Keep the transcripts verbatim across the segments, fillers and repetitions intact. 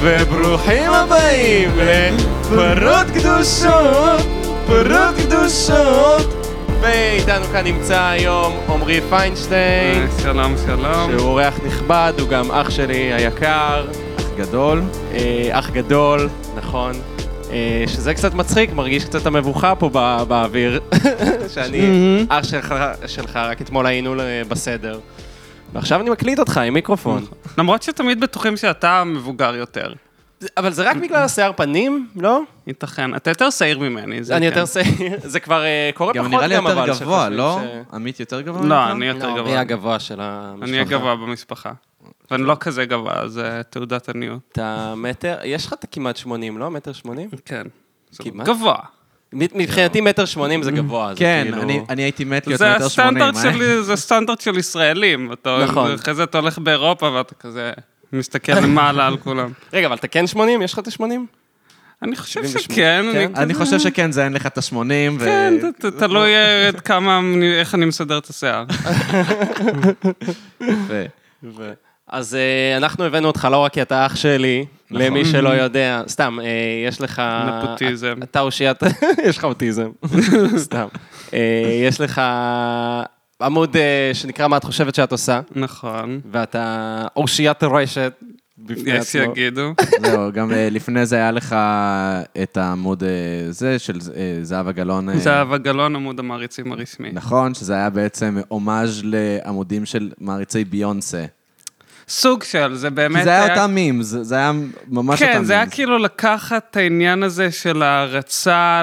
וברוכים הבאים לפרות קדושות, פרות קדושות. ואיתנו כאן נמצא היום עמרי פיינשטיין. שלום, שלום. שהוא אורח נכבד, הוא גם אח שלי היקר. אח גדול. אח גדול, נכון. שזה קצת מצחיק, מרגיש קצת המבוכה פה באוויר. שאני אח שלך, רק אתמול היינו בסדר. ועכשיו אני מקליט אותך עם מיקרופון. למרות שתמיד בטוחים שאתה מבוגר יותר. אבל זה רק בגלל השיער פנים, לא? ייתכן. אתה יותר שעיר ממני. אני יותר שעיר. זה כבר קורה פחות גם, אבל... גם נראה לי יותר גבוה, לא? עמית יותר גבוה? לא, אני יותר גבוה. אני הגבוה של המשפחה. אני הגבוה במשפחה. ואני לא כזה גבוה, זה תעודת עניות. אתה מטר... יש לך כמעט שמונים, לא? מטר שמונים? כן. כמעט? גבוה. מבחינתי מטר שמונים זה גבוה. כן, אני הייתי מת להיות מטר שמונים. זה סטנדרט של ישראלים. נכון. אחרי זה אתה הולך באירופה ואתה כזה מסתכל למעלה על כולם. רגע, אבל אתה כן שמונים? יש לך את השמונים? אני חושב שכן. אני חושב שכן, זה אין לך את השמונים. כן, תלוי איך אני מסדר את השיער. ו... אז אנחנו הבאנו אותך לא רק כי אתה אח שלי, למי שלא יודע, סתם, יש לך... נפוטיזם. אתה אושיית, יש לך אוטיזם, סתם. יש לך עמוד שנקרא מה את חושבת שאת עושה. נכון. ואתה אושיית רשת. יש שיגידו. זהו, גם לפני זה היה לך את העמוד זה של זהבה גלאון. זהבה גלאון, עמוד המעריצים הרשמי. נכון, שזה היה בעצם הומאז' לעמודים של מעריצי ביונסה. סוג של, זה באמת... כי זה היה, היה... אותם מים, זה, זה היה ממש כן, אותם מים. כן, זה היה כאילו לקחת את העניין הזה של הרצה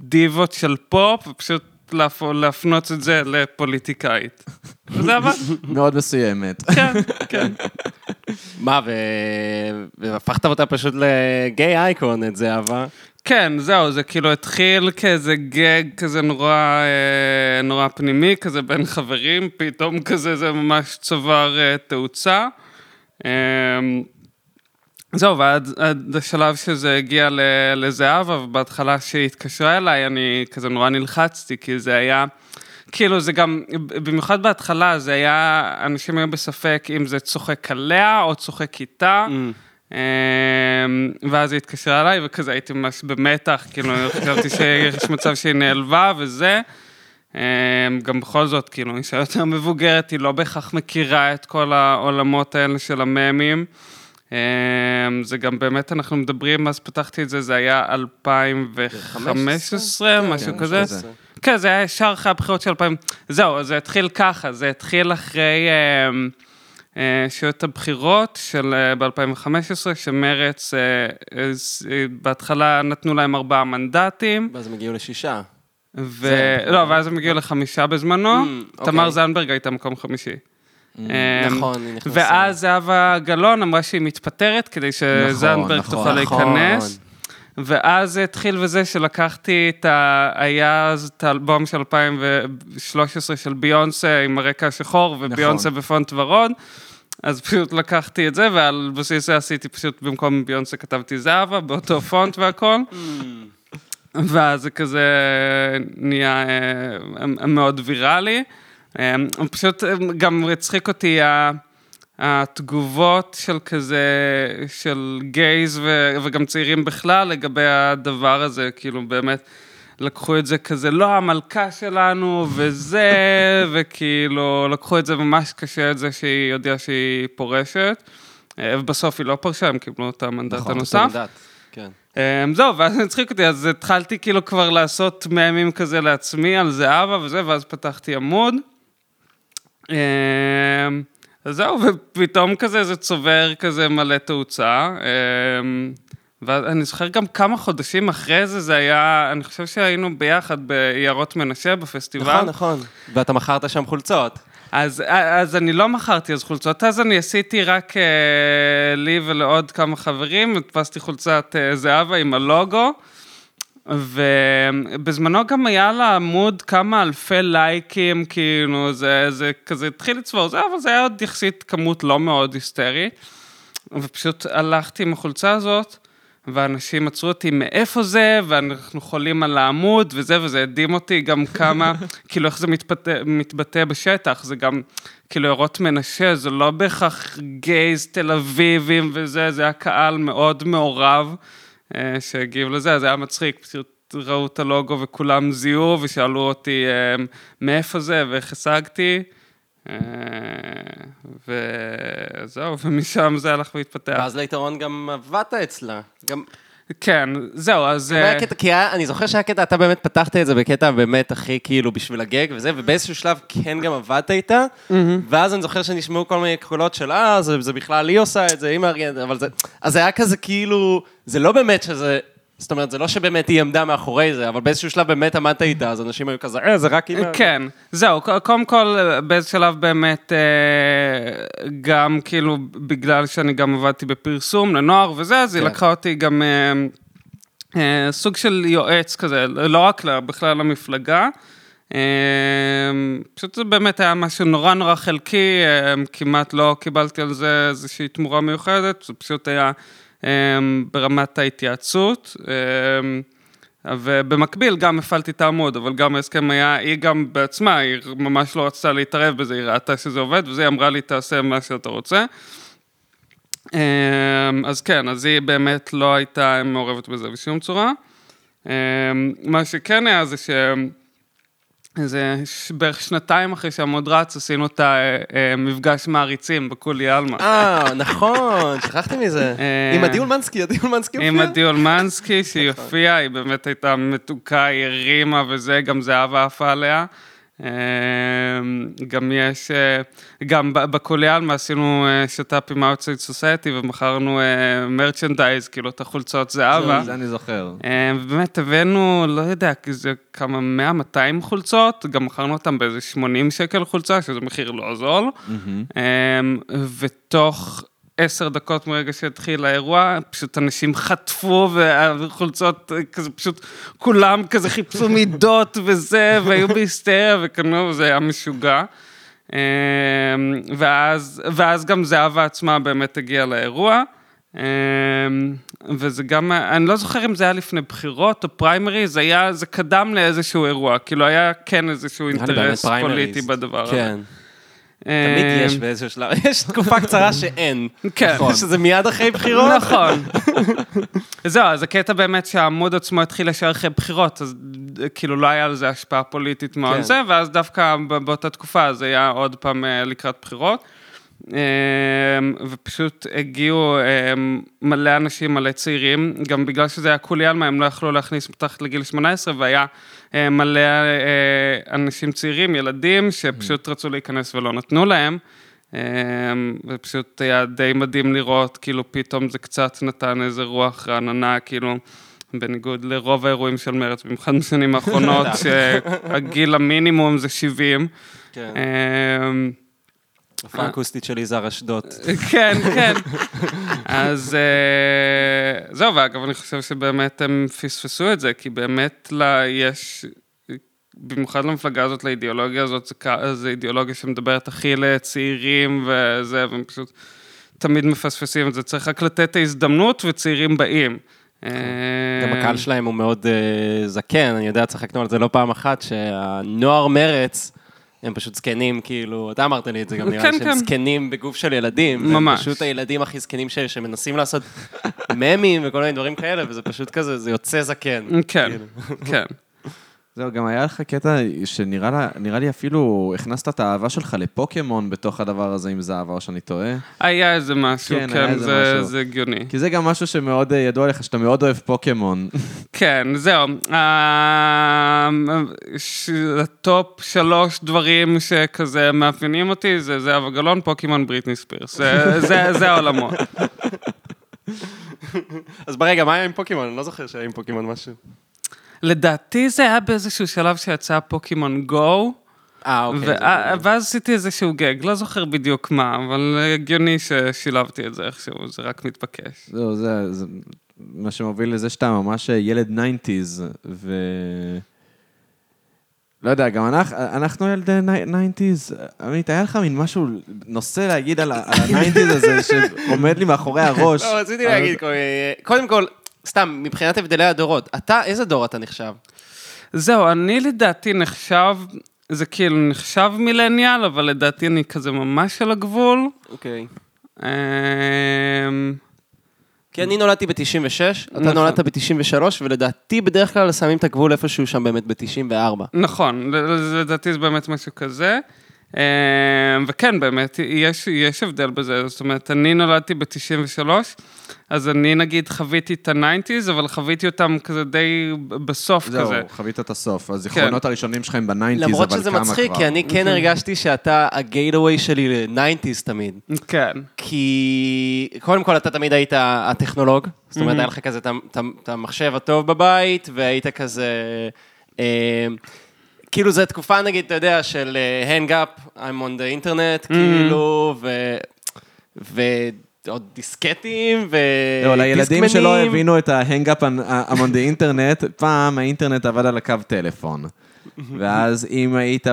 לדיבות של פופ, ופשוט להפ... להפנות את זה לפוליטיקאית. זה אבל... מאוד מסוימת. כן, כן. מה, ו... והפכת אותה פשוט לגיי אייקון את זה, אבל... כן, זהו, זה כאילו התחיל כאיזה גג כזה נורא, נורא פנימי, כזה בין חברים, פתאום כזה זה ממש צובר תאוצה. זהו, ועד עד השלב שזה הגיע לזהב, אבל בהתחלה שהיא התקשרה אליי, אני כזה נורא נלחצתי, כי זה היה, כאילו זה גם, במיוחד בהתחלה, זה היה, אנשים היו בספק אם זה צוחק עליה או צוחק איתה, mm. ואז היא התקשרה אליי וכזה הייתי ממש במתח, כאילו חשבתי שיש מצב שהיא נעלבה וזה, גם בכל זאת כאילו היא יותר מבוגרת, היא לא בהכרח מכירה את כל העולמות האלה של הממים, זה גם באמת אנחנו מדברים, אז פתחתי את זה, זה היה אלפיים וחמש עשרה, משהו כזה, כן זה היה ישר אחרי הבחירות של אלפיים, זהו, זה התחיל ככה, זה התחיל אחרי... שעות הבחירות של ב-אלפיים וחמש עשרה, שמרץ בהתחלה נתנו להם ארבעה מנדטים. ואז הם הגיעו לשישה. לא, ואז הם הגיעו לחמישה בזמנו. תמר זנברג הייתה מקום חמישי. נכון, היא נכנסה. ואז זהבה גלאון אמרה שהיא מתפטרת, כדי שזנברג תוכל להיכנס. ואז התחיל וזה שלקחתי את ה... היה את האלבום של אלפיים ושלוש עשרה של ביונסה עם הרקע השחור, וביונסה נכון. בפונט ורוד, אז פשוט לקחתי את זה, ועל בסיס זה עשיתי פשוט במקום ביונסה כתבתי זהבה, באותו פונט והכל, ואז זה כזה נהיה מאוד ויראלי, פשוט גם הצחיק אותי ה... התגובות של כזה, של גייז ו, וגם צעירים בכלל לגבי הדבר הזה, כאילו באמת לקחו את זה כזה, לא המלכה שלנו וזה, וכאילו לקחו את זה ממש קשה, את זה שהיא יודעה שהיא פורשת, ובסוף היא לא פרשה, הם קיבלו את המנדט נכון, הנוסף. נכון, את המנדט, כן. זהו, ואז נצחיק אותי, אז התחלתי כאילו כבר לעשות מימים כזה לעצמי על זה אבא וזה, ואז פתחתי עמוד. זהו, ופתאום כזה זה צובר כזה מלא תאוצה, ואני זוכר גם כמה חודשים אחרי זה, זה היה, אני חושב שהיינו ביחד ביערות מנשה בפסטיבל. נכון, נכון, ואתה מכרת שם חולצות. אז, אז אני לא מכרתי אז חולצות, אז אני עשיתי רק לי ולעוד כמה חברים, הדפסתי חולצת זהבה עם הלוגו, ובזמנו גם היה לעמוד כמה אלפי לייקים, כאילו זה, זה כזה התחיל לצבור, זה, אבל זה היה עוד יחסית כמות לא מאוד היסטרית, ופשוט הלכתי עם החולצה הזאת, ואנשים מצאו אותי מאיפה זה, ואנחנו חולים על העמוד, וזה, וזה הדהים אותי גם כמה, כאילו איך זה מתבטא, מתבטא בשטח, זה גם, כאילו ירות מנשה, זה לא בהכרח גייז תל אביבים וזה, זה היה קהל מאוד מעורב, שהגיב לזה, זה היה מצחיק, פשוט ראו את הלוגו וכולם זיהו, ושאלו אותי מאיפה זה, ואיך השגתי, וזהו, ומשם זה הלך והתפתח. ואז ליתרון גם עבדת אצלה. כן, זהו, אז... אני זוכר שהקטע, אתה באמת פתחת את זה בקטע באמת הכי כאילו בשביל הגג וזה, ובאיזשהו שלב כן גם עבדת איתה, ואז אני זוכר שנשמעו כל מיני קולות של, אה, זה בכלל היא עושה את זה, היא מארגנת, אבל זה... אז היה כזה כאילו, זה לא באמת שזה... זאת אומרת, זה לא שבאמת היא עמדה מאחורי זה, אבל באיזשהו שלב באמת עמדת איתה, אז אנשים היו כזה, אה, זה רק אימא. כן, זהו, קודם כל, באיזשהו שלב באמת, גם כאילו, בגלל שאני גם עבדתי בפרסום לנוער וזה, אז היא לקחה אותי גם סוג של יועץ כזה, לא רק בכלל למפלגה, פשוט זה באמת היה משהו נורא נורא חלקי, כמעט לא קיבלתי על זה איזושהי תמורה מיוחדת, זה פשוט היה... ברמת ההתייעצות, ובמקביל גם הפעלתי את העמוד, אבל גם ההסכם היה, היא גם בעצמה, היא ממש לא רצתה להתערב בזה, היא ראתה שזה עובד, וזה אמרה לי, תעשה מה שאתה רוצה. אז כן, אז היא באמת לא הייתה מעורבת בזה בשום צורה. מה שכן היה זה ש... זה בערך שנתיים אחרי שהעמוד רץ, עשינו את המפגש מעריצים בקולי אלמה. אה, נכון, שכחתי מזה. עם עדי אולמנסקי, עדי אולמנסקי הופיע. עם עדי אולמנסקי שהיא הופיעה, היא באמת הייתה מתוקה, היא הרימה וזה, גם זהבה עפה עליה. גם יש, גם בקולי אלמה עשינו שת"פ עם Outside Society, ומכרנו מרצ'נדייז, כאילו את החולצות זהבה. זה אני זוכר. ובאמת הבאנו, לא יודע, זה כמה מאה מאתיים חולצות, גם מכרנו אותם באיזה שמונים שקל חולצה, שזה מחיר לא זול, ותוך עשר דקות מרגע שהתחיל האירוע, פשוט אנשים חטפו, והחולצות כזה פשוט, כולם כזה חיפשו מידות וזה, והיו בהיסטריה, וכנו, זה היה משוגע. ואז, ואז גם זהבה עצמה באמת הגיעה לאירוע, וזה גם, אני לא זוכר אם זה היה לפני בחירות או פריימריז, זה היה, זה קדם לאיזשהו אירוע, כאילו היה כן איזשהו אינטרס פוליטי בדבר הזה. כן. תמיד יש באיזשהו שלב, יש תקופה קצרה שאין, שזה מיד אחרי בחירות. נכון. זהו, אז הקטע באמת שהעמוד עצמו התחיל לשאר אחרי בחירות, אז כאילו לא היה על זה השפעה פוליטית מאוד זה, ואז דווקא באותה תקופה זה היה עוד פעם לקראת בחירות, ופשוט הגיעו מלא אנשים, מלא צעירים, גם בגלל שזה היה כולי אלמה, הם לא יכלו להכניס מתחת לגיל שמונה עשרה, והיה מלא אנשים צעירים, ילדים, שפשוט רצו להיכנס ולא נתנו להם, ופשוט היה די מדהים לראות, כאילו פתאום זה קצת נתן איזה רוח רעננה, כאילו, בניגוד לרוב האירועים של מרץ, במיוחד בשנים האחרונות, שהגיל המינימום זה שבעים. כן. הופעה אקוסטית של יזהר אשדות. כן, כן. אז זהו, ואגב, אני חושב שבאמת הם פספסו את זה, כי באמת יש, במיוחד למפלגה הזאת, לאידיאולוגיה הזאת, זו אידיאולוגיה שמדברת הכי לצעירים וזה, והם פשוט תמיד מפספסים את זה. צריך רק לתת ההזדמנות וצעירים באים. גם הקהל שלהם הוא מאוד זקן, אני יודע, צחקנו על זה לא פעם אחת, שהנוער מרץ, הם פשוט זקנים, כאילו, אתה אמרת לי את זה גם נראה, שהם זקנים בגוף של ילדים, הם פשוט הילדים הכי זקנים שיש, שמנסים לעשות ממים וכל מיני דברים כאלה, וזה פשוט כזה, זה יוצא זקן. כן, כן. זהו, גם היה לך קטע שנראה לי אפילו, הכנסת את האהבה שלך לפוקמון בתוך הדבר הזה, אם זה אהבה או שאני טועה. היה איזה משהו, כן, זה הגיוני. כי זה גם משהו שמאוד ידוע לך, שאתה מאוד אוהב פוקמון. כן, זהו. הטופ שלוש דברים שכזה מאפיינים אותי, זה זהבה גלאון, פוקמון, בריטני ספירס. זה העולמות. אז ברגע, מה היה עם פוקמון? אני לא זוכר שהיה עם פוקמון משהו. לדעתי זה היה באיזשהו שלב שיצא פוקימון גו, ואז עשיתי איזשהו גג, לא זוכר בדיוק מה, אבל הגיוני ששילבתי את זה איכשהו, זה רק מתבקש. זהו, זה מה שמוביל לזה שאתה ממש ילד ניינטיז, ו... לא יודע, גם אנחנו ילדי ניינטיז, עמית, היה לך מין משהו, נושא להגיד על הניינטיז הזה, שעומד לי מאחורי הראש. לא, רציתי להגיד, קודם כל, סתם, מבחינת הבדלי הדורות, אתה, איזה דור אתה נחשב? זהו, אני לדעתי נחשב, זה כאילו נחשב מילניאל, אבל לדעתי אני כזה ממש על הגבול. אוקיי. כי אני נולדתי ב-תשעים ושש, אתה נולדת ב-תשעים ושלוש, ולדעתי בדרך כלל שמים את הגבול איפשהו שם באמת ב-תשעים וארבע. נכון, לדעתי זה באמת משהו כזה. וכן, באמת, יש, יש הבדל בזה. זאת אומרת, אני נולדתי ב-תשעים ושלוש, אז אני נגיד חוויתי את ה-תשעים, אבל חוויתי אותם כזה די בסוף כזה. זהו, חווית את הסוף. אז זיכרונות הראשונים שלכם ב-תשעים, אבל כמה כבר. למרות שזה מצחיק, כי אני כן הרגשתי שאתה הגייטווי שלי ל-תשעים תמיד. כן. כי קודם כל אתה תמיד היית הטכנולוג, זאת אומרת, היה לך כזה את המחשב הטוב בבית, והיית כזה... כאילו זו תקופה, נגיד, אתה יודע, של hang up, I'm on the internet, כאילו, ועוד דיסקטים, ודיסקמנים. לילדים שלא הבינו את ה-hang up, I'm on the internet, פעם האינטרנט עבד על הקו טלפון. ואז אם היית,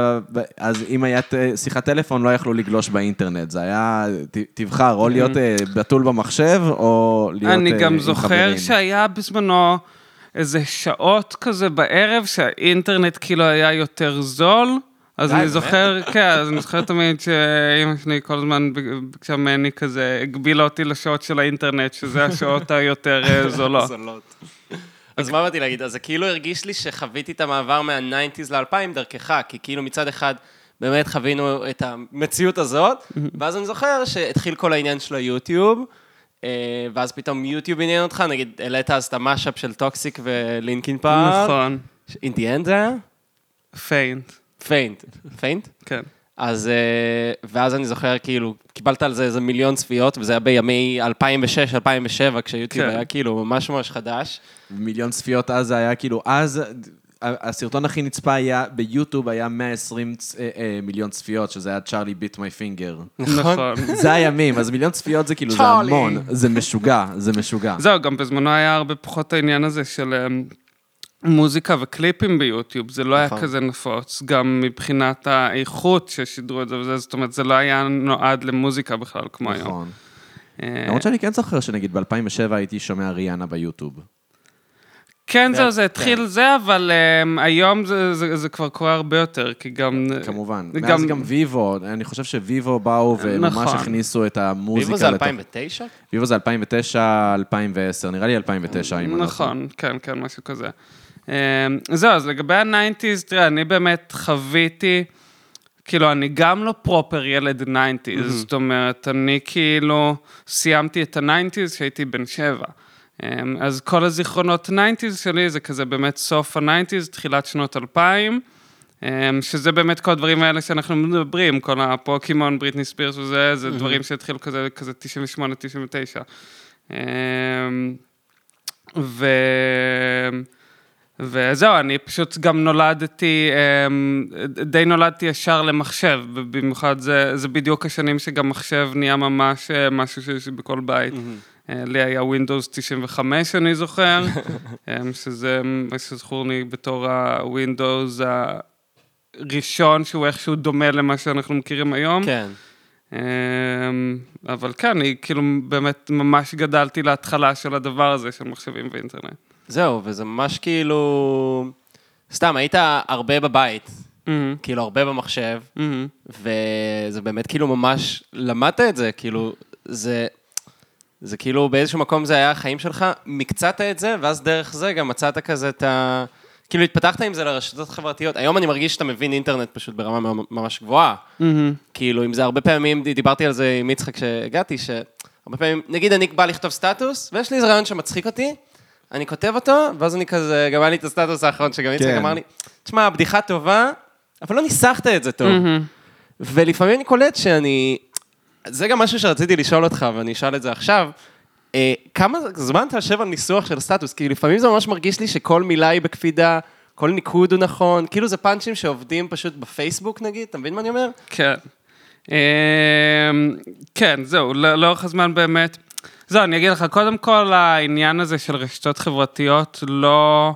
אז אם היה שיחת טלפון, לא יכלו לגלוש באינטרנט. זה היה, תבחר, או להיות בטול במחשב, או להיות עם חברים. אני גם זוכר שהיה בזמנו... איזה שעות כזה בערב, שהאינטרנט כאילו היה יותר זול, אז אני זוכר, כן, אז אני זוכר תמיד שאמא שלי כל הזמן בקשה ממני כזה, הגבילה אותי לשעות של האינטרנט, שזה השעות היותר זולות. אז מה באתי להגיד? אז זה כאילו הרגיש לי שחוויתי את המעבר מה-תשעים ל-אלפיים דרכך, כי כאילו מצד אחד באמת חווינו את המציאות הזאת, ואז אני זוכר שהתחיל כל העניין של היוטיוב, ואז פתאום יוטיוב עניין אותך, נגיד, העלית אז את המשאפ של טוקסיק ולינקין פארק. נכון. In the end זה היה? פיינט. פיינט. פיינט? כן. אז, ואז אני זוכר, כאילו, קיבלת על זה איזה מיליון צפיות, וזה היה בימי אלפיים ושש, אלפיים ושבע, כשיוטיוב היה כאילו ממש ממש חדש. מיליון צפיות אז זה היה כאילו, אז... הסרטון הכי נצפה היה, ביוטיוב היה מאה ועשרים מיליון צפיות, שזה היה Charlie Bit My Finger. נכון. זה הימים, אז מיליון צפיות זה כאילו, זה המון, זה משוגע, זה משוגע. זהו, גם בזמנו היה הרבה פחות העניין הזה של מוזיקה וקליפים ביוטיוב, זה לא היה כזה נפוץ, גם מבחינת האיכות ששידרו את זה וזה, זאת אומרת, זה לא היה נועד למוזיקה בכלל כמו היום. נכון. למרות שאני כן זוכר שנגיד, ב-אלפיים ושבע הייתי שומע ריאנה ביוטיוב. כן, זהו, זה התחיל זה, אבל היום זה כבר קורה הרבה יותר, כי גם... כמובן, מאז גם ויבו, אני חושב שוויבו באו וממש הכניסו את המוזיקה... ויבו זה אלפיים ותשע? ויבו זה אלפיים ותשע, אלפיים ועשר, נראה לי אלפיים ותשע. נכון, כן, כן, משהו כזה. זהו, אז לגבי ה-תשעים, תראה, אני באמת חוויתי, כאילו, אני גם לא פרופר ילד תשעים, זאת אומרת, אני כאילו סיימתי את ה-תשעים שהייתי בן שבע. אז כל הזיכרונות תשעים שלי, זה כזה באמת סוף ה-תשעים, תחילת שנות אלפיים, שזה באמת כל הדברים האלה שאנחנו מדברים, כל הפוקימון, בריטני ספירס וזה, זה דברים שהתחילו כזה, כזה תשעים ושמונה, תשעים ותשע. ו... וזהו, אני פשוט גם נולדתי, די נולדתי ישר למחשב, במיוחד זה, זה בדיוק השנים שגם מחשב נהיה ממש משהו שיש בכל בית. לי היה Windows תשעים וחמש, אני זוכר, שזה מה שזכור לי בתור ה-Windows הראשון, שהוא איכשהו דומה למה שאנחנו מכירים היום. כן. אבל כן, אני כאילו באמת ממש גדלתי להתחלה של הדבר הזה, של מחשבים ואינטרנט. זהו, וזה ממש כאילו... סתם, היית הרבה בבית, כאילו הרבה במחשב, וזה באמת כאילו ממש למדת את זה, כאילו זה... זה כאילו באיזשהו מקום זה היה החיים שלך, מקצעת את זה, ואז דרך זה גם מצאת כזה את ה... כאילו התפתחת עם זה לרשתות חברתיות. היום אני מרגיש שאתה מבין אינטרנט פשוט ברמה ממש גבוהה. כאילו, אם זה הרבה פעמים, דיברתי על זה עם יצחק כשהגעתי, שהרבה פעמים, נגיד אני בא לכתוב סטטוס, ויש לי איזה רעיון שמצחיק אותי, אני כותב אותו, ואז אני כזה, גם היה לי את הסטטוס האחרון, שגם יצחק אמר לי, תשמע, הבדיחה טובה, אבל לא ניסחת את זה טוב. ולפעמים אני קולט שאני... זה גם משהו שרציתי לשאול אותך, ואני אשאל את זה עכשיו, כמה זמן אתה יושב על ניסוח של סטטוס? כי לפעמים זה ממש מרגיש לי שכל מילה היא בקפידה, כל ניקוד הוא נכון, כאילו זה פאנצ'ים שעובדים פשוט בפייסבוק נגיד, אתה מבין מה אני אומר? כן. כן, זהו, לאורך הזמן באמת. זהו, אני אגיד לך, קודם כל העניין הזה של רשתות חברתיות לא...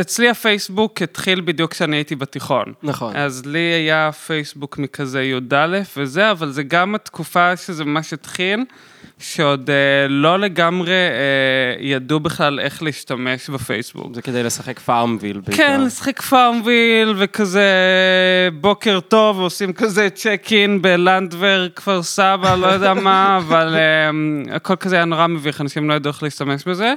אצלי הפייסבוק התחיל בדיוק כשאני הייתי בתיכון. נכון. אז לי היה פייסבוק מכזה י"א וזה, אבל זה גם התקופה שזה ממש התחיל, שעוד לא לגמרי ידעו בכלל איך להשתמש בפייסבוק. זה כדי לשחק פארמוויל. כן, לשחק פארמוויל וכזה בוקר טוב, עושים כזה צ'ק אין בלנדבר, כפר סבא, לא יודע מה, אבל הכל כזה היה נורא מביך, אנשים לא ידעו איך להשתמש בזה.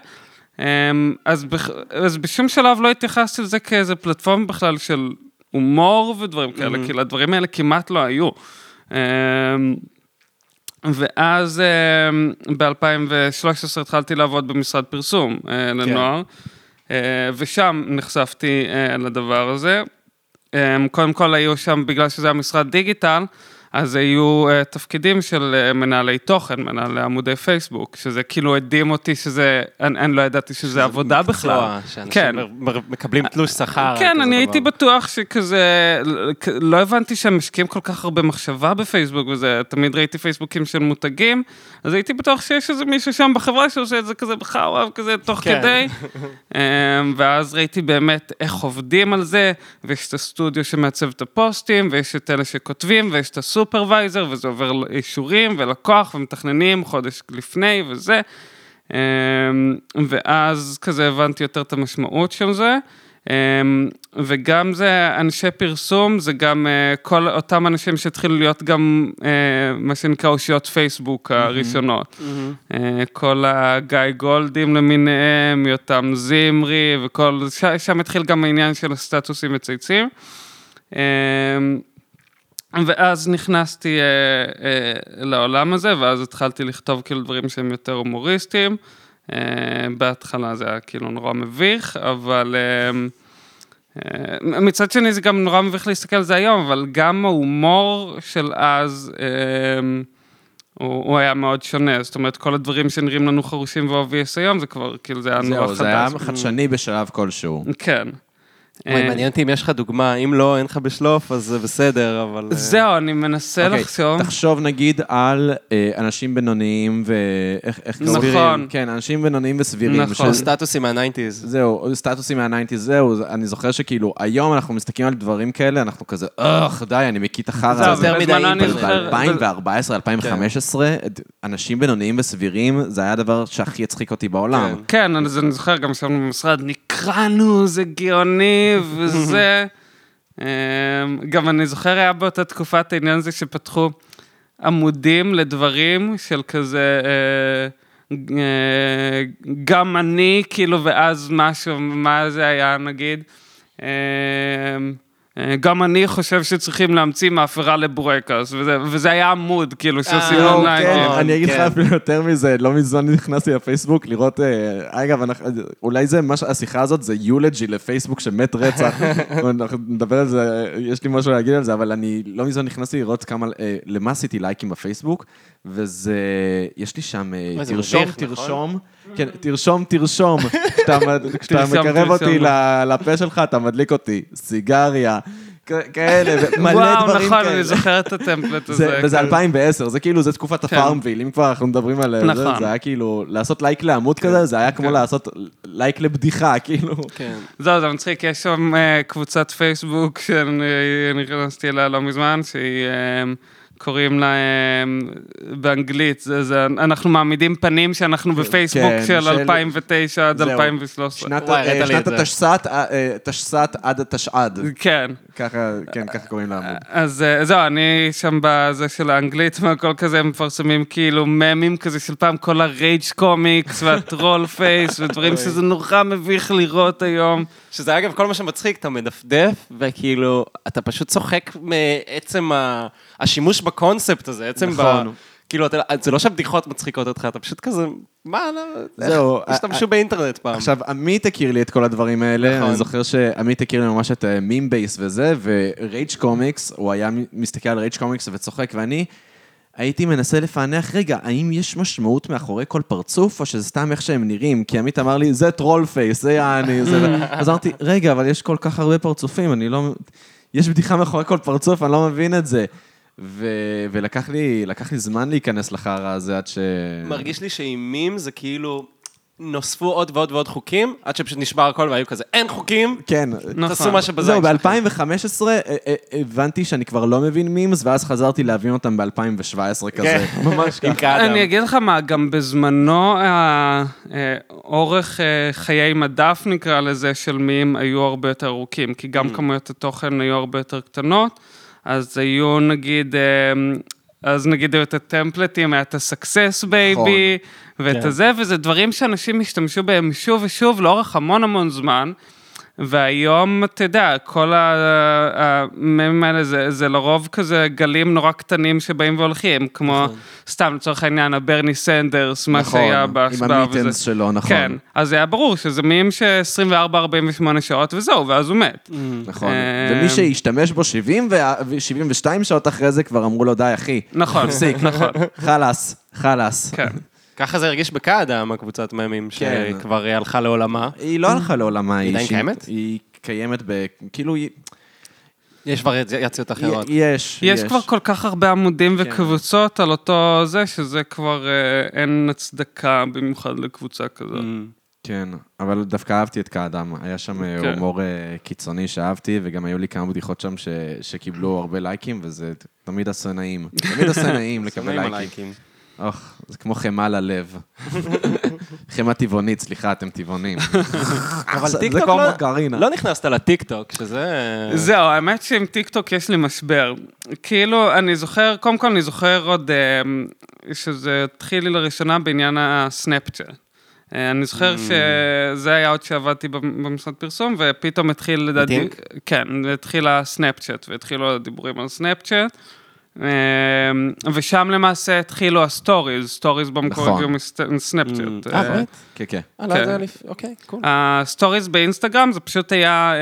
אז, בח... אז בשום שלב לא התייחסתי לזה כאיזה פלטפורמה בכלל של הומור ודברים mm-hmm. כאלה, כי לדברים האלה כמעט לא היו. ואז ב-אלפיים ושלוש עשרה התחלתי לעבוד במשרד פרסום כן. לנוער, ושם נחשפתי לדבר הזה. קודם כל היו שם, בגלל שזה היה משרד דיגיטל, אז היו תפקידים של מנהלי תוכן, מנהלי עמודי פייסבוק, שזה כאילו עדים אותי שזה, אני, אני לא ידעתי שזה עבודה בכלל. מקצוע, כן. מקבלים תלוש שכר. כן, אני הייתי דבר. בטוח שכזה, לא הבנתי שהם משקיעים כל כך הרבה מחשבה בפייסבוק, וזה, תמיד ראיתי פייסבוקים של מותגים, אז הייתי בטוח שיש איזה מישהו שם בחברה, שעושה את זה כזה בחרב, כזה תוך כן. כדי, ואז ראיתי באמת איך עובדים על זה, ויש את הסטודיו שמעצב את הפוסטים, ויש את אלה שכותבים, ויש את הסטודיו סופרוויזר, וזה עובר אישורים ולקוח, ומתכננים חודש לפני וזה, ואז כזה הבנתי יותר את המשמעות של זה, וגם זה אנשי פרסום, זה גם כל אותם אנשים שהתחילו להיות גם מה שנקרא אושיות פייסבוק הראשונות, כל הגיא גולדים למיניהם, יותם זמרי, וכל, שם התחיל גם העניין של הסטטוסים מצייצים, ואז נכנסתי אה, אה, לעולם הזה, ואז התחלתי לכתוב כאילו דברים שהם יותר הומוריסטיים, אה, בהתחלה זה היה כאילו נורא מביך, אבל אה, אה, מצד שני זה גם נורא מביך להסתכל על זה היום, אבל גם ההומור של אז, אה, הוא, הוא היה מאוד שונה, זאת אומרת כל הדברים שנראים לנו חרושים ואובייס היום, זה כבר כאילו זה היה נורא חדש. זהו, זה היה חדשני בשלב כלשהו. כן. מעניין אותי אם יש לך דוגמה, אם לא, אין לך בשלוף, אז זה בסדר, אבל... זהו, אני מנסה לחשוב. תחשוב נגיד על אנשים בינוניים וסבירים. נכון. כן, אנשים בינוניים וסבירים. נכון. סטטוסים מה-תשעים. זהו, סטטוסים מה-תשעים, זהו, אני זוכר שכאילו, היום אנחנו מסתכלים על דברים כאלה, אנחנו כזה, אוח, די, אני מכית אחר. זה יותר מדי אינטרנט. ב-אלפיים וארבע עשרה, אלפיים וחמש עשרה, אנשים בינוניים וסבירים, זה היה הדבר שהכי הצחיק אותי בעולם. כן, אז אני זוכר גם שם במשרד, נקראנו, זה גאוני וזה, גם אני זוכר היה באותה תקופת העניין הזה שפתחו עמודים לדברים של כזה, גם אני, כאילו, ואז משהו, מה זה היה, נגיד, גם אני חושב שצריכים להמציא מאפרה לבורקס, וזה היה עמוד, כאילו, שעושים אונליין. אני אגיד לך אפילו יותר מזה, לא מזמן נכנסתי לפייסבוק לראות, אגב, אולי זה, השיחה הזאת זה יולג'י לפייסבוק שמת רצח, אנחנו נדבר על זה, יש לי משהו להגיד על זה, אבל אני לא מזמן נכנסתי לראות כמה, למה עשיתי לייקים בפייסבוק, וזה, יש לי שם, תרשום, תרשום, כן, תרשום, תרשום, כשאתה מקרב אותי לפה שלך, אתה מדליק אותי, סיגריה, כאלה, מלא דברים כאלה. וואו, נכון, אני זוכר את הטמפלט הזה. וזה אלפיים ועשר, זה כאילו, זה תקופת הפארמוויל, אם כבר אנחנו מדברים על זה, זה היה כאילו, לעשות לייק לעמוד כזה, זה היה כמו לעשות לייק לבדיחה, כאילו. זהו, זה מצחיק, יש שם קבוצת פייסבוק, שנכנסתי אליה לא מזמן, שהיא... קוראים להם באנגלית, זה, זה, אנחנו מעמידים פנים שאנחנו בפייסבוק כן, של, של אלפיים ותשע עד אלפיים ושלוש עשרה. שנת, uh, שנת התשסת, התשסת עד התשעד. כן. ככה, כן, ככה קוראים לעמוד. אז זהו, אני שם בזה של האנגלית, והכל כזה הם מפרסמים כאילו ממים כזה של פעם, כל הרייג' קומיקס והטרול פייס, ודברים שזה נורא מביך לראות היום. שזה אגב, כל מה שמצחיק, אתה מדפדף, וכאילו, אתה פשוט צוחק מעצם ה... השימוש בקונספט הזה, עצם נכון. ב... כאילו, אתה, זה לא שהבדיחות מצחיקות אותך, אתה פשוט כזה, מה, זהו, השתמשו באינטרנט פעם. עכשיו, עמית הכיר לי את כל הדברים האלה, נכון. אני זוכר שעמית הכיר לי ממש את מים בייס וזה, ורייג' קומיקס, הוא היה מסתכל על רייג' קומיקס וצוחק, ואני הייתי מנסה לפענח, רגע, האם יש משמעות מאחורי כל פרצוף, או שזה סתם איך שהם נראים? כי עמית אמר לי, זה טרול פייס, זה יעני, זה... אז אמרתי, רגע, אבל יש כל כך הרבה פרצופים, אני לא... יש בדיחה מאחורי כל פרצוף, אני לא מבין את זה. ו- ולקח לי, לקח לי זמן להיכנס לחרא הזה עד ש... מרגיש לי שאימים זה כאילו... נוספו עוד ועוד ועוד חוקים, עד שפשוט נשבר הכל והיו כזה, אין חוקים, כן, תעשו מה שבזיים. זהו, ב-אלפיים וחמש עשרה הבנתי שאני כבר לא מבין מימס, ואז חזרתי להבין אותם ב-אלפיים שבע עשרה כזה. ממש ככה. אני אגיד לך מה, גם בזמנו, אורך חיי מדף נקרא לזה של מים, היו הרבה יותר ארוכים, כי גם כמויות התוכן היו הרבה יותר קטנות, אז היו נגיד... אז נגיד את הטמפלטים, היה את הסקסס בייבי, ואת הזה, וזה דברים שאנשים השתמשו בהם שוב ושוב, לאורך המון המון זמן, והיום, אתה יודע, כל הממים האלה, זה, זה לרוב כזה גלים נורא קטנים שבאים והולכים, כמו סתם לצורך העניין, הברני סנדרס, מה שהיה בהשפעה. עם המיטנס שלו, נכון. כן, אז היה ברור שזה מים ש-עשרים וארבע עד ארבעים ושמונה שעות וזהו, ואז הוא מת. נכון, ומי שהשתמש בו שבעים ושתיים שעות אחרי זה, כבר אמרו לו, די אחי. נכון, נכון. חלס, חלס. כן. ככה זה הרגיש בקאדם, הקבוצת מימים, שכבר היא הלכה לעולמה. היא לא הלכה לעולמה. היא עדיין קיימת? היא קיימת ב... כאילו היא... יש כבר יציאות אחרות. יש, יש. יש כבר כל כך הרבה עמודים וקבוצות על אותו זה, שזה כבר אין הצדקה במיוחד לקבוצה כזאת. כן, אבל דווקא אהבתי את קאדם. היה שם הומור קיצוני שאהבתי, וגם היו לי כמה בדיחות שם שקיבלו הרבה לייקים, וזה תמיד עשה נעים. תמיד עשה נעים לקבל לייקים. אוח, זה כמו חמה ללב. חמה טבעונית, סליחה, אתם טבעונים. אבל טיקטוק לא נכנסת לטיקטוק, שזה... זהו, האמת שעם טיקטוק יש לי משבר. כאילו, אני זוכר, קודם כל אני זוכר עוד שזה התחיל לי לראשונה בעניין הסנאפצ'אט. אני זוכר שזה היה עוד שעבדתי במשרד פרסום, ופתאום התחיל לדעתי... כן, התחיל הסנאפצ'אט, והתחילו הדיבורים על סנאפצ'אט. ושם למעשה התחילו הסטוריז, סטוריז במקור הגיעו מסנאפצ'אט. אה, באמת? כן, כן. אוקיי, קול. הסטוריז באינסטגרם זה פשוט היה,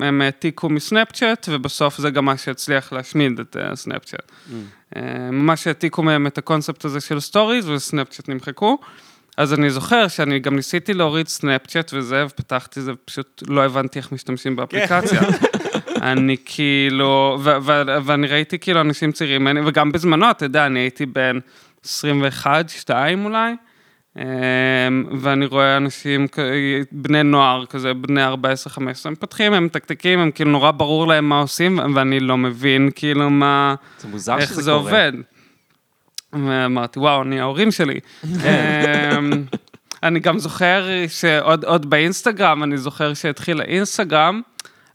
הם העתיקו מסנאפצ'אט, ובסוף זה גם מה שהצליח להשמיד את הסנאפצ'אט. ממש העתיקו מהם את הקונספט הזה של סטוריז, וסנאפצ'אט נמחקו. אז אני זוכר שאני גם ניסיתי להוריד סנאפצ'אט וזה, ופתחתי זה, ופשוט לא הבנתי איך משתמשים באפליקציה. אני כאילו, ואני ראיתי כאילו אנשים צעירים, וגם בזמנו, אתה יודע, אני הייתי בין עשרים ואחת, עשרים ושתיים אולי, ואני רואה אנשים, בני נוער כזה, בני ארבע עשרה, חמש עשרה, הם פתחים, הם טקטקים, הם כאילו נורא ברור להם מה עושים, ואני לא מבין כאילו מה, איך זה עובד. ואמרתי, וואו, אני ההורים שלי. אני גם זוכר שעוד באינסטגרם, אני זוכר שהתחיל האינסטגרם,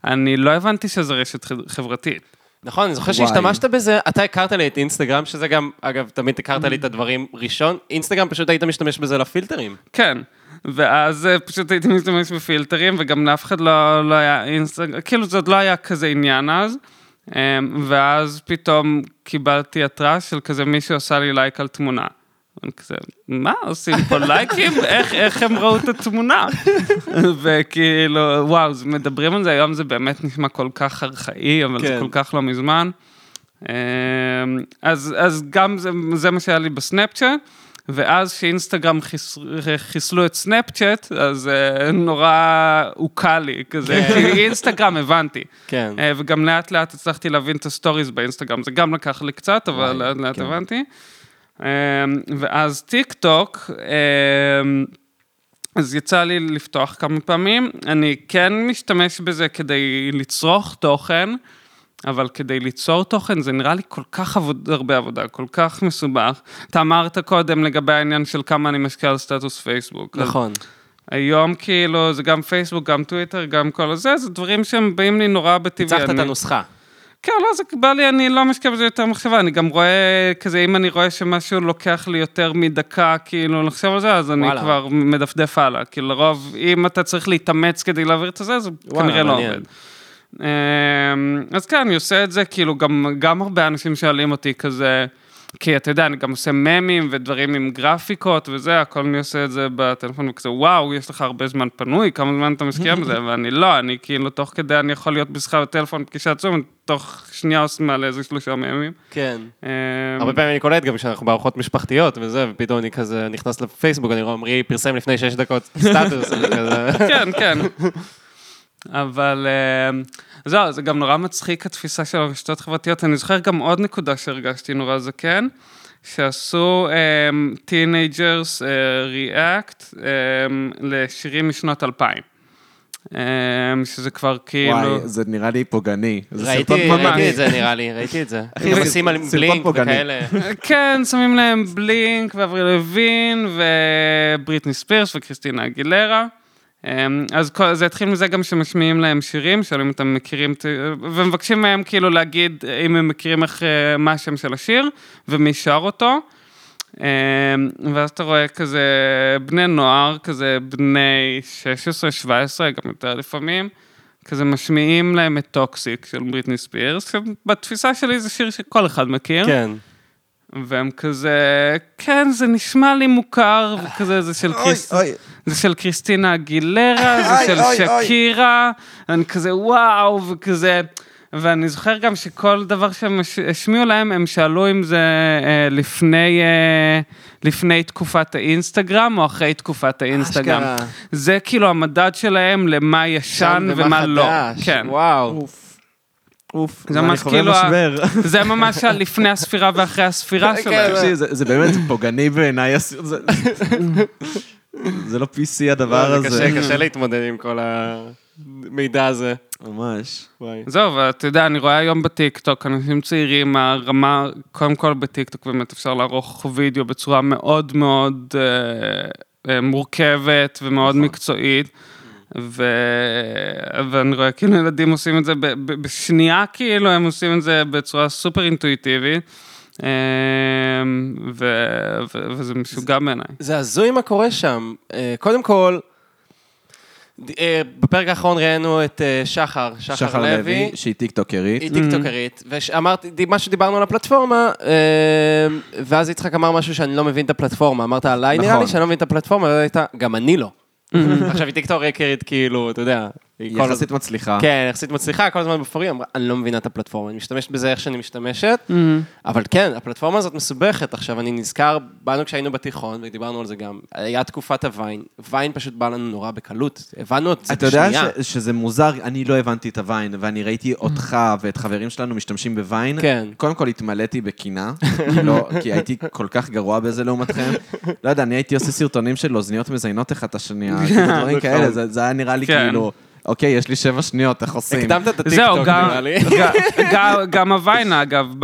אני לא הבנתי שזה רשת חברתית. נכון, אני זוכר שהשתמשת בזה, אתה הכרת לי את אינסטגרם, שזה גם, אגב, תמיד הכרת לי את הדברים ראשון, אינסטגרם פשוט היית משתמש בזה לפילטרים. כן, ואז פשוט הייתי משתמש בפילטרים, וגם לאף אחד לא היה אינסטגרם, כאילו זאת לא היה כזה עניין אז, ואז פתאום קיבלתי התראה של כזה מישהו עשה לי לייק על תמונה. אני כזה, מה עושים פה לייקים? איך, איך הם ראו את התמונה? וכאילו, וואו, מדברים על זה, היום זה באמת נשמע כל כך ארכאי, אבל כן. זה כל כך לא מזמן. אז, אז גם זה, זה מה שהיה לי בסנאפצ'אט, ואז שאינסטגרם חיס, חיסלו את סנאפצ'אט, אז נורא הוקע לי, כזה, כי אינסטגרם הבנתי. כן. וגם לאט לאט הצלחתי להבין את הסטוריז באינסטגרם, זה גם לקח לי קצת, אבל לאט לאט הבנתי. ואז טיק טוק, אז יצא לי לפתוח כמה פעמים, אני כן משתמש בזה כדי לצרוך תוכן, אבל כדי ליצור תוכן זה נראה לי כל כך עבוד, הרבה עבודה, כל כך מסובך. אתה אמרת קודם לגבי העניין של כמה אני משקיע על סטטוס פייסבוק. נכון. היום כאילו זה גם פייסבוק, גם טוויטר, גם כל הזה, זה דברים שהם באים לי נורא בטבעי. הצלחת את הנוסחה. כן, לא, זה בא לי, אני לא משקיע בזה יותר מחשבה, אני גם רואה, כזה, אם אני רואה שמשהו לוקח לי יותר מדקה, כאילו, לחשב על זה, אז אני כבר מדפדף הלאה, כי לרוב, אם אתה צריך להתאמץ כדי להעביר את זה, זה כנראה לא עובד. אז כן, אני עושה את זה, כאילו, גם הרבה אנשים שואלים אותי כזה, כי אתה יודע, אני גם עושה ממים ודברים עם גרפיקות וזה, הכל מי עושה את זה בטלפון וכזה, וואו, יש לך הרבה זמן פנוי, כמה זמן אתה משקיע בזה, ואני לא, אני כאילו תוך כדי, אני יכול להיות בשיחה בטלפון פגישה עצום, תוך שנייה עושים על איזה שלושה מימים. כן. הרבה פעמים אני קולט גם שאנחנו בערכות משפחתיות וזה, ופתאום אני כזה נכנס לפייסבוק, אני רואה, עמרי פרסם לפני שש דקות סטטוס. כן, כן. אבל זהו, זה גם נורא מצחיק התפיסה של הרשתות חברתיות. אני זוכר גם עוד נקודה שהרגשתי נורא זקן, שעשו טינג'רס ריאקט לשירים משנות אלפיים. שזה כבר כאילו... וואי, זה נראה לי פוגעני. ראיתי את זה, נראה לי, ראיתי את זה. הם עושים על בלינק וכאלה. כן, שמים להם בלינק ועברי לוין ובריטני ספירס וקריסטינה אגילרה. אז זה התחיל מזה גם שמשמיעים להם שירים, שואלים אותם מכירים, ומבקשים מהם כאילו להגיד אם הם מכירים איך, מה השם של השיר, ומי שר אותו. ואז אתה רואה כזה בני נוער, כזה בני שש עשרה שבע עשרה, גם יותר לפעמים, כזה משמיעים להם את טוקסיק של בריטני ספירס, שבתפיסה שלי זה שיר שכל אחד מכיר. כן. והם כזה, כן, זה נשמע לי מוכר, וכזה, זה של, קריס... זה של קריסטינה אגילרה, זה של שקירה, אני כזה, וואו, וכזה, ואני זוכר גם שכל דבר שהם השמיעו להם, הם שאלו אם זה לפני, לפני תקופת האינסטגרם, או אחרי תקופת האינסטגרם. אשכרה. זה כאילו המדד שלהם, למה ישן ומה לא. כן. וואו. אוף. אוף, זה ממש כאילו, זה ממש לפני הספירה ואחרי הספירה שלהם. זה באמת פוגעני בעיניי, זה לא פי סי הדבר הזה. קשה להתמודד עם כל המידע הזה. ממש. זהו, ואתה יודע, אני רואה היום בטיקטוק, אנשים צעירים, הרמה, קודם כל בטיקטוק באמת אפשר לערוך וידאו בצורה מאוד מאוד מורכבת ומאוד מקצועית. ו... ואני רואה כאילו ילדים עושים את זה ב... ב... בשנייה כאילו, הם עושים את זה בצורה סופר אינטואיטיבית, ו... ו... וזה משוגע בעיניי. זה הזוי מה קורה שם. קודם כל, בפרק האחרון ראינו את שחר, שחר, שחר לוי, לוי, שהיא טיקטוקרית. היא טיקטוקרית, ואמרתי, מה שדיברנו על הפלטפורמה, ואז יצחק אמר משהו שאני לא מבין את הפלטפורמה, אמרת עליי, נכון. נראה לי שאני לא מבין את הפלטפורמה, והייתה, גם אני לא. עכשיו היא טיקטוקרית, כאילו, אתה יודע, היא יחסית מצליחה. כן, יחסית מצליחה, כל הזמן בפורי, אמרה, אני לא מבינה את הפלטפורמה, אני משתמשת בזה איך שאני משתמשת, אבל כן, הפלטפורמה הזאת מסובכת. עכשיו, אני נזכר, באנו כשהיינו בתיכון, ודיברנו על זה גם, היה תקופת הוויין, ויין פשוט בא לנו נורא בקלות, הבנו את זה בשנייה. אתה יודע שזה מוזר, אני לא הבנתי את הוויין, ואני ראיתי אותך ואת חברים שלנו משתמשים בוויין, קודם כל התמלאתי בקינה, כי הייתי כל כך גרוע בזה לעומתכם, לא יודע, אני הייתי עושה סרטונים של אוזניות מזיינות אחת השנייה, דברים כאלה, זה היה נראה לי כאילו, אוקיי, יש לי שבע שניות, איך עושים? הקדמת את הטיקטוק, נראה לי. גם הוויין, אגב,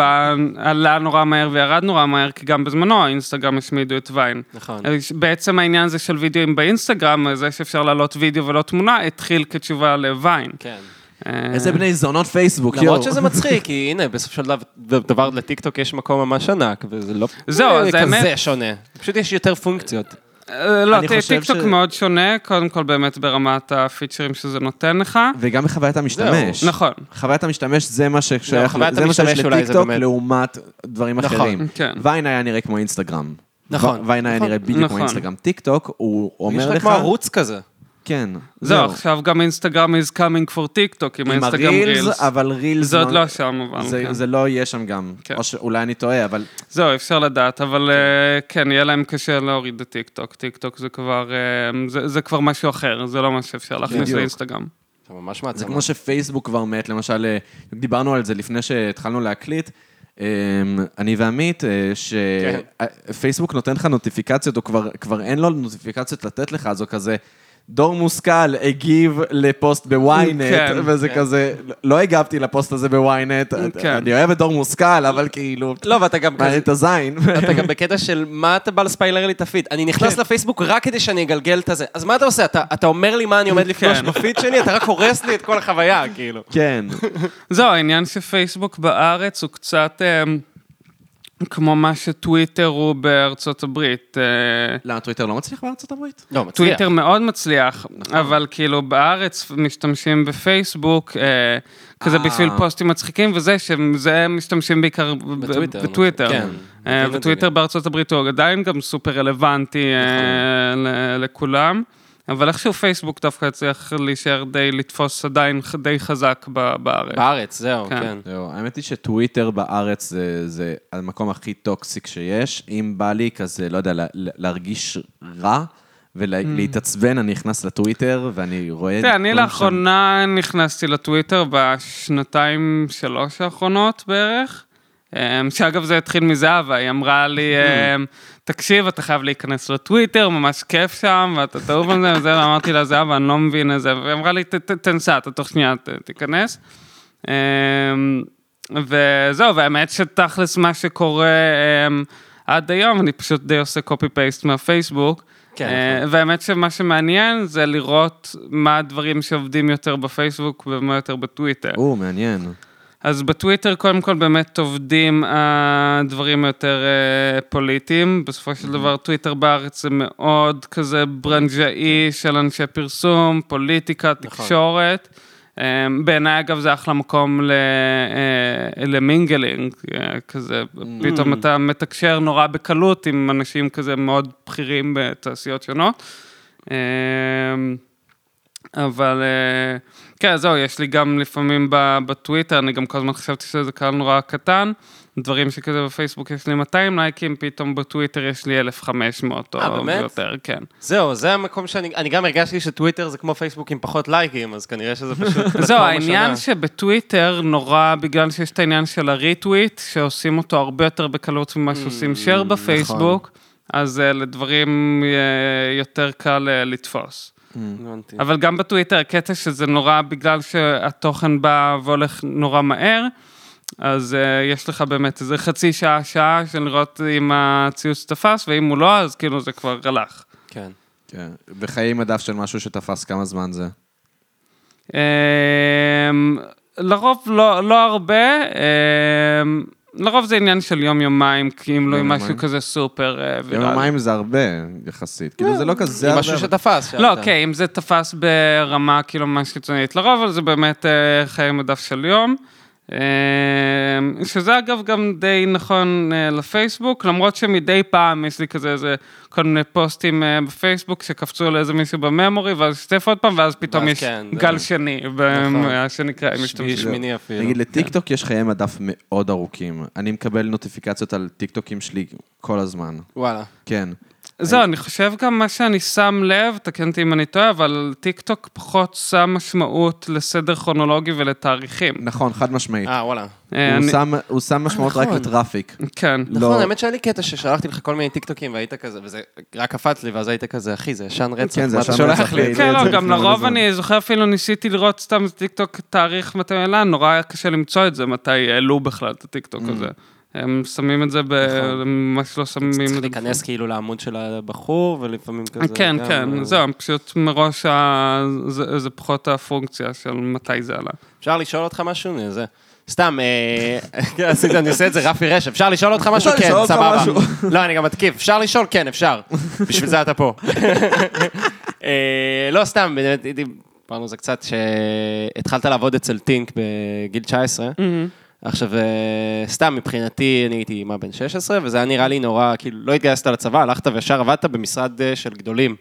עלה נורא מהר וירד נורא מהר, כי גם בזמנו האינסטגרם השמידו את ויין. נכון. בעצם העניין זה של וידאוים באינסטגרם, זה שאפשר לעלות וידאו ולא תמונה, התחיל כתשובה לוויין. כן. איזה בני זונות פייסבוק, יו. למרות שזה מצחיק, כי הנה, בסוף של דבר לטיקטוק יש מקום ממש ענק, וזה לא כזה שונה. פשוט יש יותר פונקציות. לא, טיקטוק מאוד שונה, קודם כל באמת ברמת הפיצ'רים שזה נותן לך. וגם בחוויית המשתמש. נכון. חוויית המשתמש זה מה ששייך לטיקטוק לעומת דברים אחרים. ויין היה נראה כמו אינסטגרם. נכון. ויין היה נראה בדיוק כמו אינסטגרם. טיקטוק, הוא אומר לך... יש לך ערוץ כזה. כן. זהו, עכשיו גם אינסטגרם is coming for טיקטוק, עם אינסטגרם רילס. אבל רילס... זה עוד לא שם, אבל... זה לא יהיה שם גם. אולי אני טועה, אבל... זהו, אפשר לדעת, אבל כן, יהיה להם קשה להוריד את טיקטוק. טיקטוק זה כבר... זה כבר משהו אחר, זה לא מה שאפשר להכניס לאינסטגרם. זה ממש מעצמה. זה כמו שפייסבוק כבר מת, למשל, דיברנו על זה לפני שהתחלנו להקליט, אני ועמית, שפייסבוק נותן לך נוטיפיקציות, או כבר אין לו נוטיפיקציות לתת לך, אז הוא כזה דור מושכל הגיב לפוסט בוויינט, וזה כזה, לא הגבתי לפוסט הזה בוויינט, אני אוהב את דור מושכל, אבל כאילו, לא, ואתה גם בקטע של מה אתה בא לספיילר לי את הפיד, אני נכנס לפייסבוק רק כדי שאני אגלגל את זה, אז מה אתה עושה? אתה אומר לי מה אני עומד לפגוש בפיד שלי, אתה רק הורס לי את כל החוויה, כאילו. כן. זהו, העניין שפייסבוק בארץ הוא קצת... כמו מה שטוויטר הוא בארצות הברית. לא, טוויטר לא מצליח בארצות הברית? לא, מצליח. טוויטר מאוד מצליח, אבל כאילו בארץ משתמשים בפייסבוק, כזה בשביל פוסטים מצחיקים, וזה שזה משתמשים בעיקר בטוויטר. וטוויטר בארצות הברית הוא עדיין גם סופר רלוונטי לכולם, אבל איכשהו פייסבוק דווקא צריך להישאר די, לתפוס עדיין די חזק בארץ. בארץ, זהו, כן. האמת היא שטוויטר בארץ זה המקום הכי טוקסיק שיש. אם בא לי כזה, לא יודע, להרגיש רע ולהתעצבן, אני נכנס לטוויטר ואני רואה... תראה, אני לאחרונה נכנסתי לטוויטר בשנתיים שלוש האחרונות בערך. שאגב זה התחיל מזהבה, היא אמרה לי, תקשיב, אתה חייב להיכנס לטוויטר, ממש כיף שם, ואתה תאהוב על זה, וזה, ואמרתי לה, זהבה, אני לא מבין את זה, והיא אמרה לי, תנסה, אתה תוך שנייה תיכנס. וזהו, והאמת שתכלס מה שקורה עד היום, אני פשוט די עושה copy-paste מהפייסבוק, והאמת שמה שמעניין זה לראות מה הדברים שעובדים יותר בפייסבוק ומה יותר בטוויטר. או, מעניין. אז בטוויטר קודם כל באמת עובדים הדברים יותר פוליטיים, בסופו של דבר טוויטר בארץ זה מאוד כזה ברנג'אי של אנשי פרסום, פוליטיקה, תקשורת, בעיניי אגב זה אחלה מקום למינגלינג, כזה פתאום אתה מתקשר נורא בקלות עם אנשים כזה מאוד בכירים בתעשיות שונות, אבל כן, זהו, יש לי גם לפעמים בטוויטר, אני גם כל הזמן חשבתי שזה קהל נורא קטן, דברים שכזה בפייסבוק יש לי מאתיים לייקים, פתאום בטוויטר יש לי אלף וחמש מאות או יותר, כן. זהו, זה המקום שאני, אני גם הרגשתי שטוויטר זה כמו פייסבוק עם פחות לייקים, אז כנראה שזה פשוט... זהו, העניין שבטוויטר נורא, בגלל שיש את העניין של הריטוויט, שעושים אותו הרבה יותר בקלות ממה שעושים שייר בפייסבוק, אז לדברים יותר קל לתפוס. אבל גם בטוויטר הקטע שזה נורא בגלל שהתוכן בא והולך נורא מהר, אז יש לך באמת איזה חצי שעה, שעה של לראות אם הציוץ תפס, ואם הוא לא, אז כאילו זה כבר הלך. כן. וחיי מדף של משהו שתפס, כמה זמן זה? לרוב לא הרבה, לרוב זה עניין של יום-יומיים, כי אם לא עם משהו כזה סופר ויראלי. יום-יומיים זה הרבה יחסית, כאילו זה לא כזה הרבה. משהו שתפס. לא, אוקיי, אם זה תפס ברמה כאילו ממש קיצונית לרוב, אבל זה באמת חיי מדף של יום, שזה אגב גם די נכון לפייסבוק, למרות שמדי פעם יש לי כזה כל מיני פוסטים בפייסבוק שקפצו לאיזה מישהו בממורי, ואז שתף עוד פעם, ואז פתאום יש גל שני, שנקרא שמיני אפילו. נגיד, לטיקטוק יש חיי מדף מאוד ארוכים, אני מקבל נוטיפיקציות על טיקטוקים שלי כל הזמן. וואלה. כן. זהו, אני חושב גם מה שאני שם לב, תקנתי אם אני טועה, אבל טיקטוק פחות שם משמעות לסדר כרונולוגי ולתאריכים. נכון, חד משמעית. אה, וואלה. הוא שם משמעות רק לטראפיק. כן. נכון, האמת שהיה לי קטע ששלחתי לך כל מיני טיקטוקים והיית כזה, וזה רק קפץ לי, ואז היית כזה, אחי, זה ישן רצח. כן, זה ישן רצח. כן, לא, גם לרוב אני זוכר אפילו ניסיתי לראות סתם טיקטוק תאריך מתי אלה, נורא היה קשה למצוא את זה, מתי העלו בכלל את הטיקטוק הזה. הם שמים את זה, ממש לא שמים את זה. צריך להיכנס כאילו לעמוד של הבחור, ולפעמים כזה... כן, כן, זהו, פשוט מראש זה פחות הפונקציה של מתי זה עלה. אפשר לשאול אותך משהו? זה... סתם, אני עושה את זה רפי רשב, אפשר לשאול אותך משהו? כן, סבבה. לא, אני גם מתקיף, אפשר לשאול? כן, אפשר. בשביל זה אתה פה. לא, סתם, פרנו זה קצת שהתחלת לעבוד אצל טינק בגיל תשע עשרה, עכשיו, סתם מבחינתי, אני הייתי מה בן שש עשרה, וזה היה נראה לי נורא, כאילו, לא התגייסת לצבא, הלכת וישר עבדת במשרד של גדולים.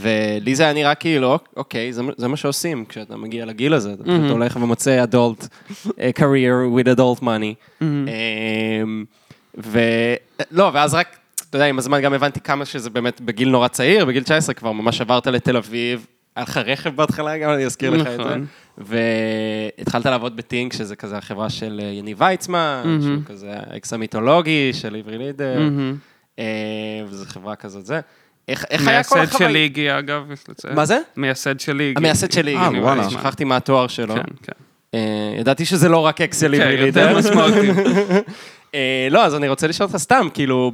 ולי זה היה נראה כאילו, אוקיי, זה מה שעושים כשאתה מגיע לגיל הזה, אתה פשוט הולך ומוצא adult career with adult money. ולא, ואז רק, אתה יודע, עם הזמן גם הבנתי כמה שזה באמת בגיל נורא צעיר, בגיל תשע עשרה כבר ממש עברת לתל אביב, היה לך רכב בהתחלה, גם אני אזכיר לך את זה. והתחלת לעבוד בטינק, שזה כזה החברה של יניב ויצמן, שהוא כזה האקס המיתולוגי של עברי לידר, וזו חברה כזאת זה. מייסד של איגי, אגב, יש לציין. מה זה? מייסד של איגי. המייסד של איגי. אה, וואלה. שכחתי מה התואר שלו. כן, כן. ידעתי שזה לא רק אקס של עברי לידר. כן, יותר משמעותי. לא, אז אני רוצה לשאול אותך סתם, כאילו...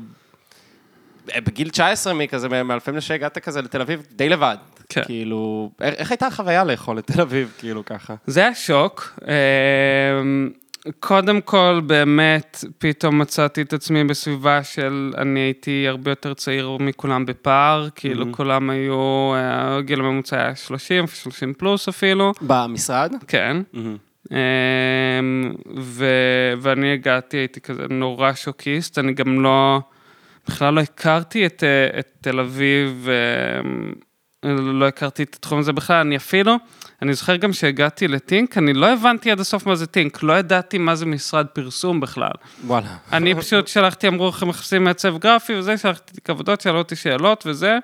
בגיל תשע עשרה, מכזה, מאלפים לשגעת כזה לתל אביב, די לבד. כן. כאילו, איך הייתה החוויה לאכול לתל אביב, כאילו ככה? זה היה שוק. קודם כל, באמת, פתאום מצאתי את עצמי בסביבה של, אני הייתי הרבה יותר צעיר מכולם בפער, כאילו mm-hmm. כולם היו, גיל הממוצע היה שלושים, שלושים פלוס אפילו. במשרד? כן. Mm-hmm. ו- ואני הגעתי, הייתי כזה נורא שוקיסט, אני גם לא... בכלל לא הכרתי את, את תל אביב, לא הכרתי את התחום הזה בכלל, אני אפילו, אני זוכר גם שהגעתי לטינק, אני לא הבנתי עד הסוף מה זה טינק, לא ידעתי מה זה משרד פרסום בכלל. וואלה. אני פשוט שלחתי, אמרו לכם מחפשים מעצב גרפי וזה, שלחתי כבודות, שאלו אותי שאלות וזה,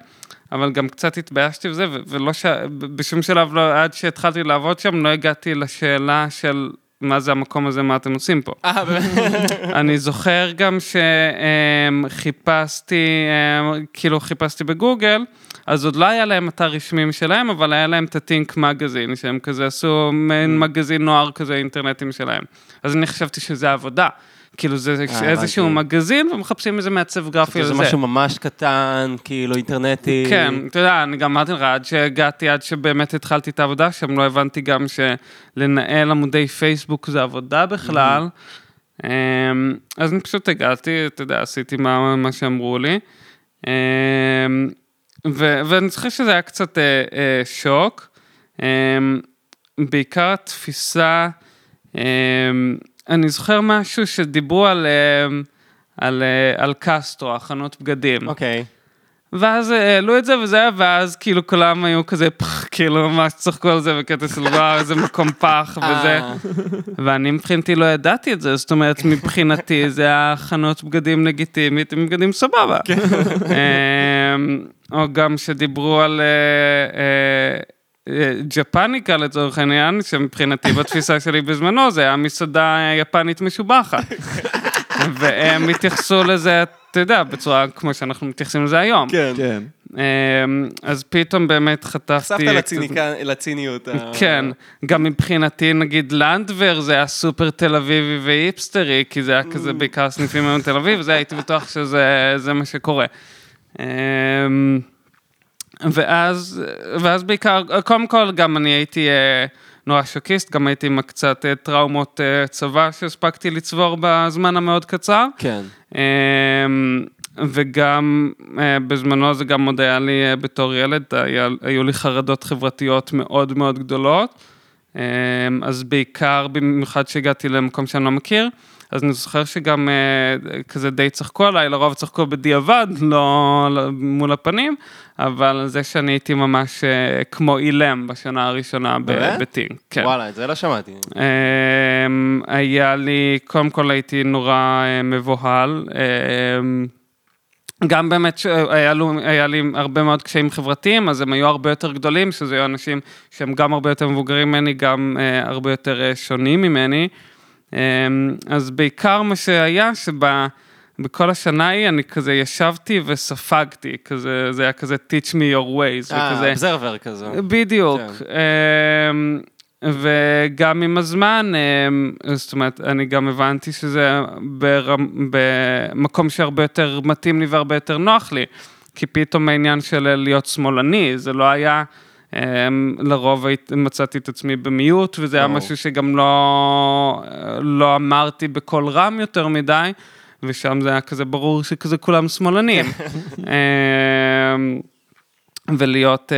אבל גם קצת התביישתי וזה, ולא ש... בשום שלב, לא, עד שהתחלתי לעבוד שם, לא הגעתי לשאלה של מה זה המקום הזה, מה אתם עושים פה? אני זוכר גם שחיפשתי, כאילו חיפשתי בגוגל, אז עוד לא היה להם אתר רשמים שלהם, אבל היה להם את הטינק מגזין, שהם כזה עשו מגזין נוער כזה אינטרנטים שלהם. אז אני חשבתי שזה עבודה. כאילו זה איזשהו מגזין, ומחפשים איזה מעצב גרפי לזה. זה משהו ממש קטן, כאילו אינטרנטי. כן, אתה יודע, אני גם אמרתי לך, עד שהגעתי, עד שבאמת התחלתי את העבודה, שם לא הבנתי גם שלנהל עמודי פייסבוק זה עבודה בכלל. אז אני פשוט הגעתי, אתה יודע, עשיתי מה שאמרו לי. ואני חושב שזה היה קצת שוק. בעיקר התפיסה... אני זוכר משהו שדיברו על, על, על קסטו, הכנות בגדים. אוקיי. ואז העלו את זה וזה היה, ואז כאילו כולם היו כזה, כאילו ממש צוחקו על זה בקטע סלבר, איזה מקום פח וזה. ואני מבחינתי לא ידעתי את זה, זאת אומרת, מבחינתי זה היה הכנות בגדים לגיטימית, עם בגדים סבבה. או גם שדיברו על... ג'פניקה לצורך העניין, שמבחינתי בתפיסה שלי בזמנו, זה היה מסעדה יפנית משובחת. והם התייחסו לזה, אתה יודע, בצורה כמו שאנחנו מתייחסים לזה היום. כן, כן. אז פתאום באמת חטפתי... חשפת לציניות. כן, גם מבחינתי, נגיד, לנדבר, זה היה סופר תל אביבי ואיפסטרי, כי זה היה כזה בעיקר סניפים היום תל אביב, זה הייתי בטוח שזה מה שקורה. ואז, ואז בעיקר, קודם כל גם אני הייתי אה, נורא שוקיסט, גם הייתי עם קצת אה, טראומות אה, צבא שהספקתי לצבור בזמן המאוד קצר. כן. אה, וגם אה, בזמנו זה גם עוד היה לי אה, בתור ילד, היה, היו לי חרדות חברתיות מאוד מאוד גדולות, אה, אז בעיקר במיוחד שהגעתי למקום שאני לא מכיר, אז אני זוכר שגם אה, כזה די צחקו עליי, לרוב צחקו בדיעבד, לא, לא מול הפנים, אבל זה שאני הייתי ממש אה, כמו אילם בשנה הראשונה בביתי. כן. וואלה, את זה לא שמעתי. אה, היה לי, קודם כל הייתי נורא אה, מבוהל, אה, גם באמת שהיה לי, היה לי הרבה מאוד קשיים חברתיים, אז הם היו הרבה יותר גדולים, שזה היו אנשים שהם גם הרבה יותר מבוגרים ממני, גם אה, הרבה יותר אה, שונים ממני, אז בעיקר מה שהיה, שבכל השנה היא, אני כזה ישבתי וספגתי, כזה, זה היה כזה teach me your ways, וכזה... observer כזה. בדיוק. וגם עם הזמן, זאת אומרת, אני גם הבנתי שזה במקום שהרבה יותר מתאים לי והרבה יותר נוח לי, כי פתאום העניין של להיות שמאלני, זה לא היה... לרוב מצאתי את עצמי במיעוט, וזה היה משהו שגם לא, לא אמרתי בכל רם יותר מדי, ושם זה היה כזה ברור שכזה כולם שמאלנים. ולהיות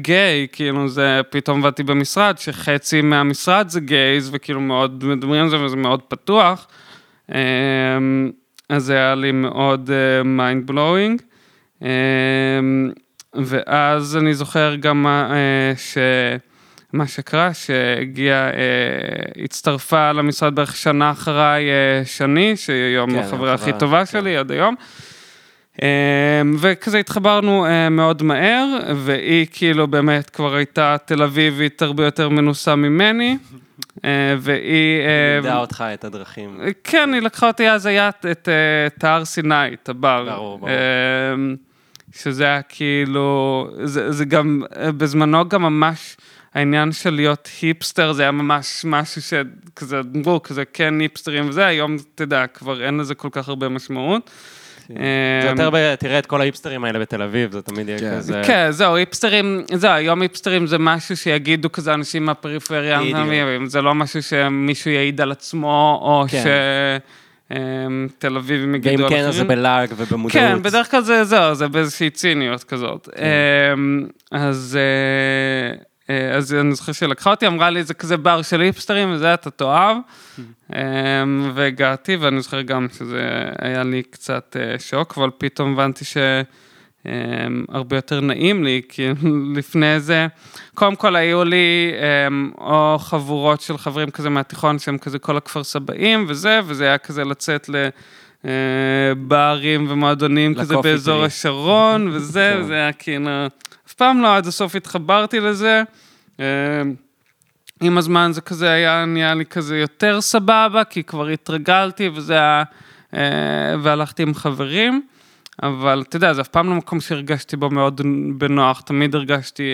גיי, כאילו זה, פתאום באתי במשרד, שחצי מהמשרד זה גייז, וכאילו מאוד מדברים על זה, וזה מאוד פתוח. אז זה היה לי מאוד mind blowing. ואז אני זוכר גם מה שקרה, שהגיעה, הצטרפה למשרד בערך שנה אחריי שני, שהיא היום החברה הכי טובה שלי עד היום, וכזה התחברנו מאוד מהר, והיא כאילו באמת כבר הייתה תל אביבית הרבה יותר מנוסה ממני, והיא... ידעה אותך את הדרכים. כן, היא לקחה אותי אז היה את הר סיני, את הבר. ברור, ברור. שזה היה כאילו, זה, זה גם, בזמנו גם ממש, העניין של להיות היפסטר, זה היה ממש משהו שכזה, בוא, כזה כן היפסטרים וזה, היום, תדע, כבר אין לזה כל כך הרבה משמעות. זה יותר, תראה את כל ההיפסטרים האלה בתל אביב, זה תמיד יהיה כזה... כן, זהו, היפסטרים, זהו, היום היפסטרים זה משהו שיגידו כזה אנשים מהפריפריה, זה לא משהו שמישהו יעיד על עצמו, או ש... תל אביב מגידו ואם כן, אז זה בלאג ובמודעות. כן, בדרך כלל זה זהו, זה באיזושהי ציניות כזאת. אז אני זוכר שלקחה אותי, אמרה לי, זה כזה בר של היפסטרים, וזה אתה תאהב, והגעתי, ואני זוכר גם שזה היה לי קצת שוק, אבל פתאום הבנתי שהרבה יותר נעים לי, כי לפני זה, קודם כל היו לי או חבורות של חברים כזה מהתיכון, שהם כזה כל הכפר סבאים וזה, וזה היה כזה לצאת לברים ומועדונים כזה באזור השרון וזה, וזה היה כאילו, אף פעם לא עד הסוף התחברתי לזה, עם הזמן זה כזה היה, נהיה לי כזה יותר סבבה, כי כבר התרגלתי, וזה היה, והלכתי עם חברים, אבל אתה יודע, זה אף פעם לא מקום שהרגשתי בו מאוד בנוח, תמיד הרגשתי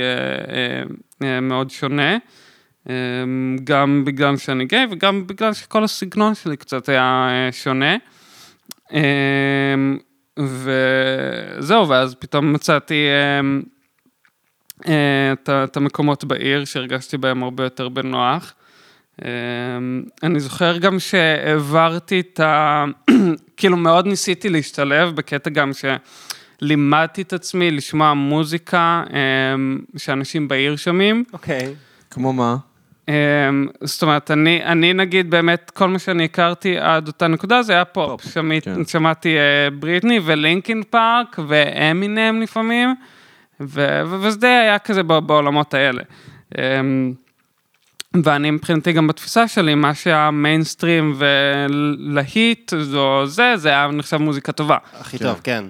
מאוד שונה, גם בגלל שאני גיי, וגם בגלל שכל הסגנון שלי קצת היה שונה, וזהו, ואז פתאום מצאתי את המקומות בעיר שהרגשתי בהם הרבה יותר בנוח. אני זוכר גם שהעברתי את ה... כאילו מאוד ניסיתי להשתלב בקטע גם שלימדתי את עצמי לשמוע מוזיקה שאנשים בעיר שומעים. אוקיי. כמו מה? זאת אומרת, אני, אני נגיד באמת, כל מה שאני הכרתי עד אותה נקודה, זה היה פופ. שמעתי בריטני ולינקין פארק ואמינם לפעמים, וזה היה כזה בעולמות האלה. ואני מבחינתי גם בתפיסה שלי, מה שהמיינסטרים ולהיט, זה, זה היה נחשב מוזיקה טובה. הכי טוב, כן.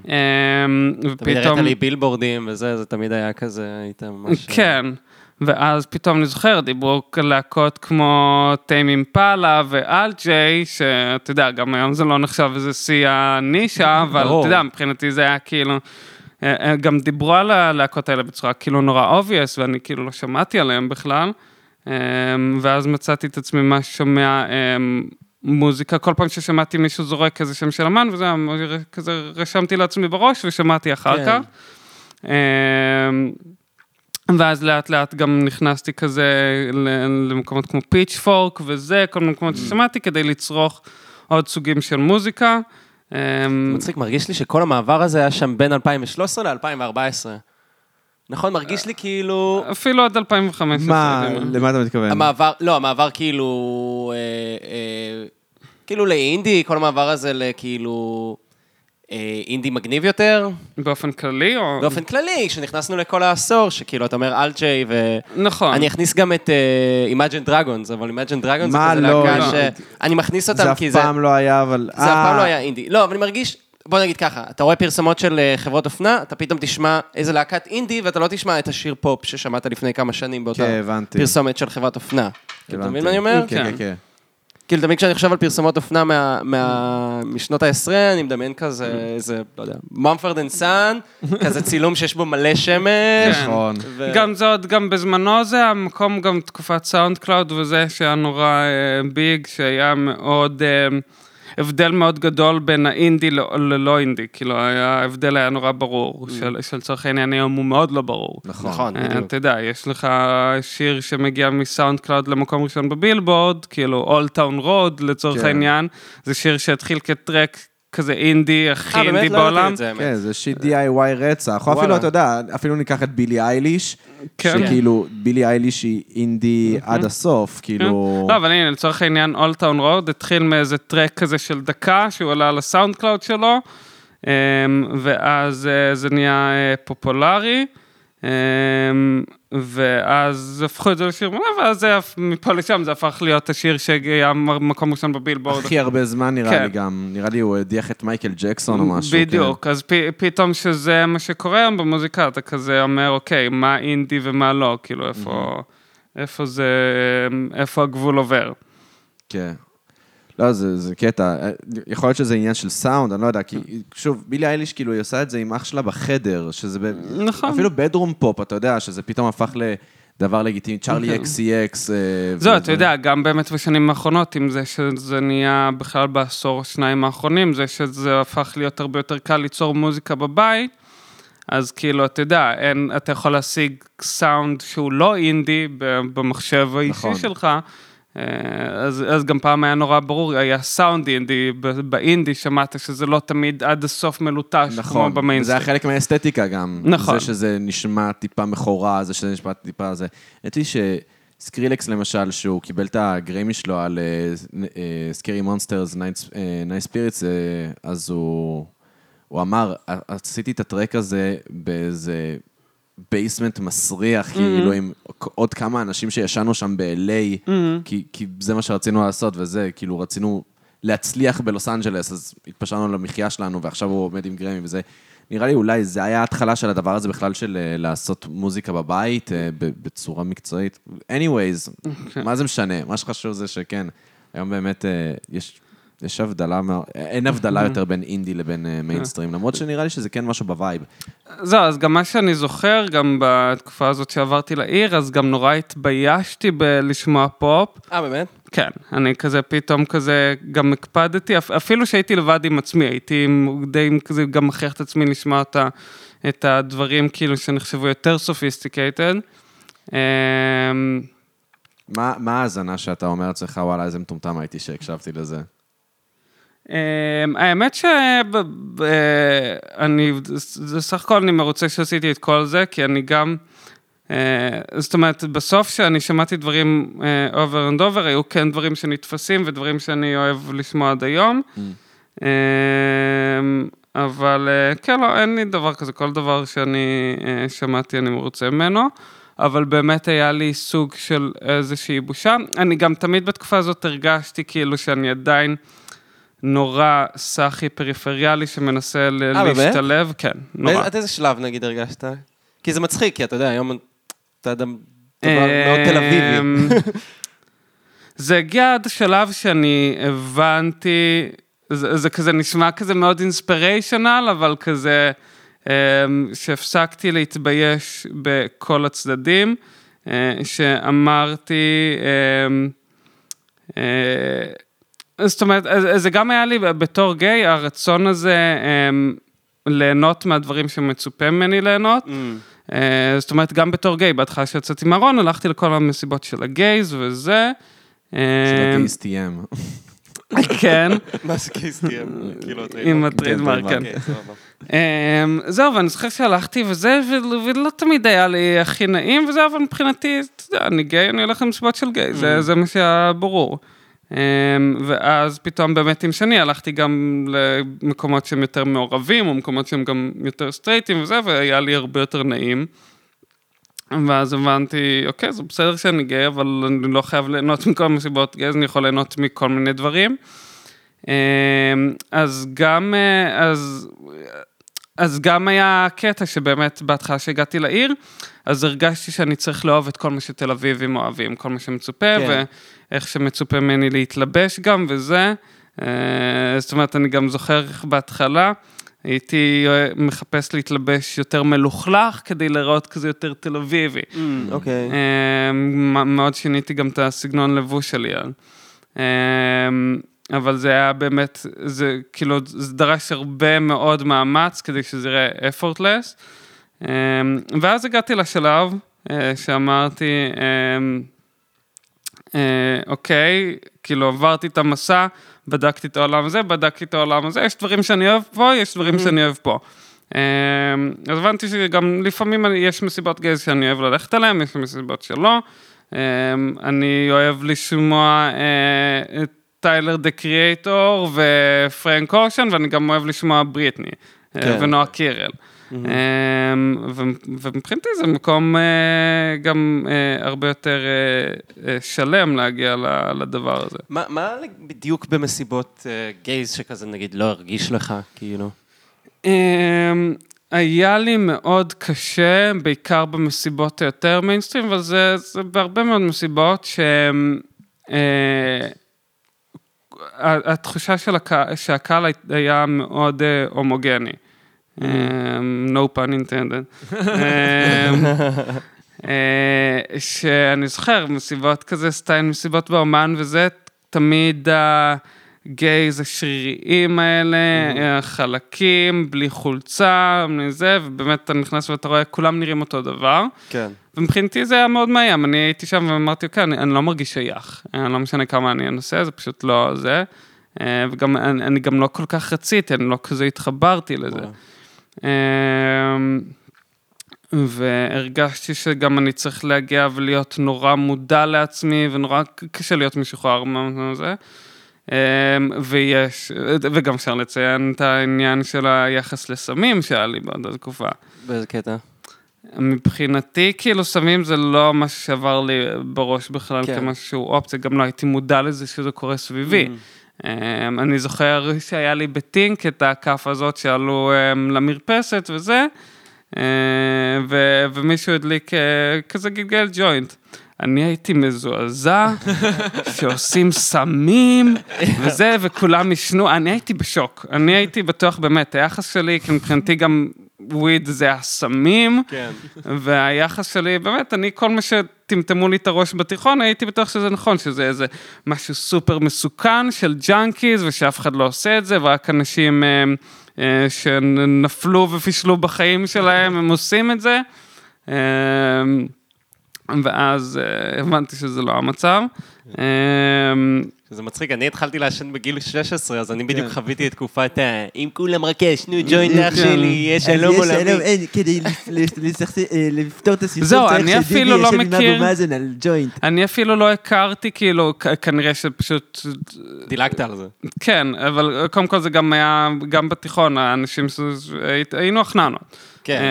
תמיד הראית לי בילבורדים וזה, זה תמיד היה כזה, הייתה ממש... כן. ואז פתאום אני זוכר, דיברו להקות כמו Tame Impala ואלג'יי, שאתה יודע, גם היום זה לא נחשב איזה שיא הנישה, אבל אתה יודע, מבחינתי זה היה כאילו, גם דיברו על הלהקות האלה בצורה כאילו נורא obvious, ואני כאילו לא שמעתי עליהם בכלל, ואז מצאתי את עצמי מה שומע מוזיקה, כל פעם ששמעתי מישהו זורק איזה שם של אמן, וזה כזה רשמתי לעצמי בראש, ושמעתי אחר כך. ואז לאט לאט גם נכנסתי כזה למקומות כמו פיץ' פורק וזה, כל מיני מקומות ששמעתי, כדי לצרוך עוד סוגים של מוזיקה. מצחיק, מרגיש לי שכל המעבר הזה היה שם בין אלפיים ושלוש עשרה ל-אלפיים וארבע עשרה. נכון, מרגיש לי כאילו... אפילו עד אלפיים וחמש עשרה. מה, למה אתה מתכוון? המעבר, לא, המעבר כאילו... כאילו לאינדי, כל המעבר הזה לכאילו... אינדי מגניב יותר. באופן כללי? או... באופן כללי, שנכנסנו לכל העשור, שכאילו, אתה אומר אלג'יי, ו... נכון. אני אכניס גם את uh, Imagine Dragons, אבל Imagine Dragons זה כזה לא, להקה לא. ש... אני מכניס אותם זה כי זה... זה אף פעם לא היה, אבל... זה אף פעם לא היה אינדי. לא, אבל אני מרגיש... בוא נגיד ככה, אתה רואה פרסומות של חברות אופנה, אתה פתאום תשמע איזה להקת אינדי, ואתה לא תשמע את השיר פופ ששמעת לפני כמה שנים באותה כן, פרסומת של חברת אופנה. אתה מבין מה אני אומר? כן, כן, כן. כאילו, תמיד כשאני חושב על פרסומות אופנה מה, מה, משנות ה-עשרים, אני מדמיין כזה, איזה, לא יודע, ממפרד אנד סאן, כזה צילום שיש בו מלא שמש. נכון. ו... גם זאת, גם בזמנו זה, המקום גם תקופת סאונד קלאוד וזה, שהיה נורא אה, ביג, שהיה מאוד, אה, הבדל מאוד גדול בין האינדי ללא אינדי, כאילו, היה, הבדל היה נורא ברור, של, של צורך העניין היום הוא מאוד לא ברור. נכון. אה, אתה יודע, יש לך שיר שמגיע מסאונד קלאוד למקום ראשון בבילבורד, כאילו, All Town Road לצורך כן. העניין, זה שיר שהתחיל כטרק כזה אינדי, הכי אה, אינדי לא בעולם. זה, כן, זה שיט די איי וואי רצח, או אפילו, אתה יודע, אפילו ניקח את בילי אייליש, כן. שכאילו, בילי אייליש היא אינדי mm-hmm. עד הסוף, כאילו... לא, אבל הנה, לצורך העניין, All Town Road התחיל מאיזה טרק כזה של דקה, שהוא עלה על הסאונד קלאוד שלו, ואז זה נהיה פופולרי, ואז הפכו את זה לשיר מלא, ואז מפה לשם זה הפך להיות השיר שהיה מקום ראשון בבילבורד. הכי הרבה זמן נראה לי גם, נראה לי הוא הדיח את מייקל ג'קסון או משהו. בדיוק, אז פתאום שזה מה שקורה היום במוזיקה, אתה כזה אומר, אוקיי, מה אינדי ומה לא, כאילו איפה זה, איפה הגבול עובר. כן. לא, זה, זה קטע. יכול להיות שזה עניין של סאונד, אני לא יודע, כי, שוב, בילי אייליש, כאילו, היא עושה את זה עם אח שלה בחדר, שזה ב... נכון. אפילו בדרום פופ, אתה יודע, שזה פתאום הפך לדבר לגיטימי, צ'רלי אקס אי אקס. זו, אתה יודע, גם באמת בשנים האחרונות, עם זה שזה נהיה בכלל בעשור או שניים האחרונים, זה שזה הפך להיות הרבה יותר קל ליצור מוזיקה בבית, אז כאילו, אתה יודע, אין, אתה יכול להשיג סאונד שהוא לא אינדי במחשב האישי שלך, אז, אז גם פעם היה נורא ברור, היה סאונד אינדי, באינדי שמעת שזה לא תמיד עד הסוף מלוטש, נכון, כמו במיינסטרים. זה היה חלק מהאסתטיקה גם, נכון. זה שזה נשמע טיפה מכורה, זה שזה נשמע טיפה זה. ראיתי שסקרילקס למשל, שהוא קיבל את הגרמי שלו על Scary Monsters and Nice Sprites, אז הוא, הוא אמר, עשיתי את הטרק הזה באיזה בייסמנט מסריח, mm-hmm. כאילו עם עוד כמה אנשים שישנו שם ב-אל איי, mm-hmm. כי, כי זה מה שרצינו לעשות, וזה, כאילו רצינו להצליח בלוס אנג'לס, אז התפשרנו למחיה שלנו, ועכשיו הוא עומד עם גרמי, וזה נראה לי אולי זה היה התחלה של הדבר הזה בכלל של לעשות מוזיקה בבית בצורה מקצועית. anyways, מה זה משנה? מה שחשוב זה שכן, היום באמת יש... יש הבדלה, אין הבדלה יותר בין אינדי לבין מיינסטרים, למרות שנראה לי שזה כן משהו בווייב. זהו, אז גם מה שאני זוכר, גם בתקופה הזאת שעברתי לעיר, אז גם נורא התביישתי בלשמוע פופ. אה, באמת? כן, אני כזה פתאום כזה גם הקפדתי, אפילו שהייתי לבד עם עצמי, הייתי די כזה גם מכריח את עצמי לשמוע את הדברים כאילו שנחשבו יותר סופיסטיקייטד. מה ההזנה שאתה אומר צריך, וואלה, איזה מטומטם הייתי שהקשבתי לזה? האמת שאני, סך הכל אני מרוצה שעשיתי את כל זה, כי אני גם, זאת אומרת, בסוף שאני שמעתי דברים over and over, היו כן דברים שנתפסים ודברים שאני אוהב לשמוע עד היום, אבל כן, לא, אין לי דבר כזה, כל דבר שאני שמעתי אני מרוצה ממנו, אבל באמת היה לי סוג של איזושהי בושה. אני גם תמיד בתקופה הזאת הרגשתי כאילו שאני עדיין, נורא סחי פריפריאלי שמנסה להשתלב, כן, נורא. עד איזה שלב נגיד הרגשת? כי זה מצחיק, כי אתה יודע, היום אתה אדם מאוד תל אביבי. זה הגיע עד שלב שאני הבנתי, זה כזה נשמע כזה מאוד אינספיריישנל, אבל כזה שהפסקתי להתבייש בכל הצדדים, שאמרתי... זאת אומרת, זה גם היה לי בתור גיי, הרצון הזה ליהנות מהדברים שמצופה ממני ליהנות, זאת אומרת, גם בתור גיי, בהתחלה שיצאתי מהארון, הלכתי לכל המסיבות של הגייז וזה. של הגייז טי אם. כן. מה זה גייז טי אם? עם הטריידמרק, כן. זהו, ואני זוכר שהלכתי וזה, ולא תמיד היה לי הכי נעים וזה, אבל מבחינתי, אני גיי, אני הולך למסיבות של גיי, זה מה שהיה ברור. ואז פתאום באמת עם שני הלכתי גם למקומות שהם יותר מעורבים, או מקומות שהם גם יותר סטרייטים וזה, והיה לי הרבה יותר נעים. ואז הבנתי, אוקיי, זה בסדר שאני גיי, אבל אני לא חייב ליהנות מכל מסיבות גיי, אז אני יכול ליהנות מכל מיני דברים. אז גם, אז, אז גם היה הקטע שבאמת בהתחלה שהגעתי לעיר, אז הרגשתי שאני צריך לאהוב את כל מה שתל אביבים אוהבים, כל מה שמצופה, כן. ואיך שמצופה ממני להתלבש גם, וזה, זאת אומרת, אני גם זוכר בהתחלה, הייתי מחפש להתלבש יותר מלוכלך, כדי לראות כזה יותר תל אביבי. אוקיי. Mm, okay. מאוד שיניתי גם את הסגנון לבוש שלי. אבל זה היה באמת, זה כאילו, זה דרש הרבה מאוד מאמץ, כדי שזה יראה effortless, ואז הגעתי לשלב שאמרתי, אוקיי, כאילו עברתי את המסע, בדקתי את העולם הזה, בדקתי את העולם הזה, יש דברים שאני אוהב פה, יש דברים שאני אוהב פה. אז הבנתי שגם לפעמים יש מסיבות גז שאני אוהב ללכת עליהן, יש מסיבות שלא, אני אוהב לשמוע את טיילר דה קריאטור ופרנק אושן, ואני גם אוהב לשמוע בריטני ונועה קירל. ומבחינתי זה מקום גם הרבה יותר שלם להגיע לדבר הזה. מה בדיוק במסיבות גייז שכזה נגיד לא הרגיש לך כאילו? היה לי מאוד קשה, בעיקר במסיבות יותר מיינסטרים, אבל זה בהרבה מאוד מסיבות שהם... התחושה שהקהל היה מאוד הומוגני. no pun intended שאני זוכר מסיבות כזה סטיין, מסיבות באומן וזה תמיד הגייז השריריים האלה חלקים, בלי חולצה זה, ובאמת אתה נכנס ואתה רואה כולם נראים אותו דבר ומבחינתי זה היה מאוד מאיים, אני הייתי שם ואמרתי אוקיי, אני לא מרגיש שייך, אני לא משנה כמה אני אנסה, זה פשוט לא זה וגם, אני, אני גם לא כל כך רציתי, אני לא כזה התחברתי לזה. והרגשתי שגם אני צריך להגיע ולהיות נורא מודע לעצמי, ונורא קשה להיות משוחרר מזה. ויש, וגם אפשר לציין את העניין של היחס לסמים שהיה לי בעוד התקופה. באיזה קטע? מבחינתי, כאילו סמים זה לא מה שעבר לי בראש בכלל, כמשהו אופציה, גם לא הייתי מודע לזה שזה קורה סביבי. אני זוכר שהיה לי בטינק את הכף הזאת שעלו למרפסת וזה, ומישהו הדליק כזה גלגל ג'וינט. אני הייתי מזועזע, שעושים סמים, וזה, וכולם ישנו, אני הייתי בשוק, אני הייתי בטוח באמת, היחס שלי, כי מבחינתי גם וויד זה הסמים, והיחס שלי, באמת, אני כל מה שטמטמו לי את הראש בתיכון, הייתי בטוח שזה נכון, שזה איזה משהו סופר מסוכן של ג'אנקיז, ושאף אחד לא עושה את זה, ורק אנשים שנפלו ופישלו בחיים שלהם, הם עושים את זה, ואז הבנתי שזה לא המצב. שזה מצחיק, אני התחלתי לעשן בגיל שש עשרה, אז אני בדיוק חוויתי את תקופת אם כולם רק ישנו, ג'וינט אח שלי, יש שלום עולמי. כדי לפתור את הסיפור, צריך שדידי ישן עם אבו מאזן על ג'וינט. אני אפילו לא הכרתי, כאילו, כנראה שפשוט... דילגת על זה. כן, אבל קודם כל זה גם היה, גם בתיכון, האנשים שהיינו אכננו. כן.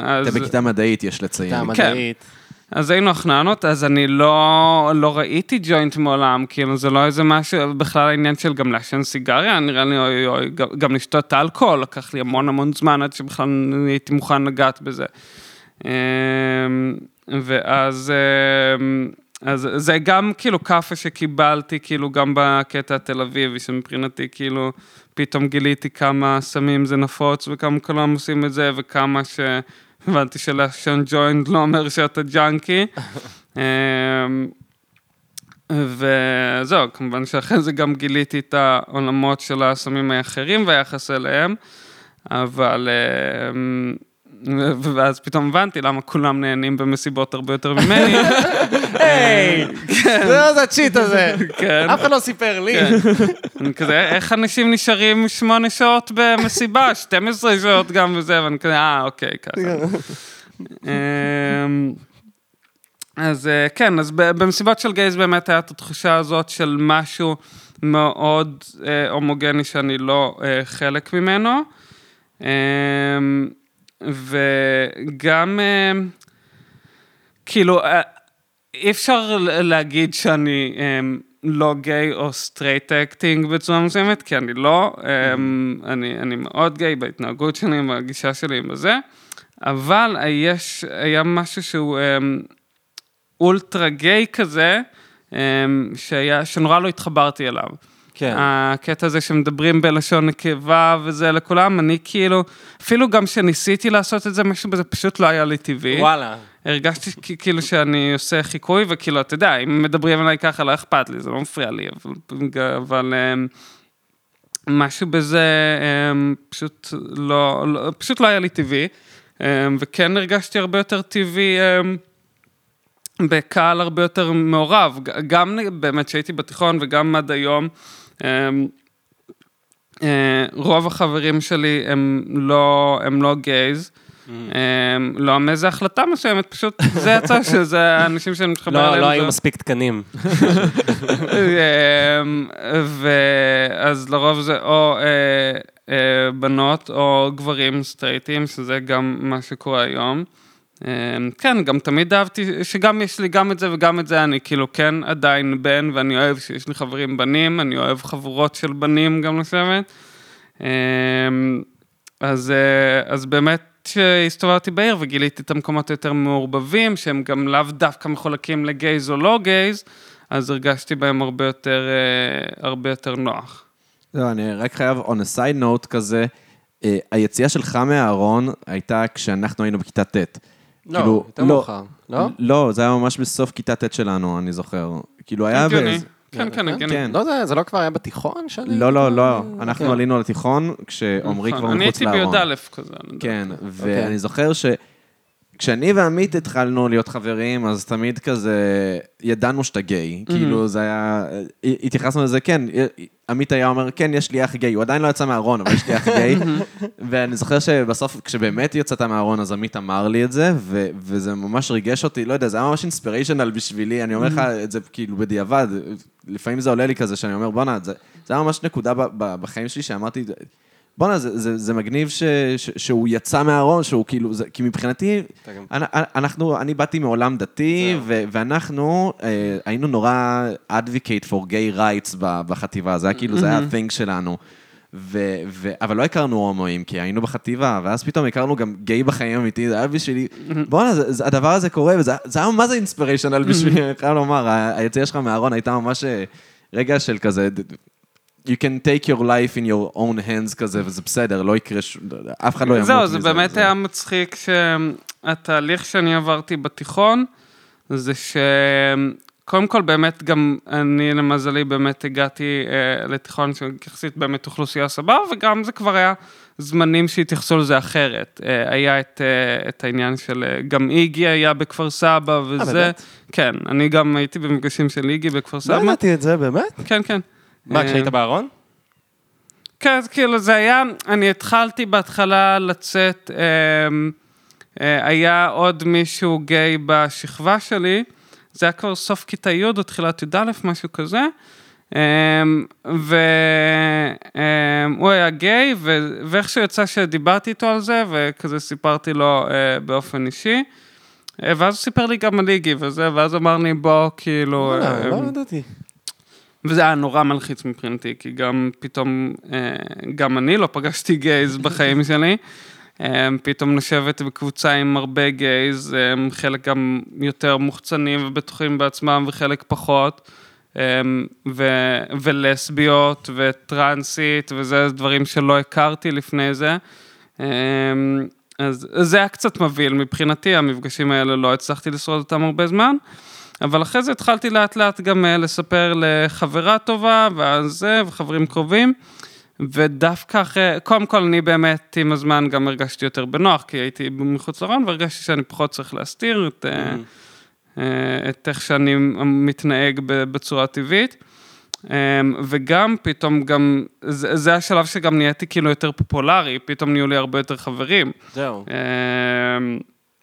אתה בכיתה מדעית, יש לציין. בכיתה מדעית. אז היינו הכנענות, אז אני לא, לא ראיתי ג'וינט מעולם, כאילו זה לא איזה משהו, בכלל העניין של גם לעשן סיגריה, נראה לי, אוי, אוי, גם לשתות אלכוהול, לקח לי המון המון זמן, עד שבכלל הייתי מוכן לגעת בזה. ואז, אז זה גם כאילו קפה שקיבלתי, כאילו גם בקטע התל אביבי, שמבחינתי כאילו, פתאום גיליתי כמה סמים זה נפוץ, וכמה כולם עושים את זה, וכמה ש... הבנתי שלעשן ג'וינט לא אומר שאתה ג'אנקי, וזהו, כמובן שאחרי זה גם גיליתי את העולמות של הסמים האחרים והיחס אליהם, אבל, ואז פתאום הבנתי למה כולם נהנים במסיבות הרבה יותר ממני. היי, זה זה הצ'יט הזה, אף אחד לא סיפר לי. כזה, איך אנשים נשארים שמונה שעות במסיבה, שתים עשרה שעות גם וזה, ואני כזה, אה, אוקיי, ככה. אז כן, אז במסיבות של גייז באמת הייתה התחושה הזאת של משהו מאוד הומוגני שאני לא חלק ממנו, וגם, כאילו, אי אפשר להגיד שאני לא גיי או סטרייט אקטינג בצורה מסוימת, כי אני לא, אני, אני מאוד גיי בהתנהגות שלי, בגישה שלי בזה, אבל יש, היה משהו שהוא אולטרה גיי כזה, שהיה, שנורא לא התחברתי אליו. הקטע הזה שמדברים בלשון נקבה וזה לכולם, אני כאילו, אפילו גם שניסיתי לעשות את זה משהו, זה פשוט לא היה לי טבעי. וואלה. הרגשתי כאילו שאני עושה חיקוי, וכאילו, אתה יודע, אם מדברים עליי ככה, לא אכפת לי, זה לא מפריע לי, אבל משהו בזה פשוט לא, פשוט לא היה לי טבעי, וכן הרגשתי הרבה יותר טבעי, בקהל הרבה יותר מעורב, גם באמת שהייתי בתיכון וגם עד היום, רוב החברים שלי הם לא, הם לא גייז, לא איזו החלטה מסוימת, פשוט זה יצא שזה אנשים שאני מתחבר אליהם. לא, לא היו מספיק תקנים. אז לרוב זה או בנות או גברים סטרייטים, שזה גם מה שקורה היום. כן, גם תמיד אהבתי, שגם יש לי גם את זה וגם את זה, אני כאילו כן עדיין בן, ואני אוהב שיש לי חברים בנים, אני אוהב חבורות של בנים גם לשבת, אז, אז באמת שהסתובבתי בעיר וגיליתי את המקומות היותר מעורבבים, שהם גם לאו דווקא מחולקים לגייז או לא גייז, אז הרגשתי בהם הרבה יותר, הרבה יותר נוח. לא, אני רק חייב, on a side note כזה, היציאה שלך מהארון הייתה כשאנחנו היינו בכיתה ט'. לא, כאילו, יותר לא, מאוחר, לא? לא, זה היה ממש בסוף כיתה ט' שלנו, אני זוכר. כאילו היה... כן, באיז... כן, כן, כן, כן. כן. לא, זה, זה לא כבר היה בתיכון? שאני... לא, לא, לא. אנחנו כן. עלינו לתיכון, כשעמרי כבר מחוץ לארון. אני הייתי בי"א כזה. כן, ואני okay. זוכר ש... כשאני ועמית התחלנו להיות חברים, אז תמיד כזה, ידענו שאתה גיי, כאילו זה היה, התייחסנו לזה, כן, עמית היה אומר, כן, יש לי אח גיי, הוא עדיין לא יצא מהארון, אבל יש לי אח גיי, ואני זוכר שבסוף, כשבאמת יוצאת מהארון, אז עמית אמר לי את זה, וזה ממש ריגש אותי, לא יודע, זה היה ממש אינספיריישנל בשבילי, אני אומר לך את זה כאילו בדיעבד, לפעמים זה עולה לי כזה, שאני אומר, בוא נע, זה היה ממש נקודה בחיים שלי, שאמרתי, בונה, זה, זה, זה מגניב ש, ש, שהוא יצא מהארון, שהוא כאילו, זה, כי מבחינתי, אני, אנחנו, אני באתי מעולם דתי, ו, ואנחנו אה, היינו נורא advocate for gay rights בחטיבה, זה היה כאילו, זה היה thing שלנו. ו- ו- אבל לא הכרנו הומואים, כי היינו בחטיבה, ואז פתאום הכרנו גם גיי בחיים אמיתי, זה היה בשבילי, בואו, הדבר הזה קורה, וזה היה מה זה אינספיריישנל בשבילי, אני חייב לומר, היציאה שלך מהארון הייתה ממש רגע של כזה, you can take your life in your own hands כזה, וזה בסדר, לא יקרה, אף אחד לא ימות מזה. זהו, זה באמת היה מצחיק, שהתהליך שאני עברתי בתיכון, זה ש... קודם כל, באמת גם אני למזלי באמת הגעתי אה, לתיכון שיחסית באמת אוכלוסייה סבבה, וגם זה כבר היה זמנים שהתייחסו לזה אחרת. אה, היה את, אה, את העניין של, אה, גם איגי היה בכפר סבא וזה. באמת? כן, אני גם הייתי במפגשים של איגי בכפר סבא. לא ידעתי את זה, באמת? כן, כן. מה, כשהיית אה, בארון? כן, כאילו זה היה, אני התחלתי בהתחלה לצאת, אה, אה, היה עוד מישהו גיי בשכבה שלי, זה היה כבר סוף כיתה י' או תחילת י' א', משהו כזה, והוא היה גיי, ואיך שהוא יצא שדיברתי איתו על זה, וכזה סיפרתי לו באופן אישי, ואז הוא סיפר לי גם על איגי וזה, ואז אמר לי בוא, כאילו... לא, לא ידעתי. וזה היה נורא מלחיץ מבחינתי, כי גם פתאום, גם אני לא פגשתי גייז בחיים שלי, פתאום נשבת בקבוצה עם הרבה גייז, חלק גם יותר מוחצנים ובטוחים בעצמם וחלק פחות, ו- ולסביות וטרנסית, וזה דברים שלא הכרתי לפני זה. אז זה היה קצת מביל מבחינתי, המפגשים האלה לא הצלחתי לשרוד אותם הרבה זמן, אבל אחרי זה התחלתי לאט לאט גם לספר לחברה טובה, ואז זה, וחברים קרובים, ודווקא אחרי, קודם כל אני באמת עם הזמן גם הרגשתי יותר בנוח, כי הייתי מחוץ לרון והרגשתי שאני פחות צריך להסתיר את, mm-hmm. את איך שאני מתנהג בצורה טבעית, וגם פתאום גם, זה, זה השלב שגם נהייתי כאילו יותר פופולרי, פתאום נהיו לי הרבה יותר חברים. זהו.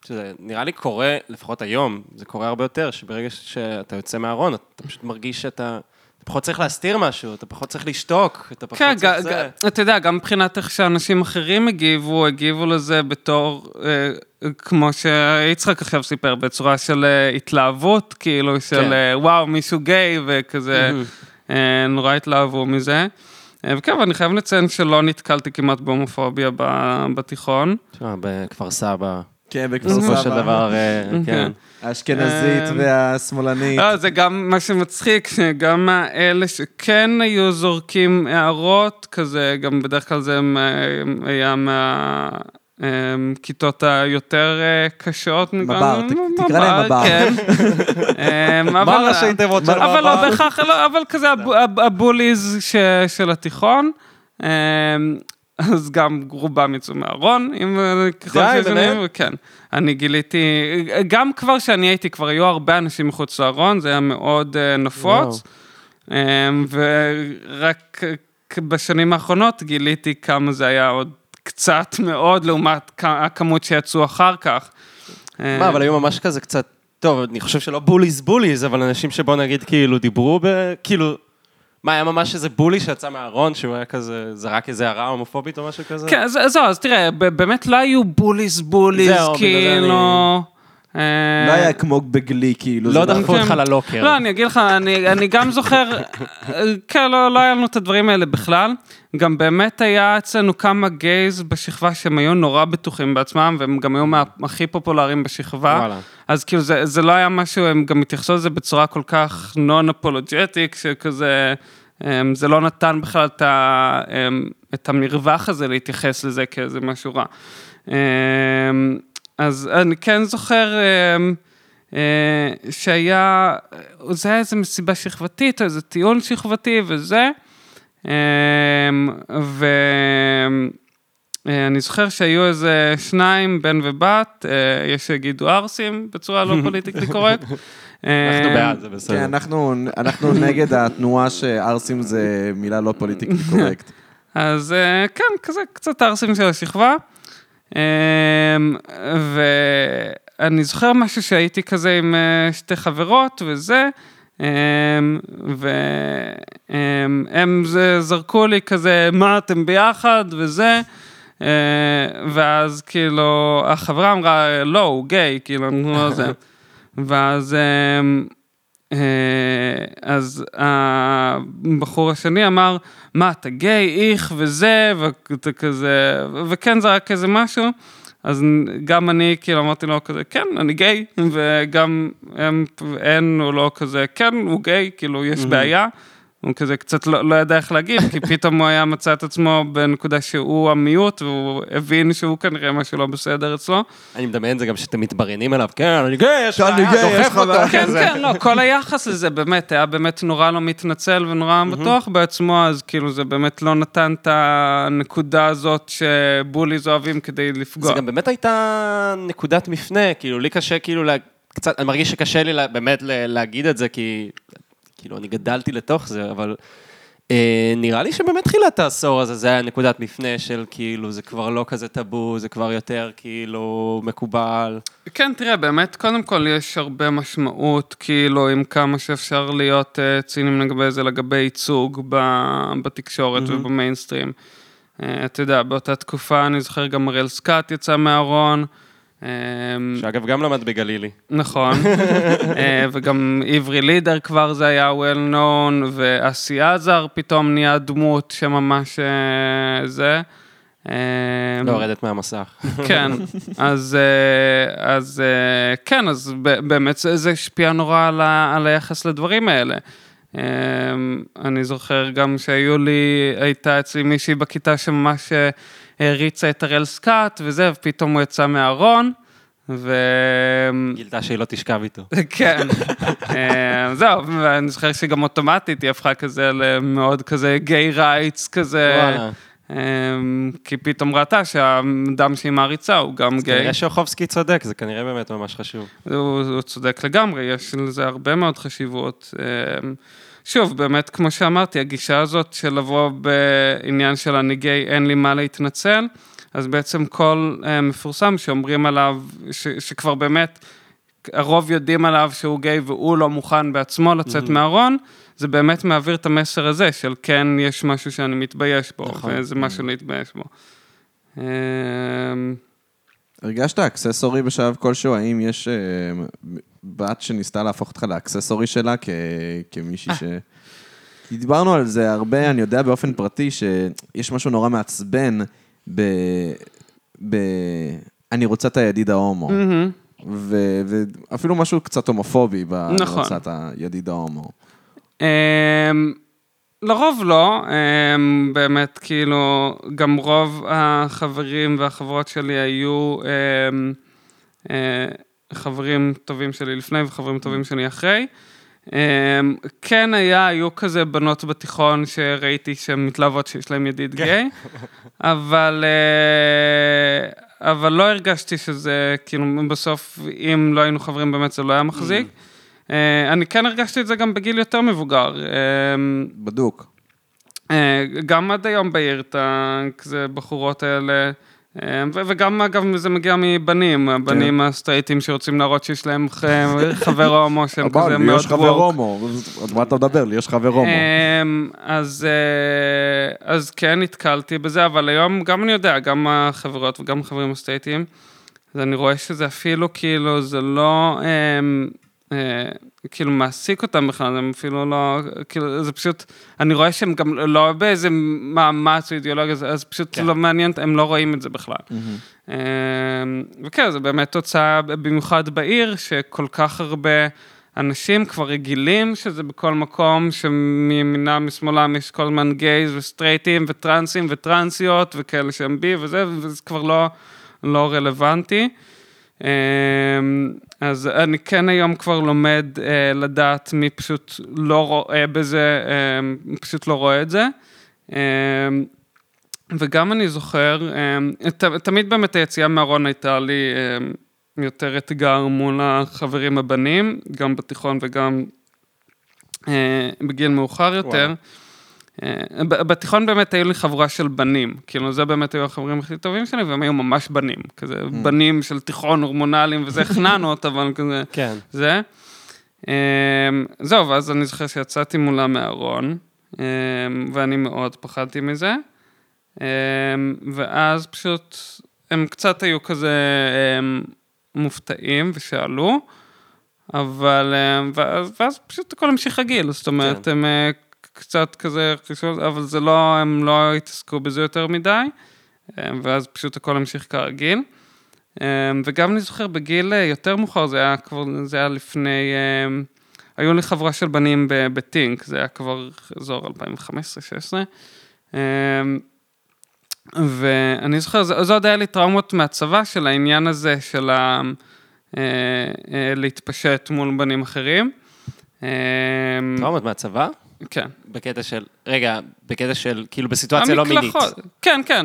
שזה, נראה לי קורה, לפחות היום, זה קורה הרבה יותר, שברגע שאתה יוצא מהארון, אתה פשוט מרגיש שאתה... פחות צריך להסתיר משהו, אתה פחות צריך לשתוק, אתה פחות כן, צריך ג, זה. ג, אתה יודע, גם מבחינת איך שאנשים אחרים הגיבו, הגיבו לזה בתור, אה, כמו שיצחק עכשיו סיפר, בצורה של אה, התלהבות, כאילו של כן. אה, וואו, מישהו גיי, וכזה mm-hmm. אה, נורא התלהבו מזה. אה, וכן, ואני חייב לציין שלא נתקלתי כמעט בהומופוביה ב, בתיכון. תשמע, בכפר סבא. כן, בקבוצה של דבר, כן. האשכנזית והשמאלנית. זה גם מה שמצחיק, שגם האלה שכן היו זורקים הערות, כזה, גם בדרך כלל זה היה מהכיתות היותר קשות. מבאר, תקרא להם מבאר. כן. מה ראשי תיבות של מבאר? אבל לא בכך, אבל כזה הבוליז של התיכון. אז גם רובם יצאו מהארון, אם ככל שיש לנו, כן. אני גיליתי, גם כבר שאני הייתי, כבר היו הרבה אנשים מחוץ לארון, זה היה מאוד נפוץ, ורק בשנים האחרונות גיליתי כמה זה היה עוד קצת מאוד, לעומת הכמות שיצאו אחר כך. מה, אבל היום ממש כזה קצת, טוב, אני חושב שלא בוליז בוליז, אבל אנשים שבוא נגיד כאילו דיברו, כאילו... מה, היה ממש איזה בולי שיצא מהארון, שהוא היה כזה, זה רק איזה הרעה הומופובית או משהו כזה? כן, זהו, אז תראה, באמת לא היו בוליס בוליס, כאילו... לא היה כמו בגלי, כאילו. לא דחפו אותך ללוקר. לא, אני אגיד לך, אני גם זוכר, כן, לא היה לנו את הדברים האלה בכלל, גם באמת היה אצלנו כמה גייז בשכבה, שהם היו נורא בטוחים בעצמם, והם גם היו הכי פופולריים בשכבה, אז כאילו זה לא היה משהו, הם גם התייחסו לזה בצורה כל כך נון-אפולוג'טיק, שכזה, זה לא נתן בכלל את המרווח הזה, להתייחס לזה כאיזה משהו רע. אז אני כן זוכר שהיה, זה היה איזו מסיבה שכבתית, או איזה טיעון שכבתי וזה, ואני זוכר שהיו איזה שניים, בן ובת, יש שיגידו ארסים בצורה לא פוליטיקלי קורקט. אנחנו בעד, זה בסדר. כן, אנחנו נגד התנועה שארסים זה מילה לא פוליטיקלי קורקט. אז כן, כזה קצת ארסים של השכבה. ואני זוכר משהו שהייתי כזה עם שתי חברות וזה, הם, הם זה, זרקו לי כזה, מה אתם ביחד וזה, ואז כאילו, החברה אמרה, לא, הוא גיי, כאילו, לא זה. ואז אז הבחור השני אמר, מה, אתה גיי, איך וזה, ואתה כזה, וכן זה היה כזה משהו, אז גם אני כאילו אמרתי לו כזה, כן, אני גיי, וגם הם, אין, הוא לא כזה, כן, הוא גיי, כאילו, יש בעיה, הוא כזה קצת לא, לא ידע איך להגיד, כי פתאום הוא היה מצא את עצמו בנקודה שהוא המיעוט, והוא הבין שהוא כנראה משהו לא בסדר אצלו. אני מדמיין זה גם שאתם מתברנים אליו, כן, אני גאה, יש לך, דוחף אותה. כן, כן, לא, כל היחס הזה באמת, היה באמת נורא לא מתנצל ונורא בטוח בעצמו, אז כאילו זה באמת לא נתן את הנקודה הזאת שבוליז אוהבים כדי לפגוע. זה גם באמת הייתה נקודת מפנה, כאילו לי קשה, כאילו, קצת, אני מרגיש שקשה לי באמת להגיד את זה, כי כאילו, אני גדלתי לתוך זה, אבל אה, נראה לי שבאמת תחילת העשור הזה, זה היה נקודת מפנה של כאילו, זה כבר לא כזה טאבו, זה כבר יותר כאילו מקובל. כן, תראה, באמת, קודם כל יש הרבה משמעות, כאילו, עם כמה שאפשר להיות אה, צינים לגבי זה, לגבי ייצוג ב- בתקשורת mm-hmm. ובמיינסטרים. אה, אתה יודע, באותה תקופה, אני זוכר גם אריאל סקאט יצא מהארון, שאגב גם למד בגלילי. נכון, וגם עברי לידר כבר זה היה well known, ואסי עזר פתאום נהיה דמות שממש זה. לא הורדת מהמסך. כן, אז כן, אז באמת זה השפיע נורא על היחס לדברים האלה. אני זוכר גם שהיו לי, הייתה אצלי מישהי בכיתה שממש הריצה את אריאל סקאט וזה, ופתאום הוא יצא מהארון, ו... גילתה שהיא לא תשכב איתו. כן. זהו, ואני זוכר שגם אוטומטית היא הפכה כזה למאוד כזה גיי רייטס כזה. וואלה. כי פתאום ראתה שהאדם שהיא מעריצה הוא גם גיי. כנראה שאוכובסקי צודק, זה כנראה באמת ממש חשוב. הוא צודק לגמרי, יש לזה הרבה מאוד חשיבות. שוב, באמת, כמו שאמרתי, הגישה הזאת של לבוא בעניין של אני גיי, אין לי מה להתנצל, אז בעצם כל מפורסם שאומרים עליו, ש- שכבר באמת הרוב יודעים עליו שהוא גיי והוא לא מוכן בעצמו לצאת mm-hmm. מהארון, זה באמת מעביר את המסר הזה של כן, יש משהו שאני מתבייש בו, נכון. וזה משהו להתבייש בו. הרגשת האקססורי בשלב כלשהו, האם יש בת שניסתה להפוך אותך לאקססורי שלה כ... כמישהי ש... דיברנו על זה הרבה, אני יודע באופן פרטי שיש משהו נורא מעצבן ב... ב... אני רוצה את הידיד ההומו. ו... ואפילו משהו קצת הומופובי ברצת הידיד ההומו. לרוב לא, באמת כאילו גם רוב החברים והחברות שלי היו חברים טובים שלי לפני וחברים טובים שלי אחרי. כן היה, היו כזה בנות בתיכון שראיתי שמתלהבות שיש להם ידיד גיי, אבל אבל לא הרגשתי שזה, כאילו בסוף אם לא היינו חברים באמת זה לא היה מחזיק. אני כן הרגשתי את זה גם בגיל יותר מבוגר. בדוק. גם עד היום בעיר, כזה בחורות האלה, וגם אגב זה מגיע מבנים, הבנים הסטרייטים שרוצים להראות שיש להם חבר הומו, שהם כזה מאוד וורק. אבל, יש חבר הומו, אז מה אתה מדבר לי, יש חבר הומו. אז כן, התקלתי בזה, אבל היום גם אני יודע, גם החברות וגם החברים הסטרייטים, אז אני רואה שזה אפילו כאילו, זה לא... כאילו מעסיק אותם בכלל, הם אפילו לא, כאילו זה פשוט, אני רואה שהם גם לא באיזה מאמץ או אידיאולוגיה, אז פשוט לא מעניין, הם לא רואים את זה בכלל. וכן, זה באמת תוצאה במיוחד בעיר, שכל כך הרבה אנשים כבר רגילים, שזה בכל מקום, שמימינה, משמאלם, יש כל מיני גייז וסטרייטים וטרנסים וטרנסיות, וכאלה שהם בי וזה, וזה כבר לא רלוונטי. אז אני כן היום כבר לומד לדעת מי פשוט לא רואה בזה, פשוט לא רואה את זה, וגם אני זוכר, תמיד באמת היציאה מהארון הייתה לי יותר אתגר מול החברים הבנים, גם בתיכון וגם בגיל מאוחר יותר, בתיכון באמת היו לי חברה של בנים, כאילו זה באמת היו החברים הכי טובים שלי, והם היו ממש בנים, כזה בנים של תיכון, הורמונליים, וזה חננות, אבל כזה, זה. זהו, ואז אני זוכר שיצאתי מולה מהארון, ואני מאוד פחדתי מזה, ואז פשוט הם קצת היו כזה מופתעים ושאלו, אבל, ואז, ואז פשוט הכל המשיך רגיל, זאת אומרת, הם קצת כזה, אבל זה לא, הם לא התעסקו בזה יותר מדי, ואז פשוט הכל המשיך כרגיל, וגם אני זוכר בגיל יותר מאוחר, זה היה כבר, זה היה לפני, היו לי חברה של בנים בטינק, זה היה כבר אזור אלפיים וחמש עשרה שש עשרה, ואני זוכר, זה עוד היה לי טראומות מהצבא של העניין הזה, של ה... להתפשט מול בנים אחרים. טראומות מהצבא? כן. בקטע של, רגע, בקטע של, כאילו בסיטואציה לא מינית. כן, כן.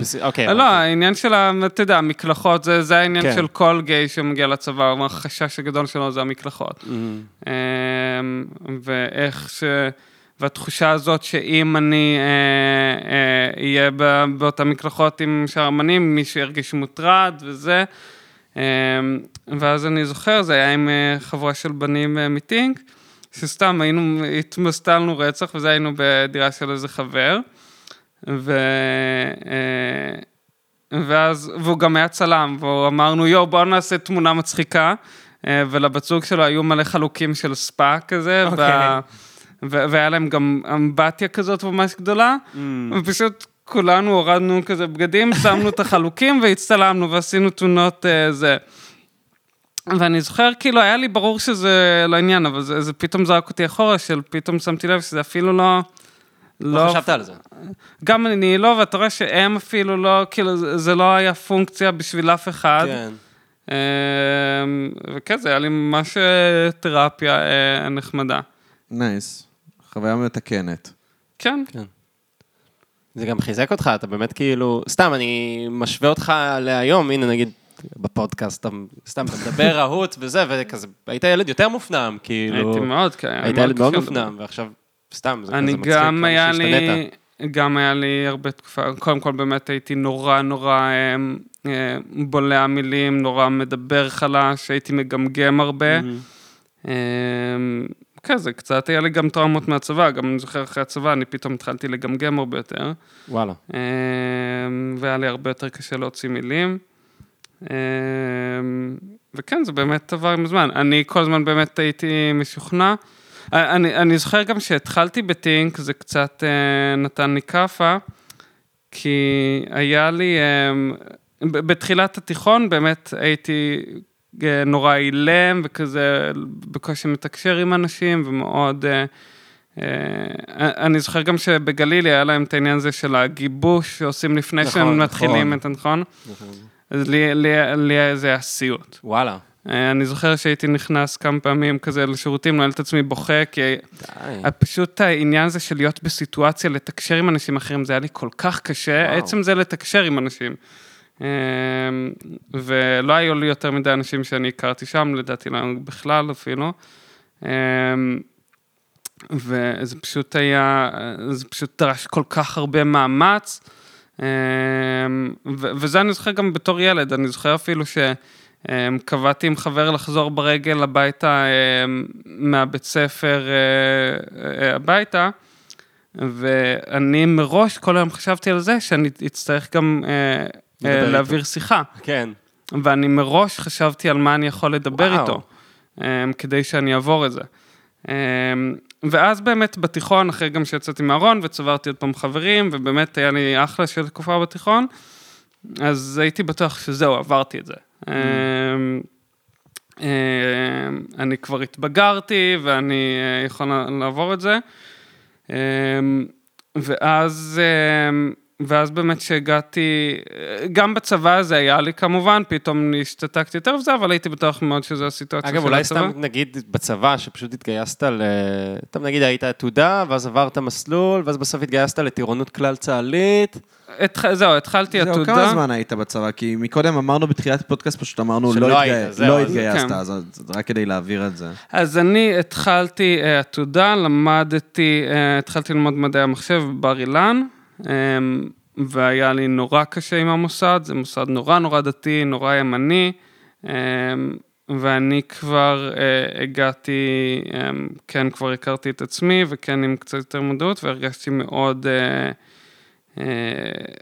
לא, העניין של, אתה יודע, המקלחות, זה העניין של כל גיי שמגיע לצבא, החשש הגדול שלו זה המקלחות. ואיך ש... והתחושה הזאת שאם אני אהיה באותה מקלחות עם שאר אמנים, מישהו ירגיש מוטרד וזה... ואז אני זוכר, זה היה עם חברה של בנים מיטינג, שסתם היינו, התמסטלנו רצח, וזה היינו בדירה של איזה חבר, ו... ואז, והוא גם היה צלם, והוא אמרנו, יו, בואו נעשה תמונה מצחיקה, ולבצוג שלו היו מלא חלוקים של ספא כזה, okay. וה... והיה להם גם אמבטיה כזאת ממש גדולה, mm. ופשוט... כולנו הורדנו כזה בגדים, שמנו את החלוקים והצטלמנו ועשינו תמונות זה. ואני זוכר, כאילו, היה לי ברור שזה לא עניין, אבל זה, זה פתאום זרק אותי אחורה, של פתאום שמתי לב שזה אפילו לא... לא חשבת על זה. גם אני לא, ואתה רואה שהם אפילו לא, כאילו, זה לא היה פונקציה בשביל אף אחד. כן. וכן, זה היה לי ממש תרפיה נחמדה. נייס. חוויה מתקנת. כן. כן. זה גם חיזק אותך, אתה באמת כאילו, סתם, אני משווה אותך להיום, הנה נגיד, בפודקאסט, סתם, אתה מדבר רהוט וזה, וכזה, היית ילד יותר מופנם, כאילו. הייתי מאוד, כן. היית ילד מאוד מופנם, ועכשיו, סתם, זה כזה מצחיק, גם היה לי, גם היה לי הרבה תקופה, קודם כל באמת הייתי נורא נורא בולע מילים, נורא מדבר חלש, הייתי מגמגם הרבה, כזה, קצת היה לי גם טראומות מהצבא, גם אני זוכר אחרי הצבא, אני פתאום התחלתי לגמגם הרבה יותר. וואלה. והיה לי הרבה יותר קשה להוציא מילים. וכן, זה באמת עבר עם הזמן. אני כל הזמן באמת הייתי משוכנע. אני, אני זוכר גם שהתחלתי בטינק, זה קצת נתן לי קפה, כי היה לי, בתחילת התיכון באמת הייתי... נורא אילם, וכזה בקושי מתקשר עם אנשים, ומאוד... אני זוכר גם שבגליל היה להם את העניין הזה של הגיבוש שעושים לפני שהם מתחילים את הנכון. אז לי זה היה סיוט. וואלה. אני זוכר שהייתי נכנס כמה פעמים כזה לשירותים, נועל את עצמי בוכה, כי פשוט העניין הזה של להיות בסיטואציה, לתקשר עם אנשים אחרים, זה היה לי כל כך קשה, עצם זה לתקשר עם אנשים. ולא היו לי יותר מדי אנשים שאני הכרתי שם, לדעתי להם בכלל אפילו, וזה פשוט היה, זה פשוט דרש כל כך הרבה מאמץ, וזה אני זוכר גם בתור ילד, אני זוכר אפילו שקבעתי עם חבר לחזור ברגל הביתה, מהבית ספר הביתה, ואני מראש כל היום חשבתי על זה, שאני אצטרך גם... להעביר שיחה. כן. ואני מראש חשבתי על מה אני יכול לדבר איתו, כדי שאני אעבור את זה. ואז באמת בתיכון, אחרי גם שיצאתי מהארון, וצברתי עוד פעם חברים, ובאמת היה לי אחלה של תקופה בתיכון, אז הייתי בטוח שזהו, עברתי את זה. אני כבר התבגרתי, ואני יכול לעבור את זה. ואז... ואז באמת שהגעתי, גם בצבא זה היה לי כמובן, פתאום השתתקתי יותר בזה, אבל הייתי בטוח מאוד שזו הסיטואציה של הצבא. אגב, אולי סתם נגיד בצבא, שפשוט התגייסת, סתם נגיד היית עתודה, ואז עברת מסלול, ואז בסוף התגייסת לטירונות כלל צהלית. זהו, התחלתי עתודה. זהו, כמה זמן היית בצבא? כי מקודם אמרנו בתחילת פודקאסט, פשוט אמרנו, לא התגייסת, אז רק כדי להעביר את זה. אז אני התחלתי עתודה, למדתי, התחלתי ללמוד מדעי המחשב בבר אילן. והיה לי נורא קשה עם המוסד, זה מוסד נורא נורא דתי, נורא ימני, ואני כבר אה, הגעתי, אה, כן, כבר הכרתי את עצמי, וכן עם קצת יותר מודעות, והרגשתי מאוד, אה, אה,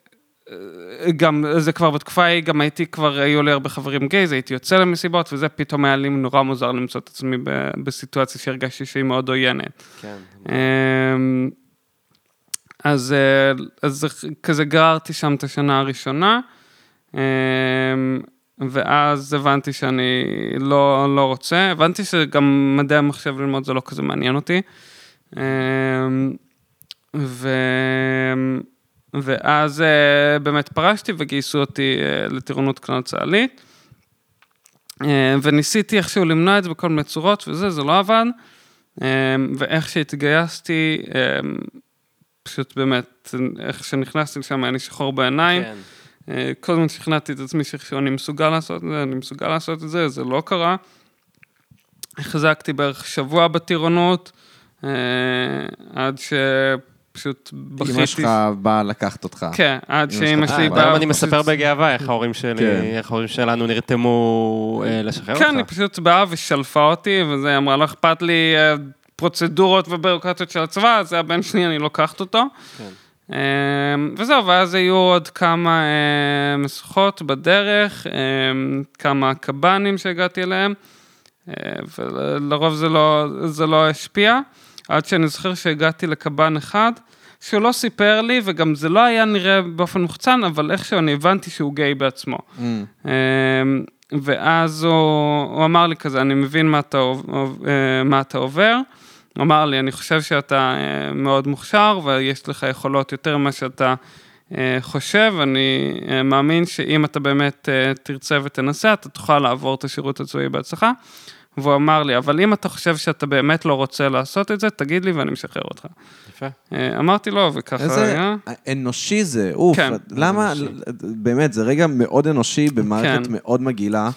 גם זה כבר בתקופה, גם הייתי כבר, היו לי הרבה חברים גייז, הייתי יוצא למסיבות, וזה פתאום היה לי נורא מוזר למצוא את עצמי ב, בסיטואציה שהרגשתי שהיא מאוד עוינת. כן. אה, אז, אה, אז כזה גררתי שם את השנה הראשונה, אה, ואז הבנתי שאני לא, לא רוצה, הבנתי שגם מדעי המחשב ללמוד זה לא כזה מעניין אותי, ו... ואז באמת פרשתי וגייסו אותי לטירונות קרנות צהלית, וניסיתי איכשהו למנוע את זה בכל מיני צורות וזה, זה לא עבד, ואיך שהתגייסתי, פשוט באמת, איך שנכנסתי לשם היה לי שחור בעיניים, כן. כל הזמן שכנעתי את עצמי שאני מסוגל לעשות את זה, אני מסוגל לעשות את זה, זה לא קרה. החזקתי בערך שבוע בטירונות, עד שפשוט בכיתי... אמא שלך באה לקחת אותך. כן, עד שאמא שלי באה... אני מספר בגאווה איך ההורים שלנו נרתמו לשחרר אותך. כן, היא פשוט באה ושלפה אותי, וזה אמרה לה, אכפת לי פרוצדורות ובירוקרטיות של הצבא, זה הבן שלי, אני לוקחת אותו. כן. וזהו, ואז היו עוד כמה משחות בדרך, כמה קבנים שהגעתי אליהם, ולרוב זה לא, זה לא השפיע, עד שאני זוכר שהגעתי לקבן אחד, שהוא לא סיפר לי, וגם זה לא היה נראה באופן מוחצן, אבל איכשהו אני הבנתי שהוא גיי בעצמו. Mm. ואז הוא, הוא אמר לי כזה, אני מבין מה אתה, מה אתה עובר, אמר לי, אני חושב שאתה מאוד מוכשר, ויש לך יכולות יותר ממה שאתה חושב, אני מאמין שאם אתה באמת תרצה ותנסה, אתה תוכל לעבור את השירות הצבאי בהצלחה, והוא אמר לי, אבל אם אתה חושב שאתה באמת לא רוצה לעשות את זה, תגיד לי ואני משחרר אותך. יפה. אמרתי לו, וככה היה. איזה אנושי זה, אוף. כן. למה, באמת, זה רגע מאוד אנושי, במערכת מאוד מגעילה.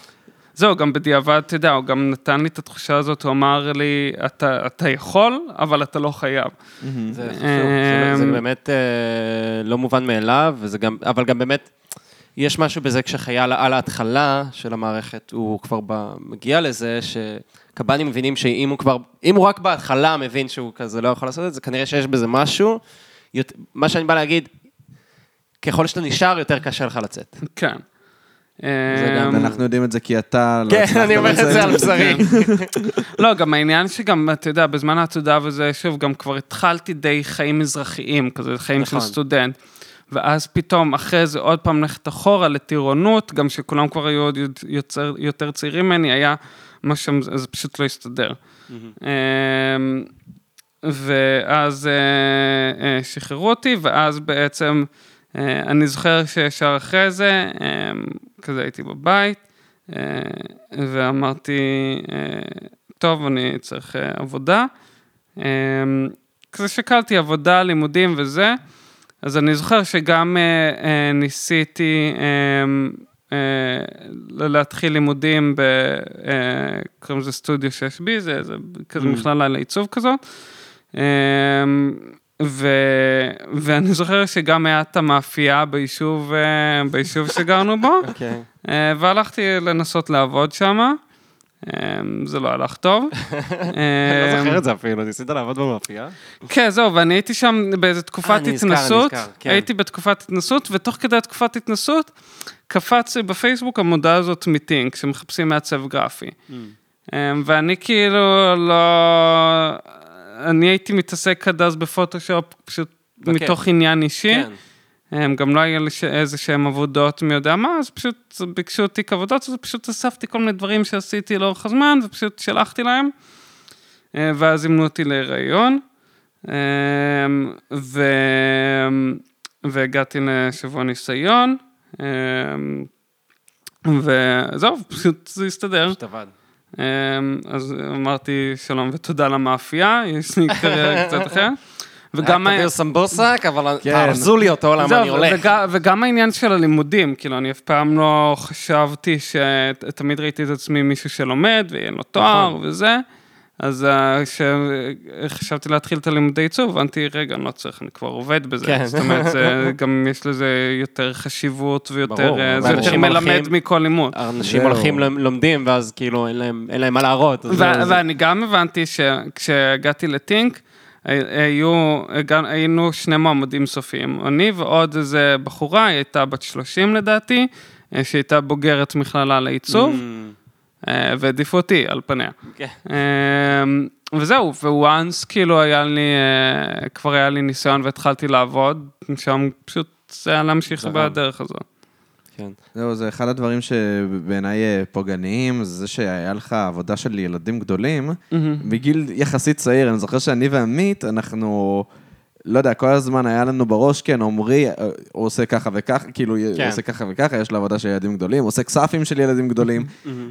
זהו, גם בדיעבד, אתה יודע, הוא גם נתן לי את התחושה הזאת, הוא אמר לי, אתה, אתה יכול, אבל אתה לא חייב. זה חשוב, זה, זה באמת לא מובן מאליו, וזה גם, אבל גם באמת, יש משהו בזה כשחייל על ההתחלה של המערכת, הוא כבר מגיע לזה, שקבנים מבינים שאם הוא כבר, אם הוא רק בהתחלה מבין שהוא כזה לא יכול לעשות את זה, כנראה שיש בזה משהו, מה שאני בא להגיד, ככל שאתה נשאר, יותר קשה לך לצאת. כן. אנחנו יודעים את זה כי אתה... כן, אני אומר את זה על בשרי. לא, גם העניין שגם, אתה יודע, בזמן העתודה וזה, שוב, גם כבר התחלתי די חיים אזרחיים, כזה חיים של סטודנט, ואז פתאום אחרי זה עוד פעם ללכת אחורה לטירונות, גם שכולם כבר היו יותר צעירים ממני, היה משהו, זה פשוט לא הסתדר. ואז שחררו אותי, ואז בעצם... אני זוכר שישר אחרי זה, כזה הייתי בבית, ואמרתי, טוב, אני צריך עבודה. כזה שקלתי עבודה, לימודים וזה, אז אני זוכר שגם ניסיתי להתחיל לימודים, קוראים לזה סטודיו שש בי, זה כזה מכללה לעיצוב כזאת, ו... ואני זוכר שגם היה את המאפייה ביישוב, ביישוב שגרנו בו, okay. והלכתי לנסות לעבוד שם, זה לא הלך טוב. אני לא זוכר את זה אפילו, ניסית לעבוד במאפייה? כן, זהו, ואני הייתי שם באיזו תקופת התנסות, הייתי בתקופת התנסות, ותוך כדי התקופת התנסות, קפץ בפייסבוק המודעה הזאת מטינק, שמחפשים מעצב גרפי. ואני כאילו לא... אני הייתי מתעסק עד אז בפוטושופ, פשוט מתוך עניין אישי, גם לא היה איזה שהן עבודות מי יודע מה, אז פשוט ביקשו אותי כעבודות, אז פשוט אספתי כל מיני דברים שעשיתי לאורך הזמן, ופשוט שלחתי להם, ואז זימנו אותי להיריון, והגעתי לשבוע ניסיון, וזהו, פשוט זה הסתדר. פשוט עבד. אז אמרתי שלום ותודה למאפייה, יש לי קריירה קצת אחר. וגם... היה כתביר סמבוסק, אבל תערזו לי אותו, למה אני הולך. וגם העניין של הלימודים, כאילו, אני אף פעם לא חשבתי שתמיד ראיתי את עצמי מישהו שלומד, ואין לו תואר וזה, אז כשחשבתי להתחיל את הלימודי עיצוב, הבנתי, רגע, אני לא צריך, אני כבר עובד בזה. זאת אומרת, גם יש לזה יותר חשיבות ויותר, זה יותר מלמד מכל לימוד. אנשים הולכים לומדים, ואז כאילו אין להם מה להראות. ואני גם הבנתי שכשהגעתי לטינק, היינו שני מעמדים סופיים. אני ועוד איזה בחורה, היא הייתה בת שלושים לדעתי, שהייתה בוגרת מכללה לעיצוב, ועדיפו אותי על פניה. וזהו, וואנס כאילו היה לי, כבר היה לי ניסיון והתחלתי לעבוד, שם פשוט היה להמשיך בדרך הזו. זהו, זה אחד הדברים שבעיניי פוגעניים, זה שהיה לך עבודה של ילדים גדולים, בגיל יחסית צעיר, אני זוכר שאני ועמית, אנחנו... לא יודע, כל הזמן היה לנו בראש, כן, עמרי, הוא עושה ככה וככה, כאילו, הוא עושה ככה וככה, יש לו עבודה של ילדים גדולים, עושה כספים של ילדים גדולים,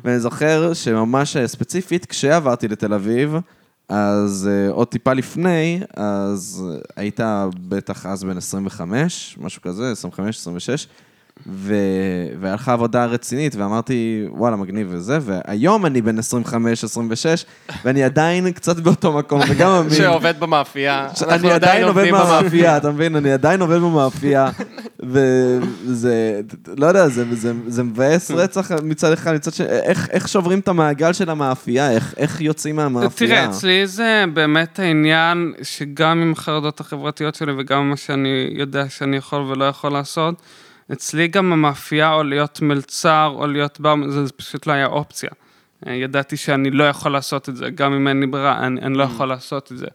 ואני זוכר שממש ספציפית, כשעברתי לתל אביב, אז עוד טיפה לפני, אז הייתה בטח אז בין עשרים וחמש, משהו כזה, עשרים וחמש, עשרים ושש, והיה לך עבודה רצינית, ואמרתי, וואלה, מגניב וזה, והיום אני בן עשרים וחמש, עשרים ושש, ואני עדיין קצת באותו מקום, וגם אמין. שעובד במאפייה. אני עדיין עובד במאפייה, אתה מבין? אני עדיין עובד במאפייה, וזה, לא יודע, זה מבאס רצח מצד אחד, מצד ש... איך שוברים את המעגל של המאפייה, איך יוצאים מהמאפייה? תראה, אצלי זה באמת העניין, שגם עם החרדות החברתיות שלי, וגם מה שאני יודע שאני יכול ולא יכול לעשות, אצלי גם המאפייה, או להיות מלצר, או להיות בר, זה פשוט לא היה אופציה. ידעתי שאני לא יכול לעשות את זה, גם אם אין לי ברירה, אני, אני לא יכול לעשות את זה.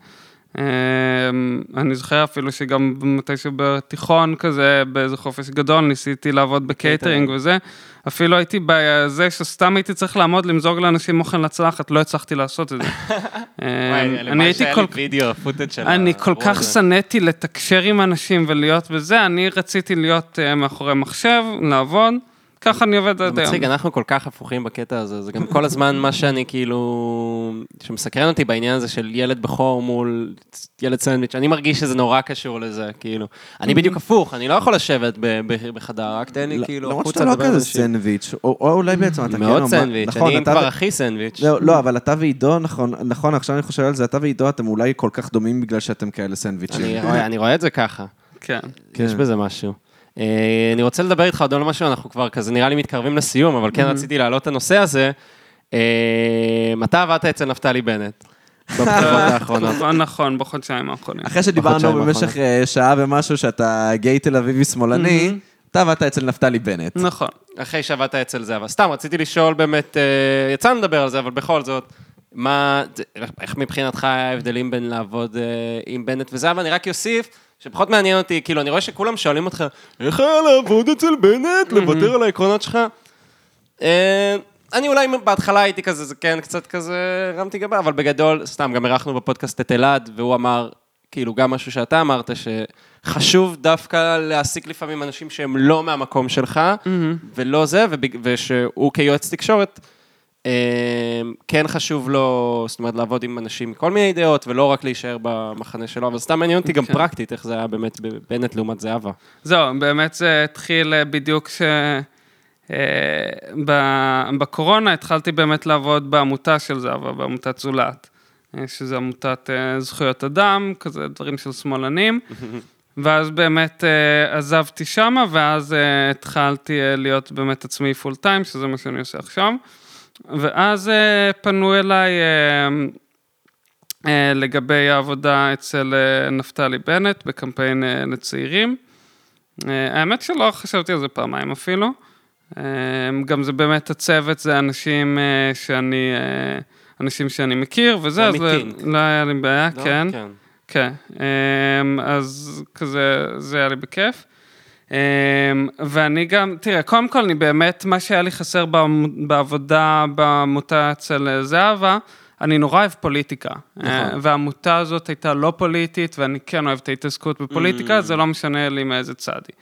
אני זוכר אפילו שגם מתישהו בתיכון כזה, באיזה חופש גדול, ניסיתי לעבוד בקייטרינג וזה, אפילו הייתי בזה שסתם הייתי צריך לעמוד למזוג לאנשים אוכל לצלחת, לא הצלחתי לעשות את זה. אני הייתי כל כך... אני כל כך סניתי לתקשר עם אנשים ולהיות בזה, אני רציתי להיות מאחורי מחשב, לעבוד, ככה אני עובד עד היום. מצחיק, אנחנו כל כך הפוכים בקטע הזה, זה גם כל הזמן מה שאני כאילו, שמסקרן אותי בעניין הזה של ילד בחור מול ילד סנדוויץ', אני מרגיש שזה נורא קשור לזה, כאילו. אני בדיוק הפוך, אני לא יכול לשבת בחדר, רק תן לי כאילו... למרות שאתה לא כזה סנדוויץ', או אולי בעצם אתה כאילו... מאוד סנדוויץ', אני כבר הכי סנדוויץ'. לא, אבל אתה ועידו, נכון, עכשיו אני חושב על זה, אתה ועידו, אתם אולי כל כך דומים בגלל שאתם כאלה סנדוויץ'ים. אני רואה את זה ככה. כן. יש בזה משהו. אני רוצה לדבר איתך עוד על משהו, אנחנו כבר כזה נראה לי מתקרבים לסיום, אבל כן רציתי להעלות את הנושא הזה. מתי עבדת אצל נפתלי בנט? בבחירות האחרונות. נכון, בחודשיים האחרונים. אחרי שדיברנו במשך שעה ומשהו שאתה גיי תל אביבי שמאלני, אתה עבדת אצל נפתלי בנט. נכון. אחרי שעבדת אצל זה, אבל סתם רציתי לשאול באמת, יצאנו לדבר על זה, אבל בכל זאת, מה, איך מבחינתך ההבדלים בין לעבוד עם בנט וזה, אבל אני רק יוסיף, שפחות מעניין אותי, כאילו, אני רואה שכולם שואלים אותך, איך היה לעבוד אצל בנט, לוותר על העקרונות שלך? אני אולי בהתחלה הייתי כזה, זה כן, קצת כזה, רמתי גבה, אבל בגדול, סתם, גם ערכנו בפודקאסט את אלעד, והוא אמר, כאילו, גם משהו שאתה אמרת, שחשוב דווקא להעסיק לפעמים אנשים שהם לא מהמקום שלך, ולא זה, ושהוא כיועץ תקשורת, כן חשוב לו, זאת אומרת, לעבוד עם אנשים מכל מיני דעות, ולא רק להישאר במחנה שלו, אבל סתם מעניין אותי גם פרקטית, איך זה היה באמת בנט לעומת זהבה. זהו, באמת זה התחיל בדיוק שבקורונה התחלתי באמת לעבוד בעמותה של זהבה, בעמותת זולת, שזה עמותת זכויות אדם, כזה דברים של שמאלנים, ואז באמת עזבתי שמה, ואז התחלתי להיות באמת עצמי פול טיים, שזה מה שאני עושה עכשיו, ואז פנו אליי לגבי העבודה אצל נפתלי בנט בקמפיין לצעירים. האמת שלא חשבתי על זה פעמיים אפילו. גם זה באמת הצוות, זה אנשים שאני, אנשים שאני מכיר, וזה, אז לא היה לי בעיה, כן. כן. אז כזה, זה היה לי בכיף. ואני גם, תראה, קודם כל אני באמת, מה שהיה לי חסר בעבודה, בעמותה אצל זהבה, אני נורא אוהב פוליטיקה, והעמותה הזאת הייתה לא פוליטית, ואני כן אוהב את ההתעסקות בפוליטיקה, זה לא משנה לי מאיזה צעדי.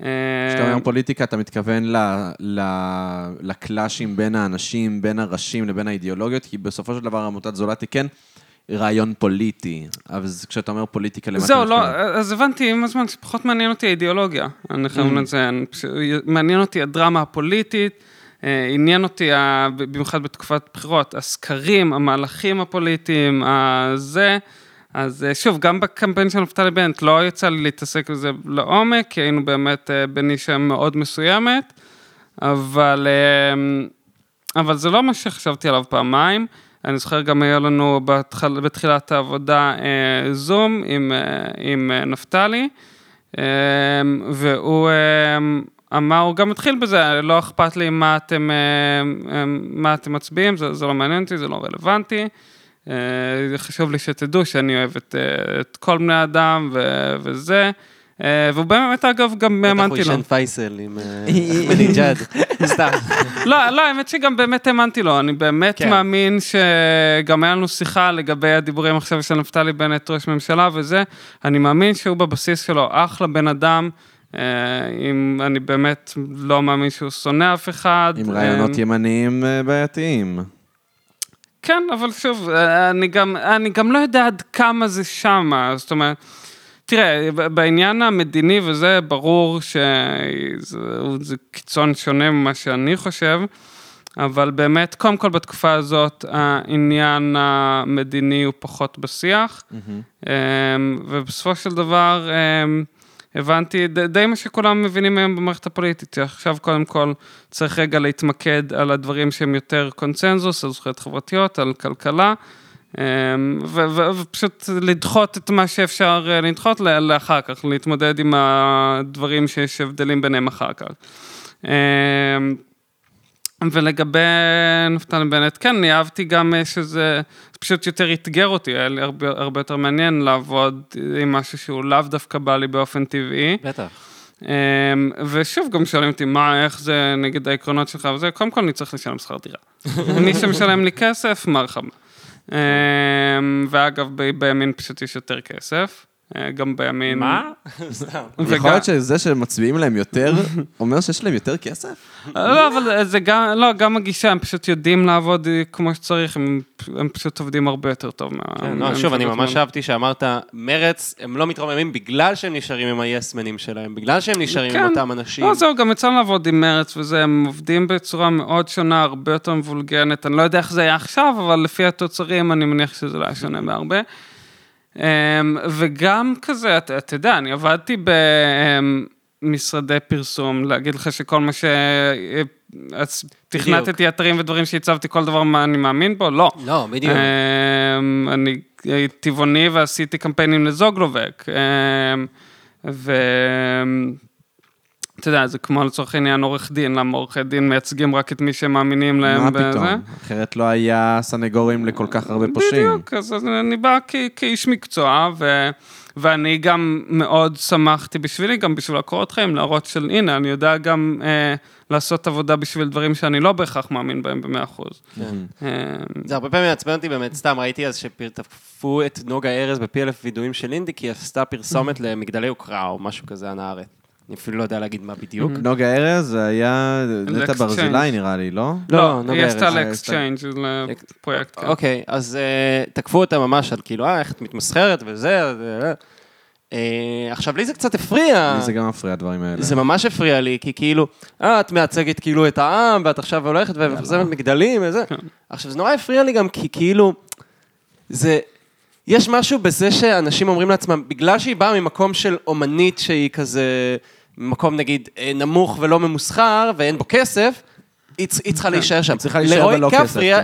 כשאתה אומר פוליטיקה, אתה מתכוון לקלאשים בין האנשים, בין הראשים לבין האידיאולוגיות, כי בסופו של דבר העמותת זולת היא כן, רעיון פוליטי, אז כשאתה אומר פוליטיקה למה... זהו, לא, אז הבנתי עם הזמן שפחות מעניין אותי האידיאולוגיה, אני חייב לציין, מעניין אותי הדרמה הפוליטית, עניין אותי, במיוחד בתקופת בחירות, הסקרים, המהלכים הפוליטיים, זה, אז שוב, גם בקמפיין של נפתלי בנט, לא יצא לי להתעסק בזה לעומק, כי היינו באמת בנישה מאוד מסוימת, אבל, אבל זה לא מה שחשבתי עליו פעמיים, אני זוכר גם היה לנו בתחיל, בתחילת העבודה זום עם, עם נפתלי, והוא אמר, הוא גם התחיל בזה, לא אכפת לי מה אתם, מה אתם מצביעים, זה, זה לא מעניין אותי, זה לא רלוונטי, חשוב לי שתדעו שאני אוהב את, את כל בני האדם ו- וזה, והוא באמת אגב גם האמנתי לו. בטח הוא ישן פייסל עם מליג'אד, סתם. לא, לא, האמת שגם באמת האמנתי לו, אני באמת מאמין שגם היה לנו שיחה לגבי הדיבורים עכשיו של נפתלי בנט ראש ממשלה וזה, אני מאמין שהוא בבסיס שלו אחלה בן אדם, אם אני באמת לא מאמין שהוא שונא אף אחד. עם רעיונות ימניים בעייתיים. כן, אבל שוב, אני גם, אני גם לא יודע עד כמה זה שמה, זאת אומרת, תראה, בעניין המדיני, וזה ברור שזה קיצון שונה ממה שאני חושב, אבל באמת, קודם כל בתקופה הזאת, העניין המדיני הוא פחות בשיח, mm-hmm. ובסופו של דבר, הבנתי, די מה שכולם מבינים היום במערכת הפוליטית, עכשיו קודם כל צריך רגע להתמקד על הדברים שהם יותר קונצנזוס, על זכויות חברתיות, על כלכלה, ופשוט לדחות את מה שאפשר לדחות לאחר כך, להתמודד עם הדברים שיש הבדלים ביניהם אחר כך. ולגבי נפתלי בנט, כן, אני אהבתי גם שזה פשוט יותר התגר אותי, היה לי הרבה, הרבה יותר מעניין לעבוד עם משהו שהוא לאו דווקא בא לי באופן טבעי. בטח. ושוב גם שואלים אותי, מה, איך זה נגד העקרונות שלך וזה, קודם כל אני צריך לשלם שכר דירה. אני שמשלם לי כסף, מה רחמה. ואגב, בימין פשוט יש יותר כסף, גם בימין... מה? יכול להיות שזה שמצביעים להם יותר, אומר שיש להם יותר כסף? לא, אבל זה גם, לא, גם הגישה, הם פשוט יודעים לעבוד כמו שצריך, הם פשוט עובדים הרבה יותר טוב. שוב, אני ממש אהבתי שאמרת, מרץ, הם לא מתרוממים בגלל שהם נשארים עם היסמנים שלהם, בגלל שהם נשארים עם אותם אנשים. לא, זהו, גם יצא לעבוד עם מרץ, וזה, הם עובדים בצורה מאוד שונה, הרבה יותר מבולגנת, אני לא יודע איך זה היה עכשיו, אבל לפי התוצרים, אני מניח שזה לא היה שונה בהרבה. וגם כזה, אתה יודע, אני עבדתי במשרדי פרסום, להגיד לך שכל מה שתכנתתי אתרים ודברים שהצבתי, כל דבר מה אני מאמין בו, לא. לא, בדיוק. אני טבעוני ועשיתי קמפיינים לזוג לובק, ואתה יודע, זה כמו לצורך העניין עורך דין, למה עורכי דין מייצגים רק את מי שמאמינים להם. מה פתאום? אחרת לא היה סנגורים לכל כך הרבה פושעים. בדיוק, אז אני בא כאיש מקצוע, ואני גם מאוד שמחתי בשבילי, גם בשביל הקורות חיים, להראות של, הנה, אני יודע גם לעשות עבודה בשביל דברים שאני לא בהכרח מאמין בהם במאה אחוז. זה הרבה פעמים מעצבן אותי באמת, סתם ראיתי אז שתפו את נוגה ארז בפי אלף וידועים של אינדי, כי עשתה פרסומת למגדלי יוקרה או משהו כזה הנערת. אני אפילו לא יודע להגיד מה בדיוק. נוגה ארז, זה היה נטע ברזילי נראה לי, לא? לא, היא עשתה לאקסצ'יינג' לפרויקט. אוקיי, אז תקפו אותה ממש על כאילו, אה, איך את מתמסחרת וזה. עכשיו, לי זה קצת הפריע. לי זה גם הפריע, הדברים האלה. זה ממש הפריע לי, כי כאילו, אה, את מייצגת כאילו את העם, ואת עכשיו הולכת ומפרסמת מגדלים וזה. עכשיו, זה נורא הפריע לי גם, כי כאילו, זה... יש משהו בזה שאנשים אומרים לעצמם, בגלל שהיא באה ממקום של אומנית שהיא כזה, מקום נגיד נמוך ולא ממוסחר, ואין בו כסף, היא צריכה להישאר שם.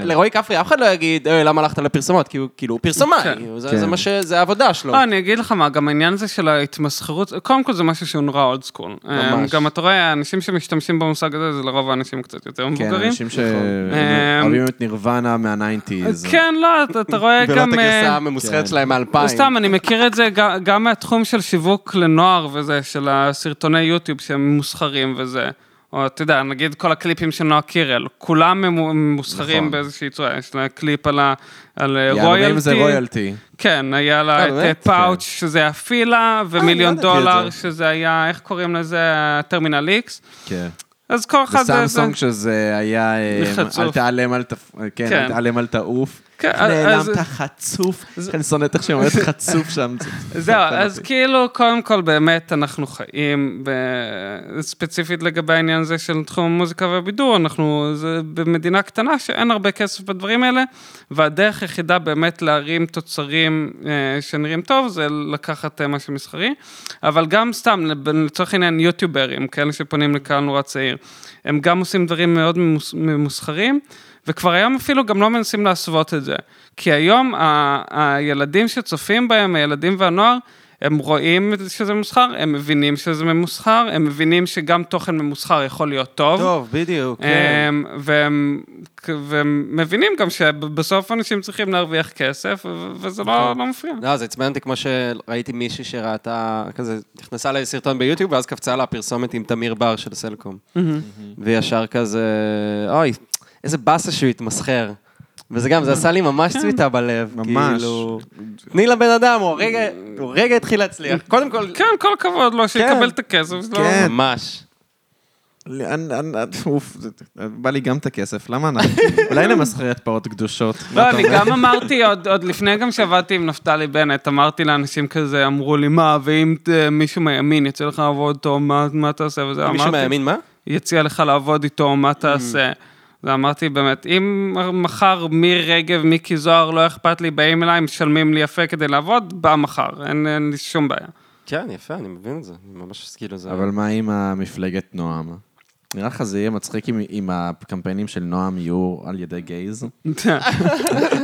לרועי כפרי, אף אחד לא יגיד, למה הלכת לפרסומות? כאילו, הוא פרסומאי, זה העבודה שלו. אני אגיד לך מה, גם העניין הזה של ההתמסחרות, קודם כל זה משהו שהוא נורא אולד סקול. גם אתה רואה, האנשים שמשתמשים במושג הזה, זה לרוב האנשים קצת יותר מבוגרים. כן, אנשים שאוהבים את נירוונה מה-תשעים. כן, לא, אתה רואה גם... ולא את הגרסה הממוסחרת שלהם מאלפיים. סתם, אני מכיר את זה גם מהתחום של שיווק לנוער וזה, של הסרטוני יוטיוב שהם מוסחרים וזה. או אתה יודע, נגיד כל הקליפים של נועה קירל, כולם הם מוסחרים באיזושהי צורה, יש לה קליפ על רויאלטי. כן, היה לה את פאוץ' שזה היה פילה, ומיליון דולר שזה היה, איך קוראים לזה, טרמינל איקס. כן. אז כל אחד זה... וסמסונג שזה היה, אל תעלם, אל תעוף. נעלמת חצוף, אני שונאת איך שאומרת חצוף שם. זהו, אז כאילו, קודם כל, באמת אנחנו חיים, ספציפית לגבי העניין הזה של תחום המוזיקה והבידור, אנחנו במדינה קטנה שאין הרבה כסף בדברים האלה, והדרך היחידה באמת להרים תוצרים שנראים טוב, זה לקחת משהו מסחרי, אבל גם סתם, לצורך העניין יוטיוברים, כאלה שפונים לקהל נורא צעיר, הם גם עושים דברים מאוד ממוסחרים, וכבר היום אפילו גם לא מנסים להסוות את זה. כי היום ה- הילדים שצופים בהם, הילדים והנוער, הם רואים שזה ממוסחר, הם מבינים שזה ממוסחר, הם מבינים שגם תוכן ממוסחר יכול להיות טוב. טוב, בדיוק. הם, כן. והם, והם מבינים גם שבסוף אנשים צריכים להרוויח כסף, וזה לא, לא מפריע. לא, זה עצמנתי כמו שראיתי מישהי שראתה, כזה, נכנסה לסרטון ביוטיוב, ואז קפצה לה פרסומת עם תמיר בר של סלקום. וישר כזה, אוי, איזה בסה שהוא התמסחר. וזה גם, זה עשה לי ממש צביטה בלב. ממש. תני לבן אדם, הוא רגע התחיל להצליח. קודם כל... כן, כל הכבוד לו, שיקבל את הכסף. כן. ממש. בא לי גם את הכסף, למה אנחנו? אולי למסחרי פרות קדושות. לא, אני גם אמרתי, עוד לפני גם שעבדתי עם נפתלי בנט, אמרתי לאנשים כזה, אמרו לי, מה, ואם מישהו מהימין יצא לך לעבוד איתו, מה אתה עושה? מישהו מהימין, מה? יצא לך לעבוד איתו, מה אתה עושה? ואמרתי באמת, אם מחר מרגב, מיקי זוהר, לא אכפת לי, באים אליי, משלמים לי יפה כדי לעבוד, בא מחר, אין, אין לי שום בעיה. כן, יפה, אני מבין את זה, ממש כאילו זה... אבל מה עם המפלגת נועם? נראה לך זה יהיה מצחיק אם הקמפיינים של נועם יהיו על ידי גייז?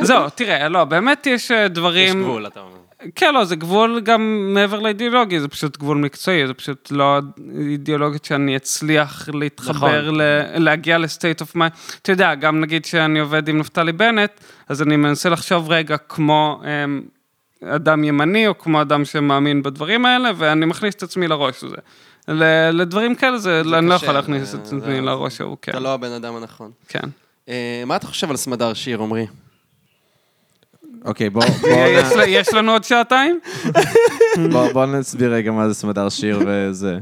זהו, תראה, לא, באמת יש דברים... יש גבול, אתה אומר. כן, לא, זה גבול גם מעבר לאידיאולוגי, זה פשוט גבול מקצועי, זה פשוט לא אידיאולוגית שאני אצליח להתחבר, להגיע לסטייט אוף מיינד. אתה יודע, גם נגיד שאני עובד עם נפתלי בנט, אז אני מנסה לחשוב רגע כמו אדם ימני, או כמו אדם שמאמין בדברים האלה, ואני מכניס את עצמי לראש הזה. לדברים כאלה, אני לא יכול להכניס את עצמי לראש ההוא, כן. אתה לא הבן אדם הנכון. כן. מה אתה חושב על סמדר שיר, עמרי? אוקיי, בואו... יש לנו עוד שעתיים? בואו נסביר רגע מה זה סמדר שיר וזה.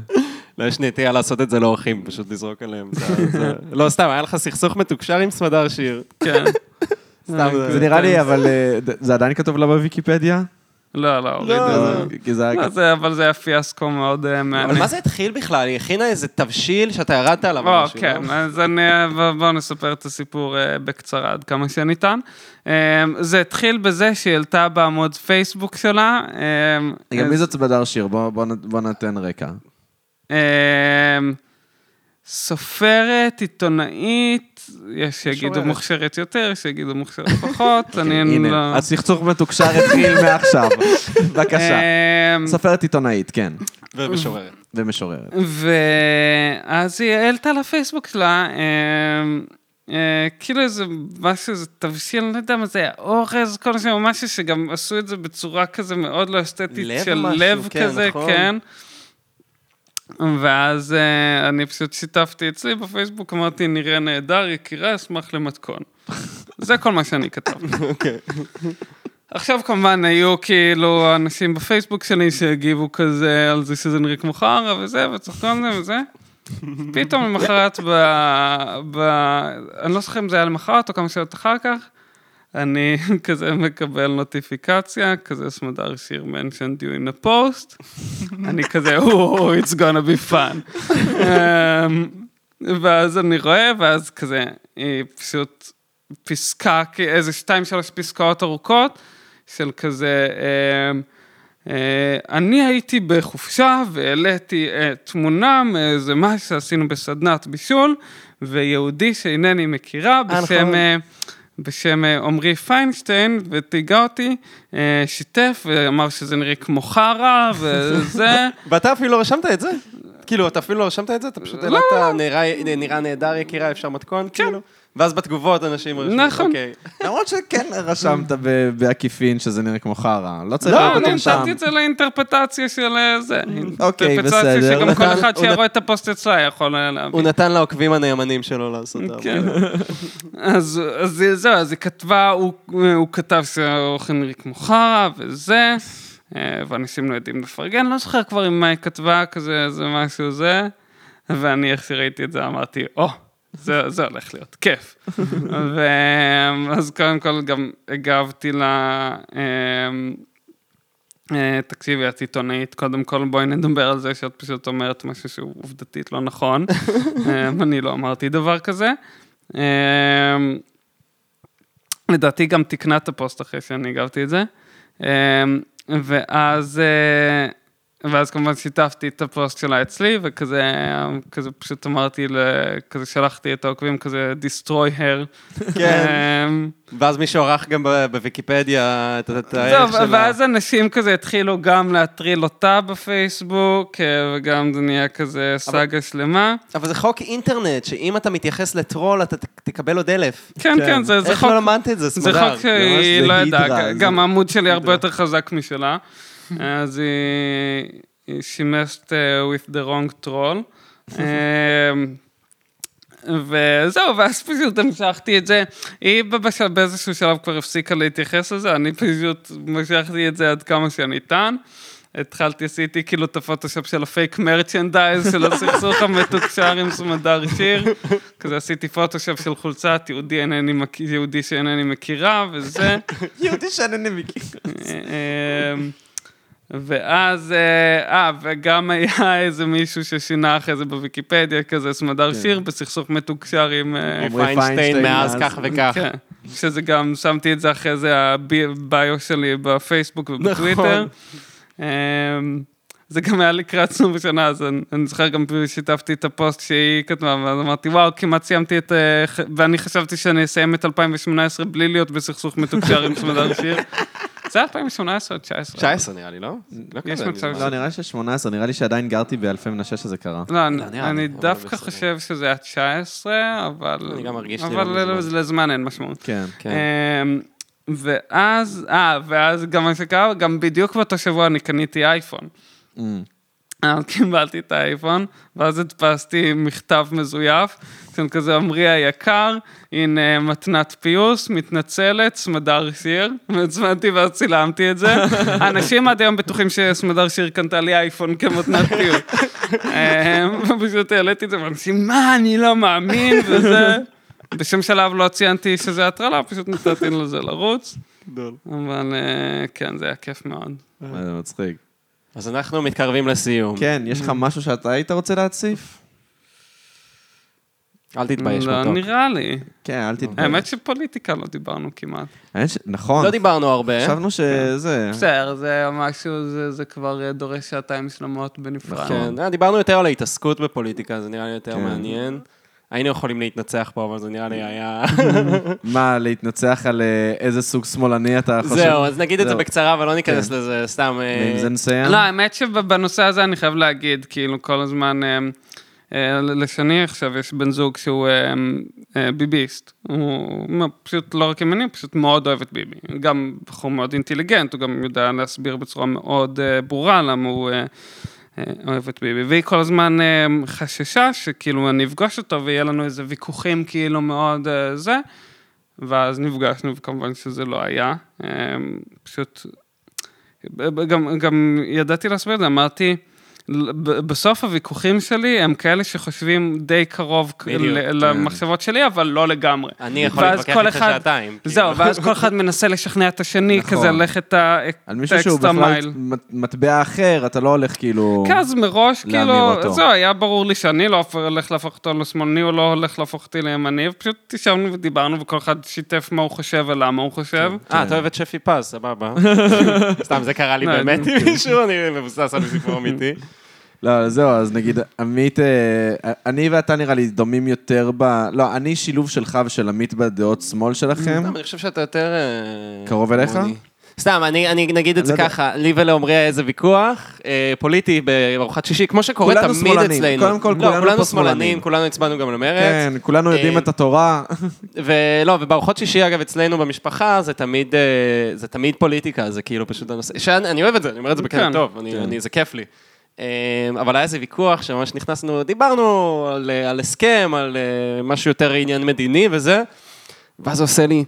לא, יש נטייה לעשות את זה לאורחים, פשוט לזרוק עליהם. לא, סתם, היה לך סכסוך מתוקשר עם סמדר שיר. כן. סתם, זה נראה לי, אבל זה עדיין כתוב לה בוויקיפדיה? לא, לא, הורידה. אבל זה היה פיאסקו מאוד... אבל מה זה התחיל בכלל? היא הכינה איזה תבשיל שאתה ירדת עליו. או, כן, אז בואו נספר את הסיפור בקצרה עד כמה שניתן. זה התחיל בזה שהיא העלתה בעמוד פייסבוק שלה. גם מי זאת סמדר שיר? בואו נתן רקע. סופרת, עיתונאית, יש שיגידו מוכשרת יותר, יש שיגידו מוכשרת פחות, אני לא... הנה, הסכסוך מתוקשר התחיל מעכשיו, בבקשה. סופרת עיתונאית, כן. ומשוררת. ומשוררת. ואז היא העלתה לפייסבוק שלה, כאילו איזה משהו, איזה תבשיל, אני לא יודע מה זה היה, אורז, כל השם, משהו שגם עשו את זה בצורה כזה מאוד לא אסתטית, של לב כזה, כן. ואז uh, אני פשוט שיתפתי אצלי בפייסבוק, אמרתי, נראה נהדר, יקירה, אשמח למתכון. זה כל מה שאני כתב. אוקיי. עכשיו כמובן היו כאילו אנשים בפייסבוק שלי שהגיבו כזה על זה שזה נראה כמו חרא וזה, וצחקו על זה וזה. פתאום למחרת, ב... ב... אני לא זוכר אם זה היה למחרת או כמה שעות אחר כך, אני כזה מקבל נוטיפיקציה, כזה סמדר שיר mentioned you in a post, אני כזה, oh, it's gonna be fun. ואז אני רואה, ואז כזה, היא פשוט פסקה, איזה שתיים, שלוש פסקאות ארוכות, של כזה, אני הייתי בחופשה, והעליתי תמונה מאיזה מה שעשינו בסדנת בישול, ויהודי שאינני מכירה, בשם... בשם עמרי פיינשטיין, ותיגע אותי, שיתף, ואמר שזה נראה כמו חרה, וזה... ואתה אפילו לא רשמת את זה? כאילו, אתה אפילו לא רשמת את זה? אתה פשוט אלעת, נראה נהדר, יקירה, אפשר מתכון, כאילו? ואז בתגובות אנשים רשמים, אוקיי. למרות שכן רשמת בעקיפין שזה נראה כמו חרה, לא צריך לראות אותם שם. לא, אני נתתי את זה לאינטרפטציה של זה. אוקיי, בסדר. אינטרפטציה שגם כל אחד שיראה את הפוסט אצלה יכול להבין. הוא נתן לעוקבים הנאמנים שלו לעשות את זה. אז זהו, אז היא כתבה, הוא כתב שהאוכל נראה כמו חרה וזה, ואנשים לא יודעים לפרגן, לא זוכר כבר עם מה היא כתבה, כזה משהו זה, ואני איך שראיתי את זה, אמרתי, או, זה, זה הולך להיות כיף. אז קודם כל גם הגבתי לה, תקשיבי, את עיתונאית, קודם כל בואי נדבר על זה שאת פשוט אומרת משהו שהוא עובדתית לא נכון, אני לא אמרתי דבר כזה. לדעתי גם תקנה את הפוסט אחרי שאני הגבתי את זה, ואז... ואז כמובן שיתפתי את הפוסט שלה אצלי, וכזה כזה פשוט אמרתי, כזה שלחתי את העוקבים, כזה destroy her. כן, ואז מישהו ערך גם בוויקיפדיה את הערך שלה. ואז אנשים כזה התחילו גם להטריל אותה בפייסבוק, וגם זה נהיה כזה סאגה שלמה. אבל זה חוק אינטרנט, שאם אתה מתייחס לטרול, אתה תקבל עוד אלף. כן, כן, זה חוק. איך לא למדת את זה, סמדר? זה חוק שהיא לא ידעה, גם העמוד שלי הרבה יותר חזק משלה. אז היא שימשת with the wrong troll, וזהו, ואז פשוט המשכתי את זה, היא באיזשהו שלב כבר הפסיקה להתייחס לזה, אני פשוט משכתי את זה עד כמה שניתן, התחלתי, עשיתי כאילו את הפוטושופ של הפייק מרצ'נדייז, של הסכסוך המתוקשר עם סמדר שיר, כזה עשיתי פוטושופ של חולצת יהודי שאינני מכירה, וזה... יהודי שאינני מכירה. ואז, אה, וגם היה איזה מישהו ששינה אחרי זה בוויקיפדיה, כזה סמדר שיר, בסכסוך מתוקשר עם... עמרי פיינשטיין מאז כך וכך. שזה גם, שמתי את זה אחרי זה, הביו שלי בפייסבוק ובטוויטר. זה גם היה לקראת סוף השנה, אז אני זוכר גם שיתפתי את הפוסט שהיא כתבה, ואז אמרתי, וואו, כמעט סיימתי את... ואני חשבתי שאני אסיים את אלפיים שמונה עשרה בלי להיות בסכסוך מתוקשר עם סמדר שיר. זה אלפיים שמונה עשרה או תשע עשרה? תשע עשרה נראה לי, לא? לא, נראה לי ש-שמונה עשרה, נראה לי שעדיין גרתי באלפי מנשה שזה קרה. לא, אני דווקא חושב שזה היה תשע עשרה, אבל... אני גם מרגיש לי... אבל לזמן אין משמעות. כן, כן. ואז, אה, ואז גם מה שקרה, גם בדיוק באותו שבוע אני קניתי אייפון. אז קיבלתי את האייפון, ואז הדפסתי מכתב מזויף, שם כזה עמרי היקר, הנה מתנת פיוס, מתנצלת, סמדר שיר, והצמדתי ואז צילמתי את זה. האנשים עד היום בטוחים שסמדר שיר קנתה לי אייפון כמתנת פיוס. ופשוט העליתי את זה, ואנשים, מה, אני לא מאמין, וזה... בשום שלב לא ציינתי שזה הטרלה, פשוט נתתי לזה לרוץ. גדול. אבל כן, זה היה כיף מאוד. זה מצחיק. אז אנחנו מתקרבים לסיום. כן, יש לך משהו שאתה היית רוצה להציף? אל תתבייש מתוק. לא, נראה לי. כן, אל תתבייש. האמת שפוליטיקה לא דיברנו כמעט. נכון. לא דיברנו הרבה. חשבנו שזה... בסדר, זה משהו, זה כבר דורש שעתיים שלמות בנפרד. כן, דיברנו יותר על ההתעסקות בפוליטיקה, זה נראה לי יותר מעניין. היינו יכולים להתנצח פה, אבל זה נראה לי היה... מה, להתנצח על איזה סוג שמאלני אתה חושב? זהו, אז נגיד את זה בקצרה, אבל לא ניכנס לזה, סתם... אם זה נסיים? לא, האמת שבנושא הזה אני חייב להגיד, כאילו כל הזמן, לשני עכשיו יש בן זוג שהוא ביביסט, הוא פשוט לא רק ימני, פשוט מאוד אוהב את ביבי, גם בחור מאוד אינטליגנט, הוא גם יודע להסביר בצורה מאוד ברורה למה הוא... אוהבת ביבי, והיא כל הזמן חששה שכאילו נפגוש אותו ויהיה לנו איזה ויכוחים כאילו מאוד זה, ואז נפגשנו וכמובן שזה לא היה, פשוט, גם, גם ידעתי להסביר את זה, אמרתי, בסוף הוויכוחים שלי הם כאלה שחושבים די קרוב למחשבות שלי, אבל לא לגמרי. אני יכול להתווכח איתך שעתיים. זהו, ואז כל אחד מנסה לשכנע את השני, כזה הולך את האקסטרה מייל. על מישהו שהוא בכלל מטבע אחר, אתה לא הולך כאילו... כן, אז מראש, כאילו, זהו, היה ברור לי שאני לא הולך להפוך אותו לשמאלני, הוא לא הולך להפוך אותי לימני, ופשוט תשבנו ודיברנו, וכל אחד שיתף מה הוא חושב ולמה הוא חושב. אה, אתה אוהבת שפי פז, סבבה. סתם, זה קרה לי באמת עם מישהו, אני מבוסס על סיפור אמיתי. לא, זהו, אז נגיד, עמית, אני ואתה נראה לי דומים יותר ב... לא, אני שילוב שלך ושל עמית בדעות שמאל שלכם. סתם, אני חושב שאתה יותר... קרוב אליך? סתם, אני נגיד את זה ככה, לי ולעמרי היה איזה ויכוח פוליטי בארוחת שישי, כמו שקורה תמיד אצלנו. קודם כל, כולנו שמאלנים, כולנו הצבענו גם למרץ. כן, כולנו יודעים את התורה. ולא, ובארוחת שישי, אגב, אצלנו במשפחה, זה תמיד פוליטיקה, זה כאילו פשוט הנושא. אני אוהב את זה, אני אומר את זה בכלל טוב, זה כיף לי. אבל היה איזה ויכוח שממש נכנסנו, דיברנו על, על הסכם, על משהו יותר עניין מדיני וזה, ואז הוא עושה לי,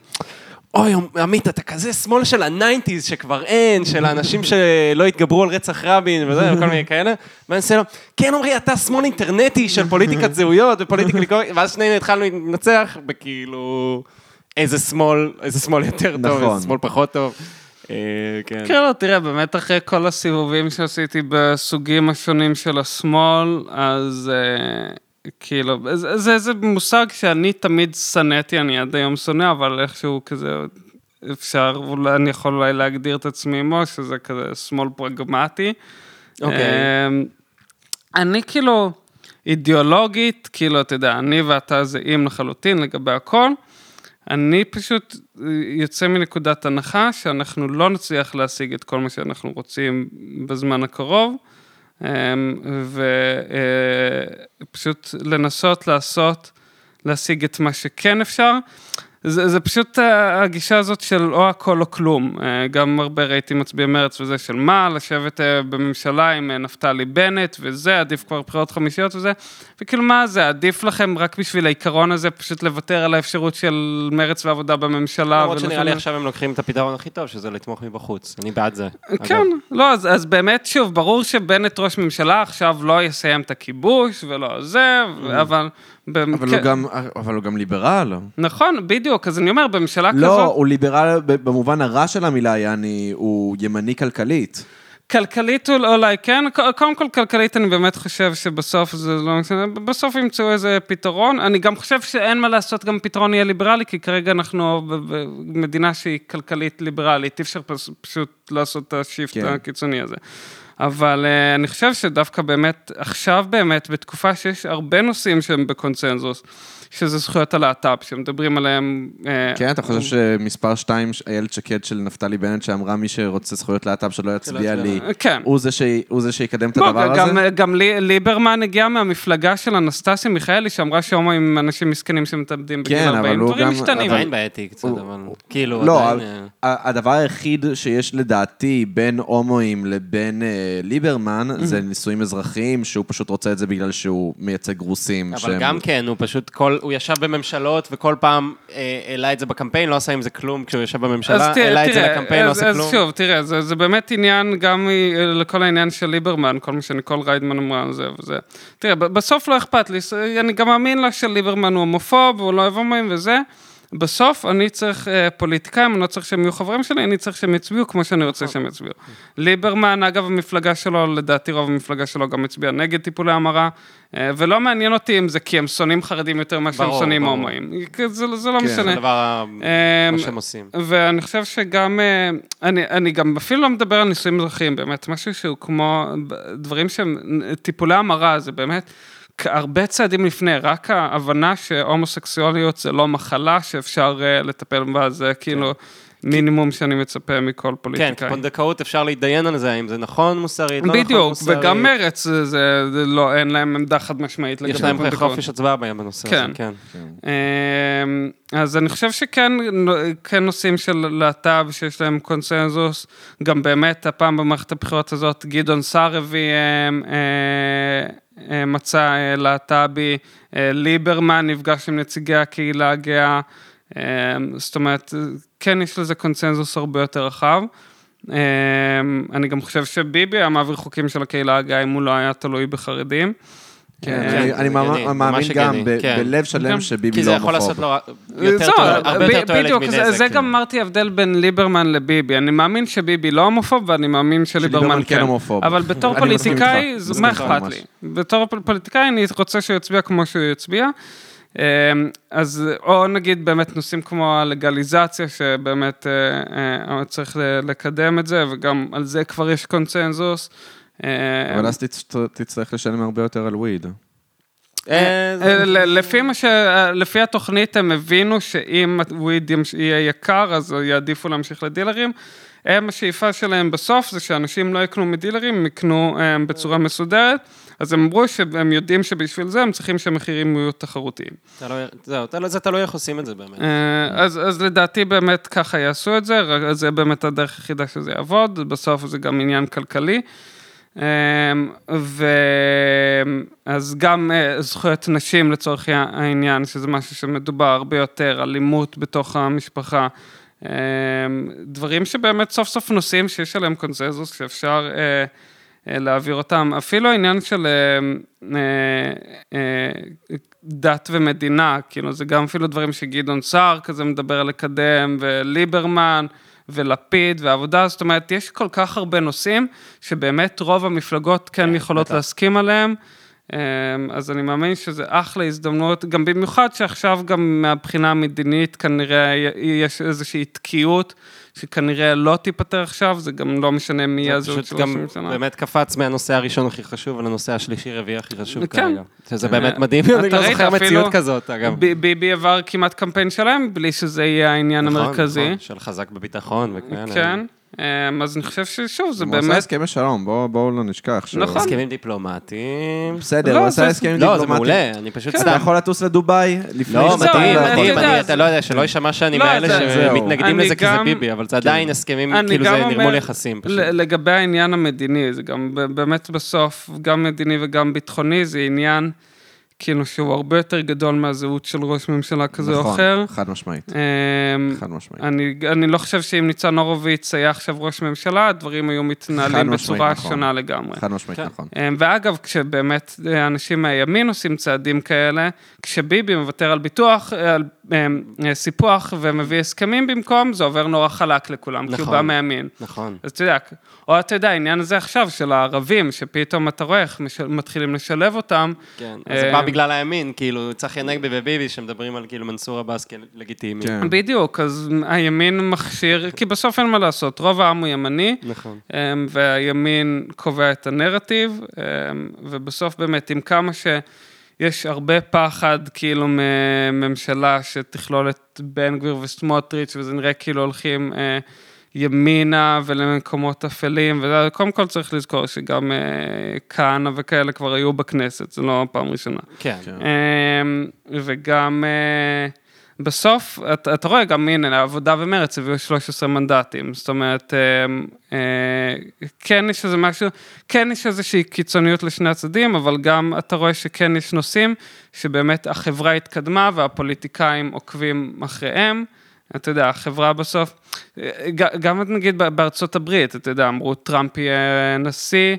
אוי, עמית, אתה כזה שמאל של הניינטיז שכבר אין, של האנשים שלא התגברו על רצח רבין וזה, וכל מיני כאלה. ואני אעשה לו, כן עמרי, אתה שמאל אינטרנטי של פוליטיקת זהויות ופוליטיקלי קורקט, ואז שנינו התחלנו להתנצח בכאילו איזה שמאל, איזה שמאל יותר טוב, איזה שמאל פחות טוב. כן, לא, תראה, באמת אחרי כל הסיבובים שעשיתי בסוגים השונים של השמאל, אז כאילו, זה איזה מושג שאני תמיד שנאתי, אני עד היום שונא, אבל איכשהו כזה אפשר, אולי אני יכול אולי להגדיר את עצמי מו, שזה כזה שמאל פרגמטי. אני כאילו אידיאולוגית, כאילו, אתה יודע, אני ואתה זהים לחלוטין לגבי הכל, אני פשוט יוצא מנקודת הנחה שאנחנו לא נצליח להשיג את כל מה שאנחנו רוצים בזמן הקרוב, ופשוט לנסות לעשות, להשיג את מה שכן אפשר. זה, זה פשוט הגישה הזאת של או הכל או כלום. גם הרבה ראיתי מצביע מרץ וזה של מה, לשבת בממשלה עם נפתלי בנט וזה, עדיף כבר בחירות חמישיות וזה, וכאילו מה זה, עדיף לכם רק בשביל העיקרון הזה, פשוט לוותר על האפשרות של מרץ ועבודה בממשלה. למרות שנראה לי עכשיו הם לוקחים את הפתרון הכי טוב, שזה לתמוך מבחוץ, אני בעד זה. כן, לא, אז, אז באמת שוב, ברור שבנט ראש ממשלה עכשיו לא יסיים את הכיבוש ולא זה, אבל... אבל הוא גם, אבל הוא גם ליברל. נכון, בדיוק, אז אני אומר, בממשלה כזאת... לא, הוא ליברל במובן הרע של המילה, יעני, הוא ימני כלכלית. כלכלית אולי, כן, קודם כל כלכלית אני באמת חושב שבסוף זה לא משנה, בסוף ימצאו איזה פתרון, אני גם חושב שאין מה לעשות, גם פתרון יהיה ליברלי, כי כרגע אנחנו במדינה שהיא כלכלית ליברלית, אי אפשר פשוט לעשות את השיפט הקיצוני הזה. אבל אני חושב שדווקא באמת, עכשיו באמת, בתקופה שיש הרבה נושאים שהם בקונצנזוס, שזה זכויות הלהט"ב, שמדברים עליהם... כן, אתה חושב שמספר שתיים, איילת שקד של נפתלי בנט, שאמרה מי שרוצה זכויות להט"ב שלא יצביע לי, הוא זה שיקדם את הדבר הזה? גם ליברמן הגיע מהמפלגה של אנסטסיה מיכאלי, שאמרה שהומו עם אנשים מסכנים שמתאבדים בגיל ארבעים, דברים משתנים. עדיין בעייתי קצת, אבל כאילו... לא, הדבר היחיד שיש לדעתי בין הומואים לבין ליברמן, זה נישואים אזרחיים, שהוא פשוט רוצה את זה בגלל שהוא מייצג רוסים. אבל גם כן, הוא פשוט כל, הוא ישב בממשלות, וכל פעם העלה את זה בקמפיין, לא עשה עם זה כלום, כשהוא ישב בממשלה, העלה את זה לקמפיין, לא עשה כלום. אז שוב, תראה, זה באמת עניין, גם לכל העניין של ליברמן, כל מה שניקול ריידמן אמרה על זה, וזה. תראה, בסוף לא אכפת לי, אני גם מאמין לה שליברמן הוא הומופוב, הוא לא אוהב הומואים וזה, בסוף אני צריך פוליטיקאים, אני לא צריך שהם יהיו חברים שלי, אני צריך שהם יצביעו כמו שאני רוצה שהם יצביעו. ליברמן, אגב, המפלגה שלו, לדעתי רוב המפלגה שלו גם הצביע נגד טיפולי המרה, ולא מעניין אותי אם זה כי הם שונאים חרדים יותר מה שהם שונאים הומואים. זה לא משנה. כן, הדבר מה שהם עושים. ואני חושב שגם, אני גם אפילו לא מדבר על נישואים אזרחיים, באמת, משהו שהוא כמו דברים שהם, טיפולי המרה זה באמת, הרבה צעדים לפני, רק ההבנה שהומוסקסואליות זה לא מחלה שאפשר לטפל בה, זה כאילו מינימום שאני מצפה מכל פוליטיקאים. כן, פונדקאות אפשר להתדיין על זה, אם זה נכון מוסרית, לא נכון מוסרית. בדיוק, וגם מרץ, אין להם עמדה חד משמעית לגבי פונדקאות. יש להם חופש הצבעה בנושא הזה, כן. אז אני חושב שכן נושאים של להט"ב, שיש להם קונצנזוס, גם באמת הפעם במערכת הבחירות הזאת, גדעון סער הביא... מצא להטאבי, ליברמן נפגש עם נציגי הקהילה הגאה, זאת אומרת, כן יש לזה קונצנזוס הרבה יותר רחב, אני גם חושב שביבי היה מעביר חוקים של הקהילה הגאה, אם הוא לא היה תלוי בחרדים, אני מאמין גם בלב שלם שביבי לא מופוב. בדיוק, זה גם אמרתי הבדל בין ליברמן לביבי, אני מאמין שביבי לא מופוב ואני מאמין שליברמן כן, אבל בתור פוליטיקאי מה אכפת לי? בתור פוליטיקאי אני רוצה שהוא יצביע כמו שהוא יצביע, אז או נגיד באמת נושאים כמו הלגליזציה שבאמת צריך לקדם את זה וגם על זה כבר יש קונצנזוס, אבל אז תצטרך לשלם הרבה יותר על וויד. לפי התוכנית הם הבינו שאם וויד יהיה יקר, אז יעדיפו להמשיך לדילרים. הם, השאיפה שלהם בסוף זה שאנשים לא יקנו מדילרים, הם יקנו בצורה מסודרת, אז הם אמרו שהם יודעים שבשביל זה הם צריכים שהמחירים יהיו תחרותיים. זהו, זה תלוי איך עושים את זה באמת. אז לדעתי באמת ככה יעשו את זה, זה באמת הדרך היחידה שזה יעבוד, בסוף זה גם עניין כלכלי. אז גם זכויות נשים לצורך העניין, שזה משהו שמדובר הרבה יותר, אלימות בתוך המשפחה, דברים שבאמת סוף סוף נושאים שיש עליהם קונצנזוס, שאפשר להעביר אותם. אפילו העניין של דת ומדינה, כאילו זה גם אפילו דברים שגדעון סער כזה מדבר על לקדם, וליברמן, ולפיד והעבודה, זאת אומרת, יש כל כך הרבה נושאים, שבאמת רוב המפלגות כן יכולות להסכים עליהם, אז אני מאמין שזה אחלה הזדמנות, גם במיוחד שעכשיו גם מהבחינה המדינית, כנראה יש איזושהי תקיעות, שכנראה לא תיפטר עכשיו, זה גם לא משנה מי הזו. פשוט גם באמת קפץ מהנושא הראשון הכי חשוב, לנושא השלישי רביעי הכי חשוב כרגע. שזה באמת מדהים, אני לא זוכר מציאות כזאת, אגב. ביבי עבר כמעט קמפיין שלם, בלי שזה יהיה העניין המרכזי. נכון, נכון, של חזק בביטחון וכאלה. כן. אז אני חושב ששוב, זה באמת... הוא עושה הסכמי שלום, בואו לא נשכח. נכון. הסכמים דיפלומטיים. בסדר, הוא עושה הסכמים דיפלומטיים. לא, זה מעולה, אני פשוט... אתה יכול לטוס לדוביי לפני... לא, מדהים, אתה לא יודע, שלא ישמע שאני מאלה שמתנגדים לזה כזה ביבי, אבל זה עדיין הסכמים, כאילו זה נרמול יחסים. לגבי העניין המדיני, זה גם באמת בסוף, גם מדיני וגם ביטחוני, זה עניין... כאילו שהוא הרבה יותר גדול מהזהות של ראש ממשלה כזה או אחר. נכון, חד משמעית. חד משמעית. אני לא חושב שאם ניצן הורוביץ היה עכשיו ראש ממשלה, הדברים היו מתנהלים בצורה שונה לגמרי. חד משמעית, נכון. ואגב, כשבאמת אנשים מהימין עושים צעדים כאלה, כשביבי מוותר על ביטוח, על סיפוח ומביא הסכמים במקום, זה עובר נורא חלק לכולם, כי הוא בא מהימין. נכון. אז אתה יודע, או אתה יודע, העניין הזה עכשיו של הערבים, שפתאום אתה רואה איך מתחילים לשלב אותם. כן, אז זה בא בגלל הימין, כאילו, צחי הנגבי וביבי, שמדברים על כאילו מנסור עבאס כלגיטימי. בדיוק, אז הימין מכשיר, כי בסוף אין מה לעשות, רוב העם הוא ימני, והימין קובע את הנרטיב, ובסוף באמת, עם כמה ש... יש הרבה פחד כאילו ממשלה שתכלול את בן גביר וסמוטריץ' וזה נראה כאילו הולכים אה, ימינה ולמקומות אפלים, וקודם כל צריך לזכור שגם אה, כאן וכאלה כבר היו בכנסת, זה לא פעם ראשונה. כן. אה, וגם אה, בסוף, אתה, אתה רואה גם הנה, עבודה ומרץ הביאו שלושה עשר מנדטים, זאת אומרת, אה, אה, כן יש איזה משהו, כן יש איזושהי קיצוניות לשני הצדדים, אבל גם אתה רואה שכן יש נושאים, שבאמת החברה התקדמה, והפוליטיקאים עוקבים אחריהם, אתה יודע, החברה בסוף, גם נגיד בארצות הברית, אתה יודע, אמרו טראמפ יהיה נשיא,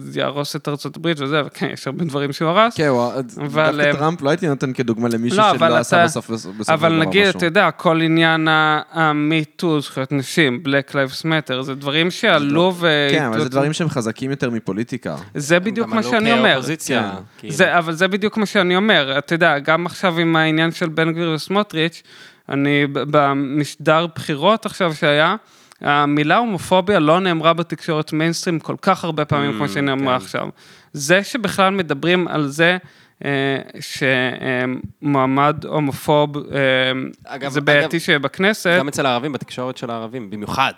וירוס את ארצות הברית וזה, וכן, יש הרבה דברים שהוא הרס. כן, דווקא טראמפ לא הייתי נותן כדוגמה למישהו שלא עשה בסוף דבר. אבל נגיד, אתה יודע, כל עניין המיטו, זכויות נשים, Black Lives Matter, זה דברים שעלו ו... כן, אבל זה דברים שהם חזקים יותר מפוליטיקה. זה בדיוק מה שאני אומר. אבל זה בדיוק מה שאני אומר. אתה יודע, גם עכשיו עם העניין של בן גביר וסמוטריץ', אני במשדר בחירות עכשיו שהיה, המילה הומופוביה לא נאמרה בתקשורת מיינסטרים כל כך הרבה פעמים, כמו שנאמרה עכשיו. זה שבכלל מדברים על זה שמועמד הומופוב, זה בעייתי שבכנסת. גם אצל הערבים, בתקשורת של הערבים, במיוחד.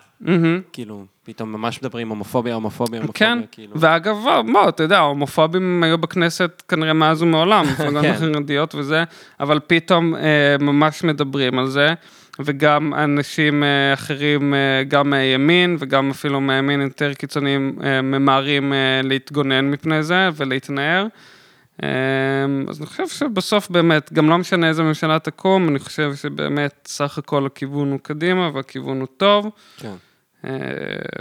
כאילו, פתאום ממש מדברים הומופוביה, הומופוביה, הומופוביה. כן, ואגב, מה, אתה יודע, הומופובים היו בכנסת כנראה מאז ומעולם, מפלגות חרדיות וזה, אבל פתאום ממש מדברים על זה. וגם אנשים אחרים, גם מהימין, וגם אפילו מהימין יותר קיצוניים, ממהרים להתגונן מפני זה ולהתנער. אז אני חושב שבסוף באמת, גם לא משנה איזה ממשלה תקום, אני חושב שבאמת סך הכל הכיוון הוא קדימה, והכיוון הוא טוב. כן.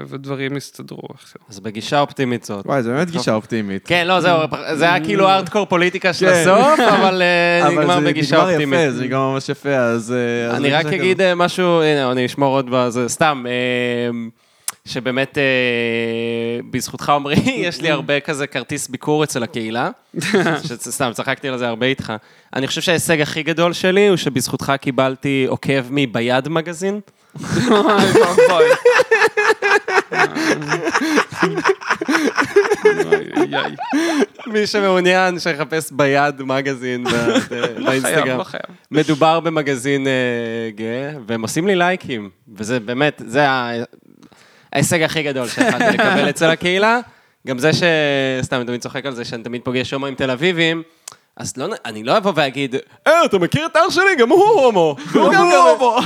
ודברים הסתדרו עכשיו. אז בגישה אופטימית זאת. וואי, זה באמת גישה אופטימית. כן, לא, זהו, זה היה כאילו ארדקור פוליטיקה של הסוף, אבל נגמר בגישה אופטימית. אבל זה נגמר יפה, זה נגמר ממש יפה, אז... אני רק אגיד משהו, הנה, אני אשמור עוד בזה, סתם, שבאמת בזכותך עמרי, יש לי הרבה כזה כרטיס ביקור אצל הקהילה, שסתם, צחקתי על זה הרבה איתך. אני חושב שההישג הכי גדול שלי, הוא שבזכותך קיבלתי עוקב מביד מגזין, מי שמעוניין שיחפש ביד מגזין באינסטגרם, מדובר במגזין גאה, והם עושים לי לייקים, וזה באמת, זה ההישג הכי גדול שאחד לקבל אצל הקהילה. גם זה שסתם אני תמיד צוחק על זה שאני תמיד פוגש הומואים תל אביבים, אז אני לא אבוא ואגיד, אה, אתה מכיר את אח שלי? גם הוא הומו. הוא גם הומו.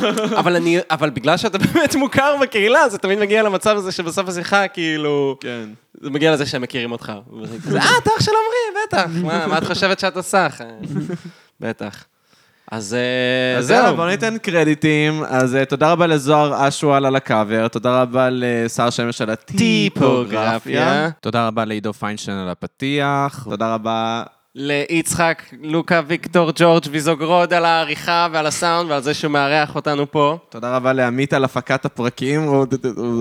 אבל בגלל שאתה באמת מוכר בקהילה, זה תמיד מגיע למצב הזה שבסוף השיחה, כאילו... כן. זה מגיע לזה שהם מכירים אותך. אה, אתה אח של עמרי, בטח. מה את חושבת שאת עושה? בטח. אז זהו, בוא ניתן קרדיטים. אז תודה רבה לזוהר אשואל על הקאבר, תודה רבה לשר שמש על הטיפוגרפיה, תודה רבה לעידו פיינשטיין על הפתיח, תודה רבה ליצחק, לוקה, ויקטור, ג'ורג' ויזוגרוד על העריכה ועל הסאונד ועל זה שהוא מארח אותנו פה. תודה רבה לעמית על הפקת הפרקים.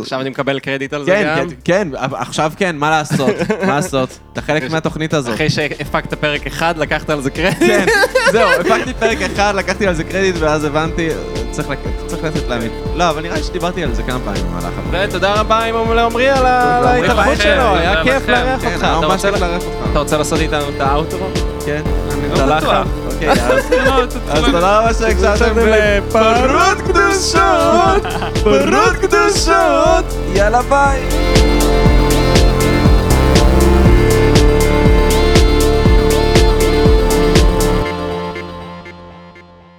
עכשיו אני מקבל קרדיט על זה גם? כן, עכשיו כן, מה לעשות? מה לעשות? אתה חלק מהתוכנית הזאת. אחרי שהפקת פרק אחד, לקחת על זה קרדיט? כן, זהו, הפקתי פרק אחד, לקחתי על זה קרדיט ואז הבנתי, צריך לתת לעמית. לא, אבל נראה שדיברתי על זה כמה פעמים במהלך. ותודה רבה לעמרי על ההתאבות שלו, היה כיף לארח אותך. אתה רוצה לעשות איתנו את האוטו? כן, אני לא בטוח. אוקיי, אז תודה רבה שהקשבתם לפרות קדושות, פרות קדושות, יאללה ביי.